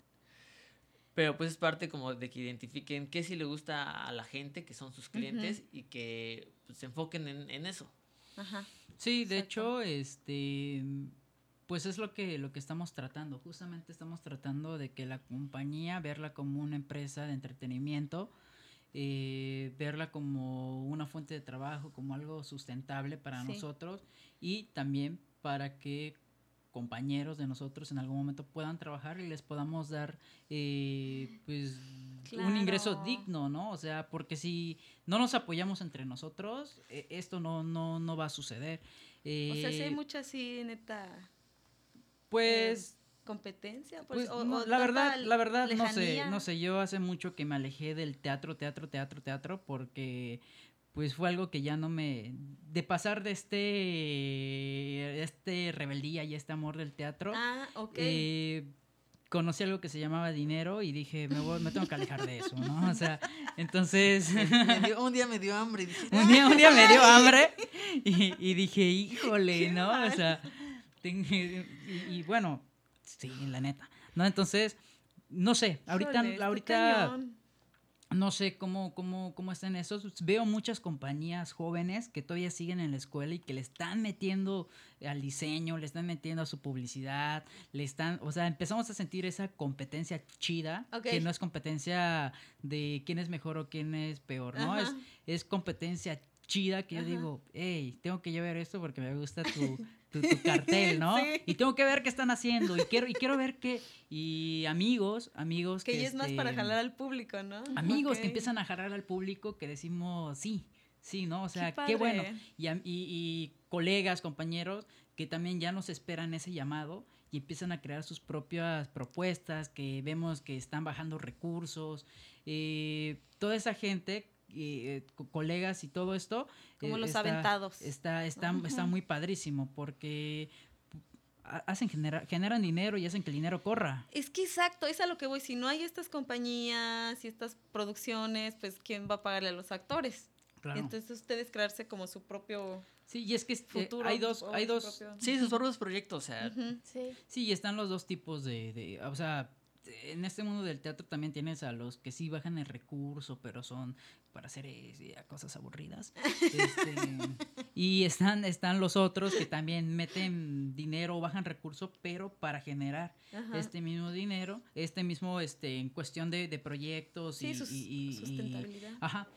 Pero pues es parte como de que identifiquen qué sí le gusta a la gente, que son sus clientes uh-huh. y que pues, se enfoquen en, en eso. Ajá. Sí, de Exacto. hecho, este, pues es lo que, lo que estamos tratando. Justamente estamos tratando de que la compañía, verla como una empresa de entretenimiento, eh, verla como una fuente de trabajo, como algo sustentable para sí. nosotros y también para que compañeros de nosotros en algún momento puedan trabajar y les podamos dar eh, pues claro. un ingreso digno, ¿no? O sea, porque si no nos apoyamos entre nosotros, eh, esto no, no, no va a suceder. Eh, o sea, si hay mucha así, neta. Pues. Eh, competencia, pues, pues o, no, o la verdad, la verdad, lejanía. no sé, no sé, yo hace mucho que me alejé del teatro, teatro, teatro, teatro, porque pues fue algo que ya no me... De pasar de este... Este rebeldía y este amor del teatro... Ah, ok. Eh, conocí algo que se llamaba dinero y dije, me, voy, me tengo que alejar de eso, ¿no? O sea, entonces... Me dio, un día me dio hambre. Dije, un, día, un día me dio hambre y, y dije, híjole, ¿no? O sea, y, y bueno, sí, la neta. No, entonces, no sé, ahorita... Híjole, ahorita no sé cómo, cómo, cómo están esos. Veo muchas compañías jóvenes que todavía siguen en la escuela y que le están metiendo al diseño, le están metiendo a su publicidad, le están, o sea, empezamos a sentir esa competencia chida, okay. que no es competencia de quién es mejor o quién es peor, ¿no? Es, es competencia chida que yo Ajá. digo, hey, tengo que llevar esto porque me gusta tu, tu, tu cartel, ¿no? Sí. Y tengo que ver qué están haciendo y quiero, y quiero ver qué, y amigos, amigos. Que, que ya es este, más para jalar al público, ¿no? Amigos okay. que empiezan a jalar al público que decimos, sí, sí, ¿no? O sea, qué, qué bueno. Y, y, y colegas, compañeros que también ya nos esperan ese llamado y empiezan a crear sus propias propuestas, que vemos que están bajando recursos, eh, toda esa gente... Y, eh, co colegas y todo esto como eh, los está, aventados está, está, uh-huh. está muy padrísimo porque hacen genera, generan dinero y hacen que el dinero corra. Es que exacto, es a lo que voy. Si no hay estas compañías y estas producciones, pues ¿quién va a pagarle a los actores? Claro. Entonces ustedes crearse como su propio sí, y es que futuro, eh, hay dos, hay dos propio... sí, sus propios proyectos, o sea, uh-huh. sí. sí, y están los dos tipos de, de o sea, en este mundo del teatro también tienes a los que sí bajan el recurso, pero son para hacer eh, cosas aburridas. Este, y están, están los otros que también meten dinero o bajan recurso, pero para generar Ajá. este mismo dinero, este mismo este, en cuestión de, de proyectos sí, y, sus, y, y sustentabilidad. Y, Ajá.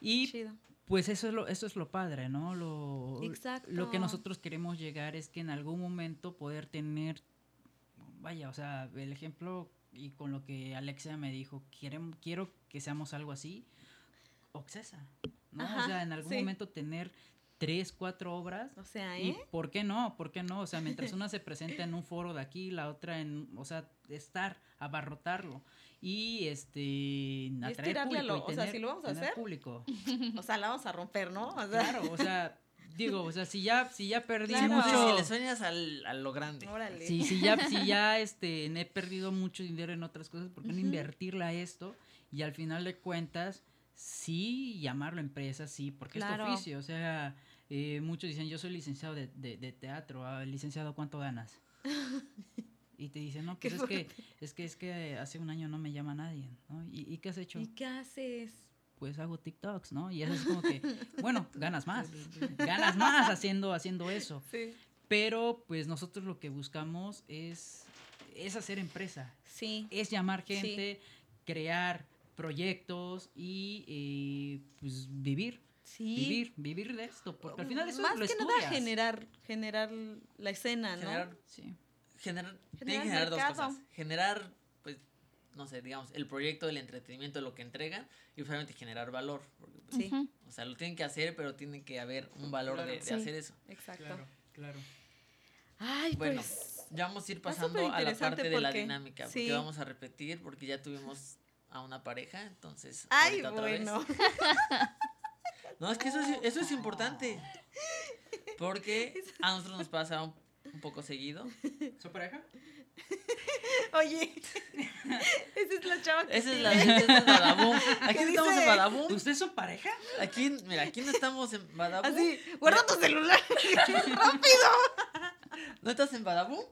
Y Chido. Pues eso es lo, eso es lo padre, ¿no? Lo, Exacto. lo que nosotros queremos llegar es que en algún momento poder tener, vaya, o sea, el ejemplo. Y con lo que Alexia me dijo, quiero, quiero que seamos algo así, Oxesa, ¿no? Ajá, o sea, en algún sí. momento tener tres, cuatro obras. O sea, ¿eh? Y ¿por qué no? ¿Por qué no? O sea, mientras una se presenta en un foro de aquí, la otra en, o sea, estar, abarrotarlo. Y este, atraer es público. Lo, y tener, o sea, si lo vamos a hacer. Público. O sea, la vamos a romper, ¿no? O sea. Claro, o sea... Digo, o sea, si ya, si ya perdí claro. mucho... Si le sueñas al, a lo grande. Órale. Si, si ya, si ya este, he perdido mucho dinero en otras cosas, ¿por qué no uh-huh. invertirla a esto? Y al final de cuentas, sí llamarlo empresa, sí, porque claro. es tu oficio. O sea, eh, muchos dicen, yo soy licenciado de, de, de teatro. Ah, licenciado, ¿cuánto ganas? Y te dicen, no, pues es que, es que es que hace un año no me llama nadie, ¿no? ¿Y, y qué has hecho? ¿Y qué haces? Pues hago TikToks, ¿no? Y eso es como que, bueno, ganas más, ganas más haciendo, haciendo eso. Sí. Pero, pues, nosotros lo que buscamos es, es hacer empresa. Sí. Es llamar gente, sí. crear proyectos y, eh, pues, vivir. Sí. Vivir, vivir de esto. Porque al final eso más es lo que estudias. Nada generar, generar la escena, generar, ¿no? Sí. Generar, generar, generar dos cosas. Generar, pues, no sé, digamos, el proyecto del entretenimiento, lo que entregan, y obviamente generar valor. Porque, pues, sí. O sea, lo tienen que hacer, pero tiene que haber un valor claro, de, de sí. hacer eso. Exacto. Claro, claro. Ay, bueno, pues, ya vamos a ir pasando a la parte de la dinámica, sí. porque vamos a repetir, porque ya tuvimos a una pareja, entonces, Ay, ahorita bueno. otra vez. No, es que eso es, eso es importante, porque a nosotros nos pasa un, un poco seguido. ¿Su pareja? Oye, esa es la chava que Esa tiene. es la esa es Badabum. Aquí no estamos en Badabum. ¿Ustedes son pareja? Aquí, mira, aquí no estamos en Badabum. Así, guarda tu celular. ¡Rápido! ¿No estás en Badabum?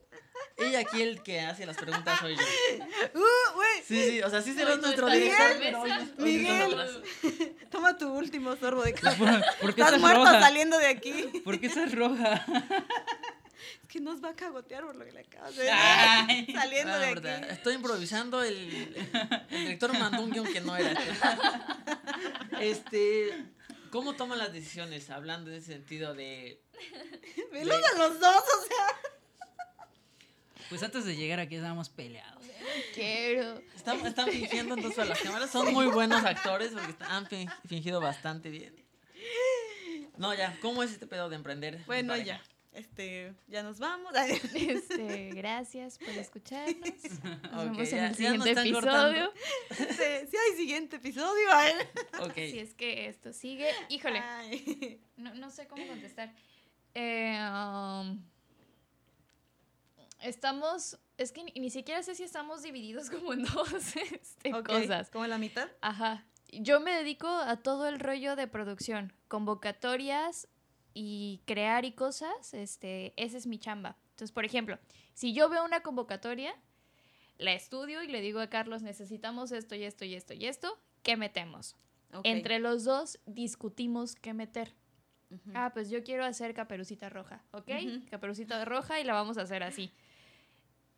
Y aquí el que hace las preguntas soy yo. Uh, güey. Sí, sí, o sea, sí será nuestro director. Miguel, Miguel. Toma tu último sorbo de café. ¿Por qué estás muerto roja? Saliendo de aquí. ¿Por qué estás roja? Que nos va a cagotear por lo que le acabas de decir. Saliendo de verdad. Aquí. Estoy improvisando. El, el director mandó un guión que no era. Este, ¿cómo toman las decisiones? Hablando en ese sentido de... Velos de... a los dos, o sea. Pues antes de llegar aquí estábamos peleados. Quiero. Están, están fingiendo entonces a las cámaras. Son muy buenos actores porque han fingido bastante bien. No, ya. ¿Cómo es este pedo de emprender? Bueno, ya. Este, ya nos vamos. Este, gracias por escucharnos. Nos okay, vemos ya, en el siguiente episodio. Este, si hay siguiente episodio, okay. Si es que esto sigue. Híjole, no, no sé cómo contestar. Eh, um, estamos, es que ni, ni siquiera sé si estamos divididos como en dos este, okay. cosas. ¿Como en la mitad? Ajá. Yo me dedico a todo el rollo de producción, convocatorias y crear y cosas, este, esa es mi chamba. Entonces, por ejemplo, si yo veo una convocatoria, la estudio y le digo a Carlos, necesitamos esto y esto y esto y esto, ¿qué metemos? Okay. Entre los dos discutimos qué meter. Uh-huh. Ah, pues yo quiero hacer Caperucita Roja, ¿ok? Uh-huh. Caperucita Roja y la vamos a hacer así.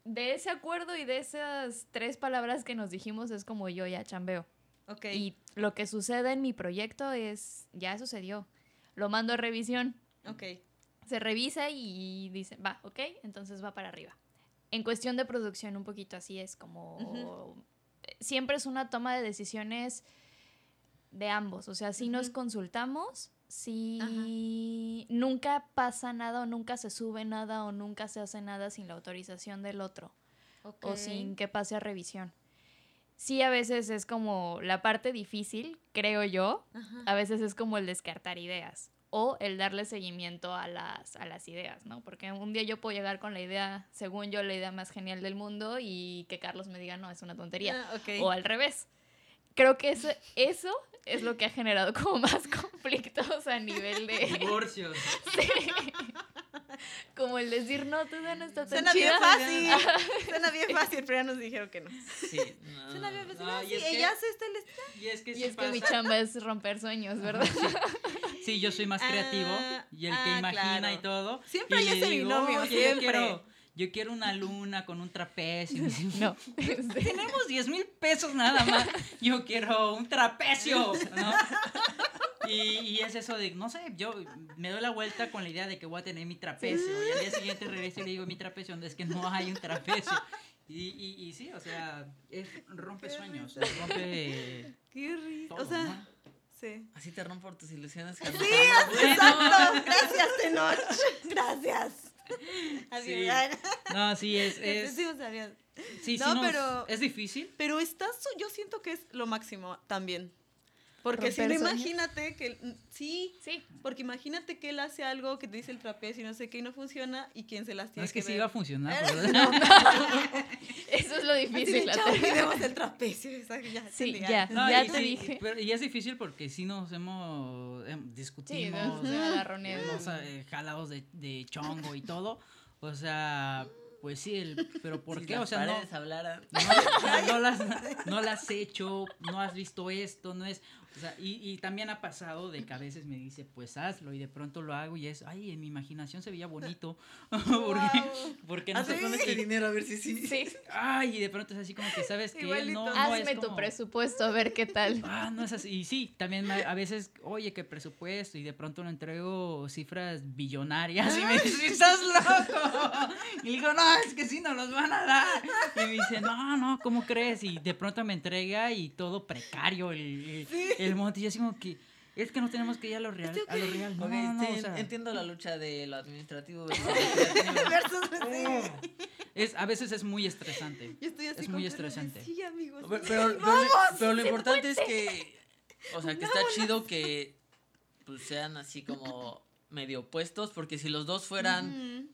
De ese acuerdo y de esas tres palabras que nos dijimos es como yo ya chambeo. Okay. Y lo que sucede en mi proyecto es, ya sucedió. lo mando a revisión. Ok. Se revisa y dicen, va, ok, entonces va para arriba. En cuestión de producción, un poquito así es como... Uh-huh. Siempre es una toma de decisiones de ambos. O sea, si uh-huh. nos consultamos, si uh-huh. nunca pasa nada o nunca se sube nada o nunca se hace nada sin la autorización del otro. Okay. O sin que pase a revisión. Sí, a veces es como la parte difícil, creo yo. Uh-huh. A veces es como el descartar ideas o el darle seguimiento a las, a las ideas, ¿no? Porque un día yo puedo llegar con la idea, según yo, la idea más genial del mundo y que Carlos me diga, no, es una tontería. Ah, okay. O al revés. Creo que eso, eso es lo que ha generado como más conflictos a nivel de... Divorcios. Sí. Como el decir, no, tú ya no estás tan chida. Suena bien fácil. Suena bien fácil, pero ya nos dijeron que no. Sí. No. Suena bien fácil. No, y es que, ella hace esto, y es que, sí y es que mi chamba es romper sueños, ¿verdad? Sí, sí, yo soy más creativo ah, y el que ah, imagina claro. y todo. Siempre hay ese binomio, siempre. Yo quiero, yo quiero una luna con un trapecio. No. Tenemos diez mil pesos nada más. Yo quiero un trapecio, ¿no? Y, y es eso de, no sé, yo me doy la vuelta con la idea de que voy a tener mi trapecio. Y al día siguiente regreso y le digo, mi trapecio, es que no hay un trapecio. Y, y, y sí, o sea, es, rompe Qué sueños, risa. rompe Qué risa. Todo, o sea, ¿no? Sí. Así te rompo por tus ilusiones. Sí, exacto. Gracias, Tenoch. Gracias. Adiós. Sí. No, sí, es... es... Decimos adiós. Sí, no, sí, no, pero... Es difícil. Pero estás, yo siento que es lo máximo también. Porque si no, imagínate que... Sí, sí, porque imagínate que él hace algo que te dice el trapecio y no sé qué y no funciona y quién se las tiene no, es que, que sí ver. Iba a funcionar. No, no. Eso es lo difícil. Chao, pidemos el trapecio. Ya, sí, ya, no, ya y, te sí, dije. Pero, y es difícil porque sí nos hemos eh, discutido, sí, nos agarroneamos, eh, jalados de, de chongo y todo. O sea... Pues sí, el, pero ¿por si qué? O sea, no, hablar, no, no, no, las, no las he hecho, no has visto esto, no es, o sea, y, y también ha pasado de que a veces me dice, pues hazlo, y de pronto lo hago y es, ay, en mi imaginación se veía bonito, wow. porque, porque no sé con este dinero, a ver si sí, sí, ay, y de pronto es así como que, ¿sabes qué? No, no, hazme es como, tu presupuesto, a ver qué tal. Ah, no es así, y sí, también a veces, oye, qué presupuesto, y de pronto le entrego cifras billonarias, y me dice, ¿estás loco? Y digo, no, es que sí no los van a dar. Y me dice, no, no, ¿cómo crees? Y de pronto me entrega y todo precario el, sí. el monte. Y yo así como que, es que no tenemos que ir a lo real. A lo real. No, okay, no, no, sí, o sea, entiendo la lucha de lo administrativo. Versus oh. es, a veces es muy estresante. Yo estoy así es muy estresante. Sí, amigos. Pero, pero, Vamos, lo, pero lo importante es que, o sea, que no, está chido no. que pues, sean así como medio opuestos, porque si los dos fueran... Mm.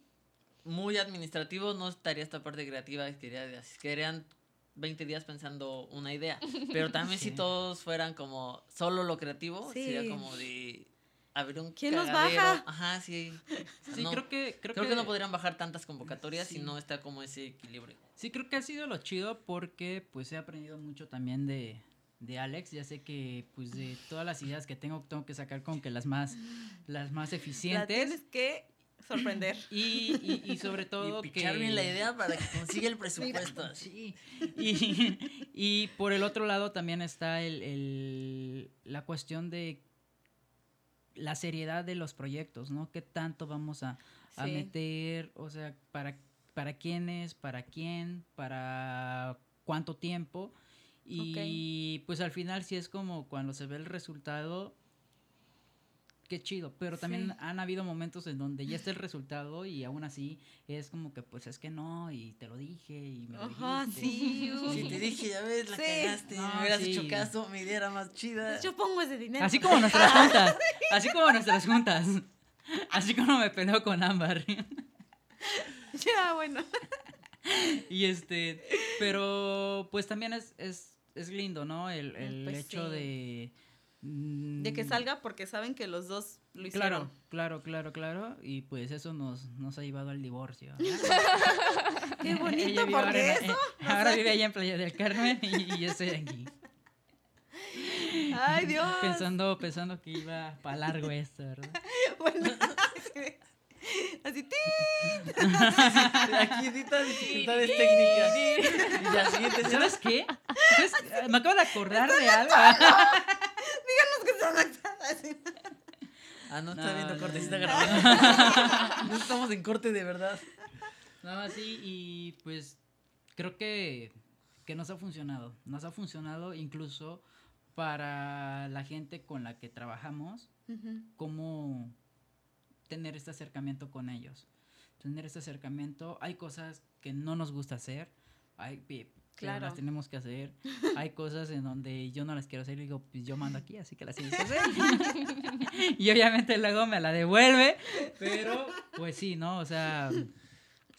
muy administrativo, no estaría esta parte creativa que quedarían veinte días pensando una idea. Pero también sí. si todos fueran como solo lo creativo, sí. sería como de abrir un ¿Quién cagadero. Nos baja? Ajá, sí. O sea, sí, no, creo que... Creo, creo que, que no podrían bajar tantas convocatorias sí. si no está como ese equilibrio. Sí, creo que ha sido lo chido porque pues he aprendido mucho también de... de Alex, ya sé que pues de todas las ideas que tengo, tengo que sacar como que las más, las más eficientes. La tienes que... sorprender. Y, y, y sobre todo y pichar que... bien la idea para que consiga el presupuesto. Mira. Sí. Y, y por el otro lado también está el, el, la cuestión de la seriedad de los proyectos, ¿no? ¿Qué tanto vamos a, a sí. meter? O sea, ¿para, para quiénes? ¿Para quién? ¿Para cuánto tiempo? Y okay. pues al final sí es como cuando se ve el resultado... Qué chido, pero también sí. han habido momentos en donde ya está el resultado y aún así es como que pues es que no y te lo dije y me lo Ajá, dijiste. Sí, sí, te dije, ya ves, la sí. cagaste, no, me hubieras sí. hecho caso, mi idea era más chida. Yo pongo ese dinero. Así como nuestras juntas, así como nuestras juntas, así como me peleo con Ámbar. Ya, bueno. Y este, pero pues también es, es, es lindo, ¿no? El, el pues hecho sí. de... de que salga porque saben que los dos lo hicieron. Claro, claro, claro, claro. Y pues eso nos, nos ha llevado al divorcio. Qué bonito porque ahora, eso. Ahora vive allá en Playa del Carmen y, y yo estoy aquí. Ay, Dios. Pensando, pensando que iba para largo esto, ¿verdad? Bueno, así, ¡tí! Aquí citas dificultades técnicas. Y la siguiente, ¿sabes qué? ¿Sabes? Me acabo de acordar de algo. Díganos que son actadas. Ah, no, no está viendo no, corte, está grabando. No, no estamos en corte de verdad. No, sí, y pues creo que, que nos ha funcionado. Nos ha funcionado incluso para la gente con la que trabajamos, uh-huh. cómo tener este acercamiento con ellos. Tener este acercamiento, hay cosas que no nos gusta hacer, hay que claro. las tenemos que hacer, hay cosas en donde yo no las quiero hacer y digo, pues yo mando aquí, así que las tienes que hacer. Y obviamente luego me la devuelve, pero pues sí, ¿no? O sea...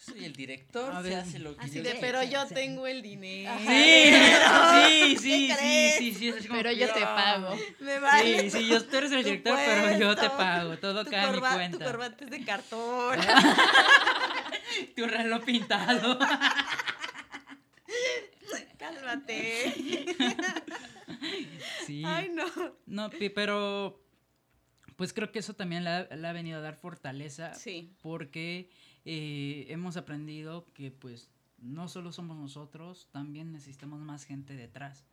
Soy el director, a ver, se hace lo que yo de, pero yo tengo el dinero. Sí, sí, sí, sí, sí, sí, sí. Pero yo te pago. Me vale. Sí, sí, yo, tú eres el director, pero yo te pago. Todo cae en mi cuenta. Tu corbata es de cartón. Tu reloj pintado. Cálmate. Sí. Ay, no. No, pero pues creo que eso también le ha venido a dar fortaleza. Sí. Porque... Eh, hemos aprendido que pues no solo somos nosotros, también necesitamos más gente detrás,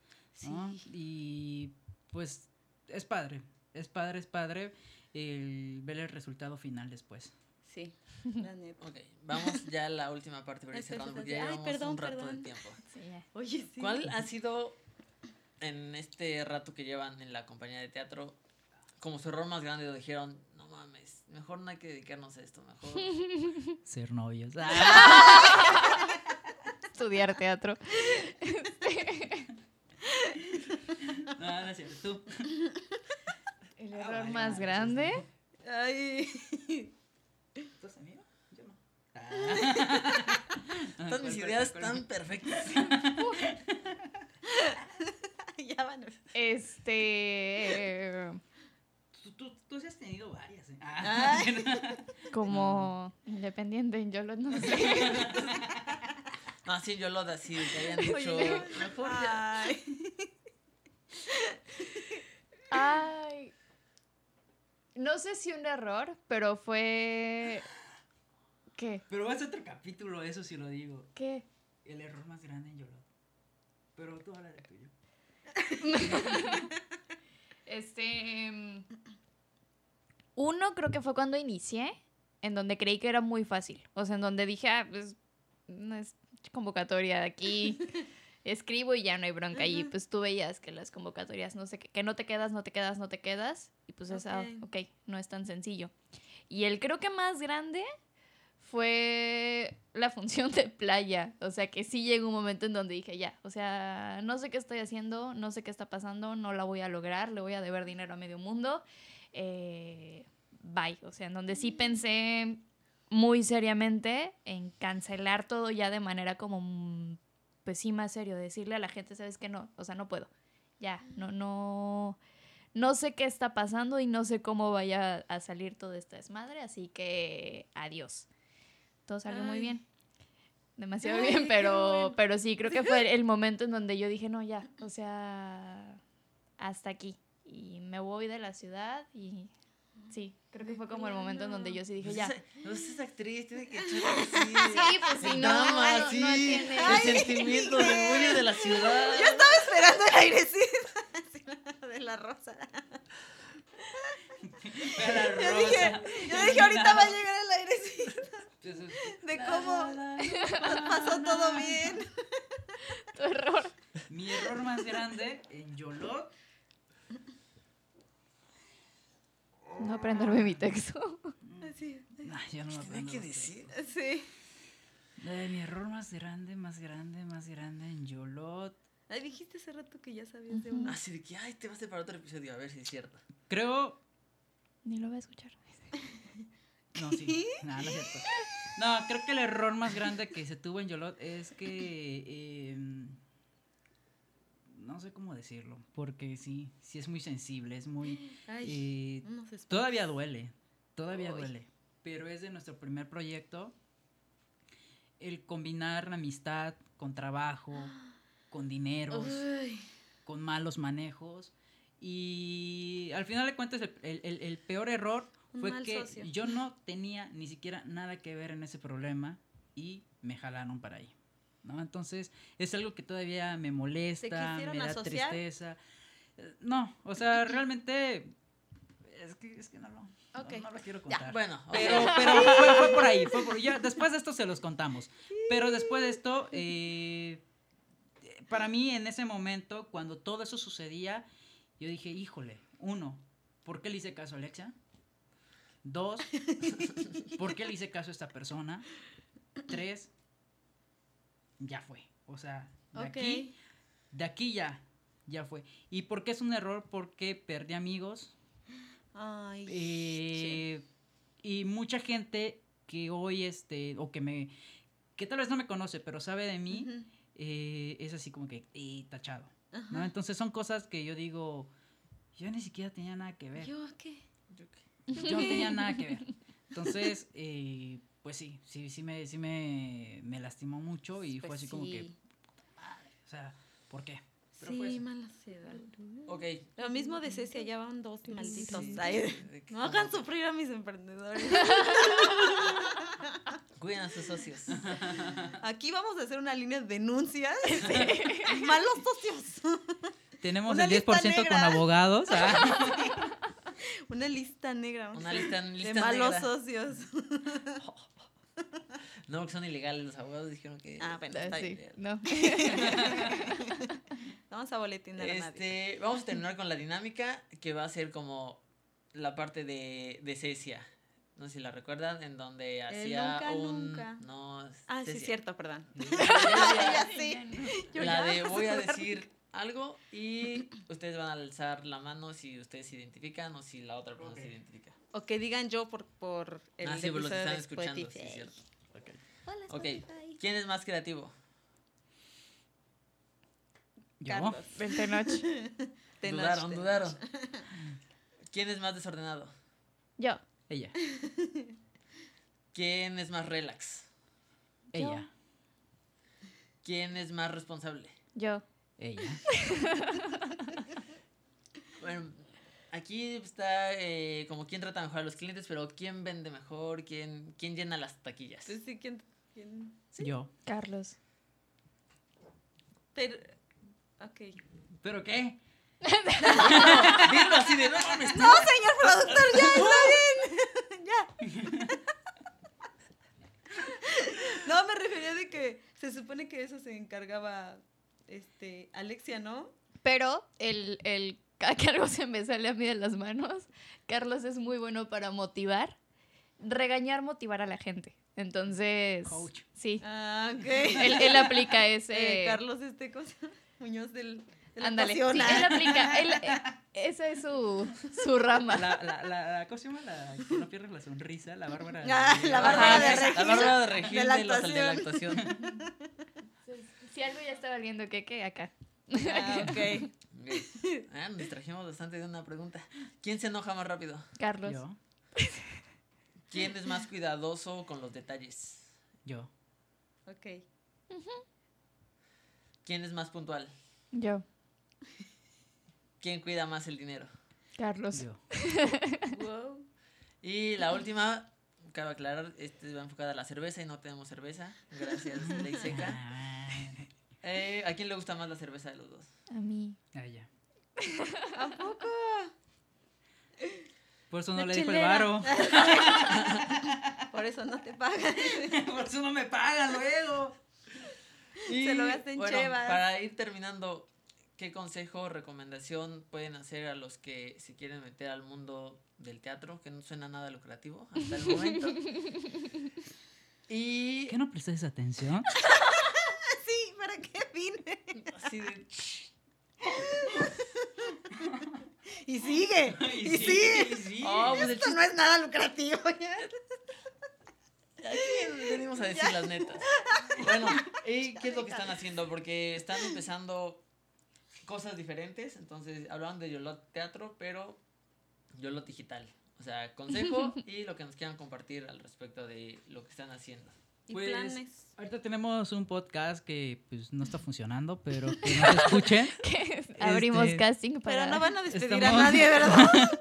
¿no? Sí. Y pues es padre, es padre, es padre el ver el resultado final después. Sí, la neta. Okay, vamos ya a la última parte para ir cerrando porque ya llevamos Ay, perdón, un rato perdón. de tiempo. Sí, yeah. Oye, sí. ¿Cuál ha sido en este rato que llevan en la compañía de teatro como su error más grande? Lo dijeron, no mames, mejor no hay que dedicarnos a esto, mejor ser novios. ¡Ah! Estudiar teatro. No, no es cierto, tú. El error ah, más no, grande. No, ay. ¿Tú eres amigo? Yo no. Ah. Todas ¿cuál, mis cuál, ideas cuál, están cuál, perfectas. Ya van. Este... Eh, Tú, tú sí has tenido varias, ¿eh? Ah, como independiente en Yolotl, no sé. Ah, sí, Yolotl, así, te habían dicho. Mejor ya. Ay. No sé si un error, pero fue... ¿Qué? Pero va a ser otro capítulo, eso sí lo digo. ¿Qué? El error más grande en Yolotl. Pero tú habla de tuyo. Este... Um, uno creo que fue cuando inicié, en donde creí que era muy fácil. O sea, en donde dije, ah, pues, no es convocatoria de aquí, escribo y ya no hay bronca. Uh-huh. Y pues tú veías que las convocatorias, no sé, que, que no te quedas, no te quedas, no te quedas. Y pues okay. esa, ok, no es tan sencillo. Y el creo que más grande fue la función de playa. O sea, que sí llegó un momento en donde dije, ya, o sea, no sé qué estoy haciendo, no sé qué está pasando, no la voy a lograr, le voy a deber dinero a medio mundo. Eh, bye, o sea, en donde sí pensé muy seriamente en cancelar todo ya de manera como, pues sí, más serio, decirle a la gente, ¿sabes qué? No, o sea, no puedo, ya, no, no, no sé qué está pasando y no sé cómo vaya a salir toda esta desmadre, así que adiós. Todo salió Ay. muy bien, demasiado Ay, bien, pero, bueno. pero sí, creo que fue el momento en donde yo dije, no, ya, o sea, hasta aquí. Y me voy de la ciudad y sí, creo que fue como el momento en donde yo sí dije, ya. No seas actriz, tiene que echar así. Sí, pues sí, no, no, no, sí, no tiene. El sentimiento del orgullo de la ciudad. Yo estaba esperando el airecito de la rosa. La rosa. Yo dije, yo dije ahorita va a llegar el airecito. De cómo pasó todo bien. Tu error. Mi error más grande en Yolotl. No aprenderme mi texto. Sí, sí. No, yo no lo aprendo. ¿Qué decir? Sí. Eh, mi error más grande, más grande, más grande en Yolotl. Ay, dijiste hace rato que ya sabías de uno. Así de que, ay, te vas a ir para otro episodio, a ver si es cierto. Creo... Ni lo voy a escuchar. No, sí. No, no es cierto. No, creo que el error más grande que se tuvo en Yolotl es que... Eh, no sé cómo decirlo, porque sí, sí es muy sensible, es muy... Ay, eh, no se todavía duele, todavía Oy. duele, pero es de nuestro primer proyecto el combinar la amistad con trabajo, con dineros, Uy. con malos manejos, y al final de cuentas el, el, el, el peor error Un fue que socio. yo no tenía ni siquiera nada que ver en ese problema y me jalaron para ahí. ¿No? Entonces, es algo que todavía me molesta, me da asociar? tristeza. No, o sea, realmente Es que, es que no lo, okay. no, no lo quiero contar. Ya. Bueno, pero, pero fue, fue por ahí. Fue por, ya, después de esto se los contamos. Pero después de esto, eh, para mí en ese momento, cuando todo eso sucedía, yo dije, híjole, uno, ¿por qué le hice caso a Alexia? Dos, ¿por qué le hice caso a esta persona? Tres, ya fue. O sea, de okay. aquí, de aquí ya, ya fue. ¿Y por qué es un error? Porque perdí amigos. Ay, eh, sí. Y mucha gente que hoy, este, o que me, que tal vez no me conoce, pero sabe de mí, uh-huh. eh, es así como que, eh, tachado, uh-huh. ¿no? Entonces son cosas que yo digo, yo ni siquiera tenía nada que ver. ¿Yo qué? Yo, qué? yo no tenía nada que ver. Entonces, eh, pues sí, sí, sí me, sí me, me lastimó mucho y pues fue así sí. como que, madre, o sea, ¿por qué? Pero sí, pues, mala seda. Okay. Lo mismo de Cecia, ya van dos malditos. Sí. Ay, no hagan sufrir a mis emprendedores. Cuiden a sus socios. Aquí vamos a hacer una línea de denuncias. Sí. Malos socios. Tenemos una el diez por ciento negra. Con abogados. Ah. Sí. Una lista negra. Una lista, una lista de malos negra. Socios. No, porque son ilegales los abogados, dijeron que... Ah, bueno, está sí, bien. No. Vamos a boletinar este, a nadie. Vamos a terminar con la dinámica, que va a ser como la parte de, de Cecia. No sé si la recuerdan, en donde hacía nunca, un... Nunca. No, ah, Cecia. Sí, es cierto, perdón. La, sí. la de voy a decir algo y ustedes van a alzar la mano si ustedes se identifican o si la otra persona okay. se identifica. O que digan yo por, por el ah, sí, por lo que están escuchando, Spotify. Sí, es cierto. Okay. Hola, Spotify. Okay. ¿Quién es más creativo? ¿Yo? Carlos. Tenoch. Tenoch. Dudaron, Tenoch. dudaron. ¿Quién es más desordenado? Yo. Ella. ¿Quién es más relax? Yo. Ella. ¿Quién es más responsable? Yo. Ella. Bueno, aquí está eh, como quién trata mejor a los clientes, pero quién vende mejor, quién, quién llena las taquillas. Sí, sí, ¿quién? quién? ¿Sí? Yo. Carlos. Pero... Okay. ¿Pero qué? Dilo así de no mames. No, señor productor, ya está bien. Ya. No, me refería de que se supone que eso se encargaba este Alexia, ¿no? Pero el el que algo se me sale a mí de las manos. Carlos es muy bueno para motivar, regañar, motivar a la gente. Entonces, coach. Sí. Ah, okay. Él, él aplica ese eh, Carlos este cosa. Muñoz del... del Ándale, sí, él aplica, él, eh, esa es su, su rama. La, la, la, la, ¿cómo se llama? La que no pierdes la sonrisa, la Bárbara... Ah, la, la Bárbara de Regil. La Bárbara de Regil de la actuación. De la actuación. Si, si algo ya está valiendo, ¿qué? ¿Qué? Acá. Ah, ok. okay. Ah, nos distrajimos bastante de una pregunta. ¿Quién se enoja más rápido? Carlos. Yo. ¿Quién es más cuidadoso con los detalles? Yo. Ok. Uh-huh. ¿Quién es más puntual? Yo. ¿Quién cuida más el dinero? Carlos. Yo. Wow. Y la última, cabe aclarar, este va enfocada a la cerveza y no tenemos cerveza. Gracias, Ley Seca. Eh, ¿A quién le gusta más la cerveza de los dos? A mí. A ella. ¿A poco? Por eso no le dijo el varo. Por eso no te pagan. Por eso no me pagan luego. Y, se lo gasten bueno, chevas. Para ir terminando, ¿qué consejo o recomendación pueden hacer a los que se quieren meter al mundo del teatro? Que no suena nada lucrativo hasta el momento. Y... ¿Qué no prestes atención? Sí, ¿para qué vine? Así de... y sigue, y, y sigue. sigue. Y sigue. Oh, pues esto no es nada lucrativo. ¿Ya? Aquí venimos a decir ya. las netas. Bueno, ¿y qué es lo que están haciendo? Porque están empezando cosas diferentes. Entonces, hablaban de Yolotl Teatro, pero Yolotl Digital. O sea, consejo y lo que nos quieran compartir al respecto de lo que están haciendo. ¿Y pues, planes? Ahorita tenemos un podcast que pues no está funcionando, pero que nos escuchen. Es? Abrimos este, casting para... Pero no van a despedir estamos... a nadie, ¿verdad?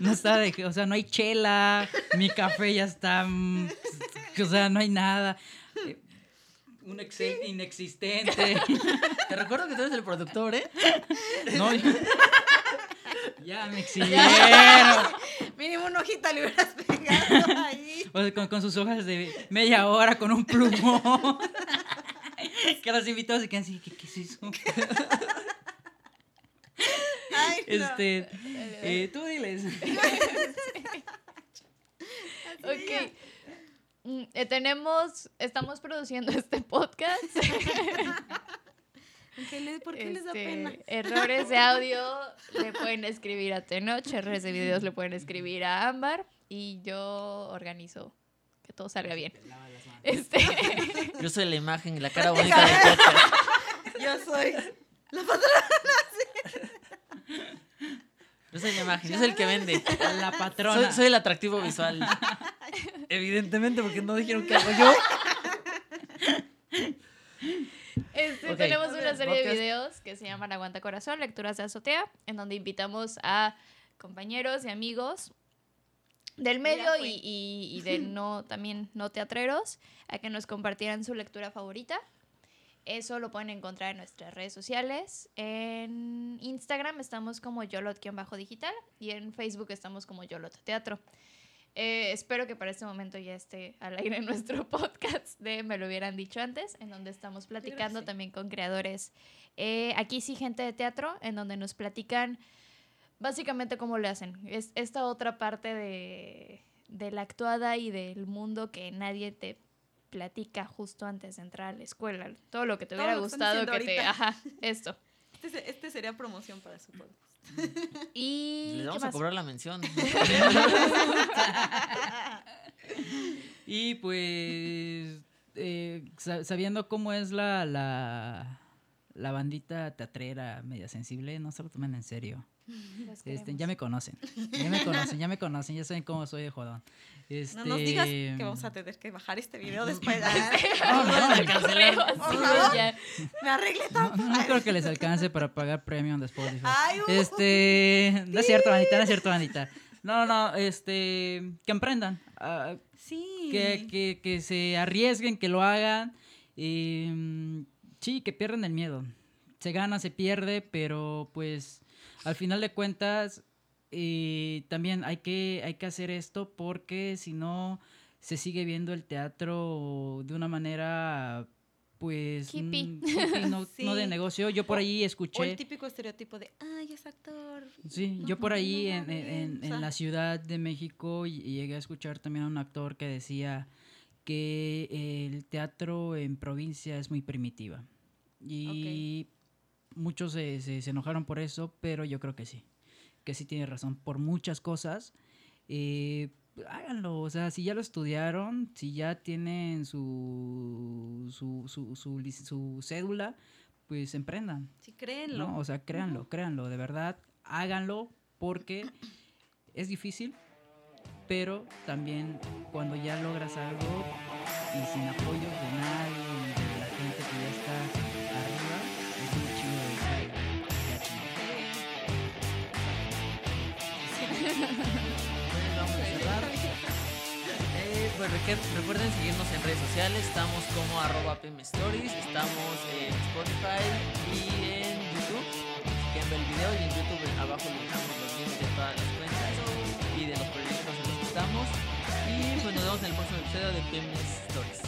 No está de que, o sea, no hay chela, mi café ya está... O sea, no hay nada. Eh, un Excel inexistente. Te recuerdo que tú eres el productor, ¿eh? No, yo, Ya me exhibieron. Mínimo una hojita le hubieras pegado ahí. O sea, con, con sus hojas de media hora, con un plumón. Que los invitados se quedan así, ¿qué, qué es eso? Ay, no. Este, eh, tú diles. Ok. Eh, tenemos, estamos produciendo este podcast. ¿Qué les, ¿Por qué este, les da pena? Errores de audio le pueden escribir a Tenoch, errores de videos le pueden escribir a Ámbar y yo organizo que todo salga bien. Este, yo soy la imagen y la cara bonita del podcast. Yo soy la patrona. Yo soy la imagen, yo soy el que vende. La patrona. Soy, soy el atractivo visual. Evidentemente, porque no dijeron que hago yo. Este, okay. Tenemos una serie de videos que se llaman Aguanta Corazón, Lecturas de Azotea, en donde invitamos a compañeros y amigos del medio y, y, y de no, también no teatreros a que nos compartieran su lectura favorita. Eso lo pueden encontrar en nuestras redes sociales. En Instagram estamos como Yolotl-digital y en Facebook estamos como Yolotl Teatro. Eh, espero que para este momento ya esté al aire nuestro podcast de Me lo hubieran dicho antes, en donde estamos platicando sí. también con creadores. Eh, aquí sí, gente de teatro, en donde nos platican básicamente cómo le hacen. Es esta otra parte de, de la actuada y del mundo que nadie te platica justo antes de entrar a la escuela. Todo lo que te Todo hubiera gustado que ahorita. te... Ajá, esto. Este, este sería promoción para su podcast. Y les vamos a cobrar la mención. Y pues eh, sabiendo cómo es la, la la bandita teatrera media sensible, no se lo tomen en serio. Este, ya me conocen, ya me conocen, ya me conocen, ya saben cómo soy de jodón. Este... No nos digas que vamos a tener que bajar este video después. No, no, no, cancelar. Por favor, me arreglé tanto. No, no creo que les alcance para pagar premium después. Ay, uh, este, sí. no es cierto, bandita, no es cierto, bandita. No, no, este, que emprendan. Uh, sí. Que, que, que se arriesguen, que lo hagan. Y, sí, que pierdan el miedo. Se gana, se pierde, pero pues... Al final de cuentas, eh, también hay que, hay que hacer esto porque si no se sigue viendo el teatro de una manera, pues, hippie. hippie no, sí. no de negocio. Yo por ahí escuché... O el típico estereotipo de, ay, es actor. Sí, no, yo por ahí no, no, no, en, en, o sea. en la Ciudad de México llegué a escuchar también a un actor que decía que el teatro en provincia es muy primitiva. Y... Okay. Muchos se, se, se enojaron por eso, pero yo creo que sí, que sí tiene razón por muchas cosas. Eh, háganlo, o sea, si ya lo estudiaron, si ya tienen su su su, su, su, su cédula, pues emprendan. Sí, créanlo. ¿No? O sea, créanlo, uh-huh. créanlo, de verdad, háganlo porque es difícil, pero también cuando ya logras algo y sin apoyo de nadie, de la gente que ya está... Eh, pues recuerden seguirnos en redes sociales. Estamos como arroba Pymes Stories. Estamos en Spotify y en YouTube. Si quieren ver el video, y en YouTube abajo les dejamos los links de todas las cuentas y de los proyectos en los que estamos. Y pues nos vemos en el próximo episodio de Pymes Stories.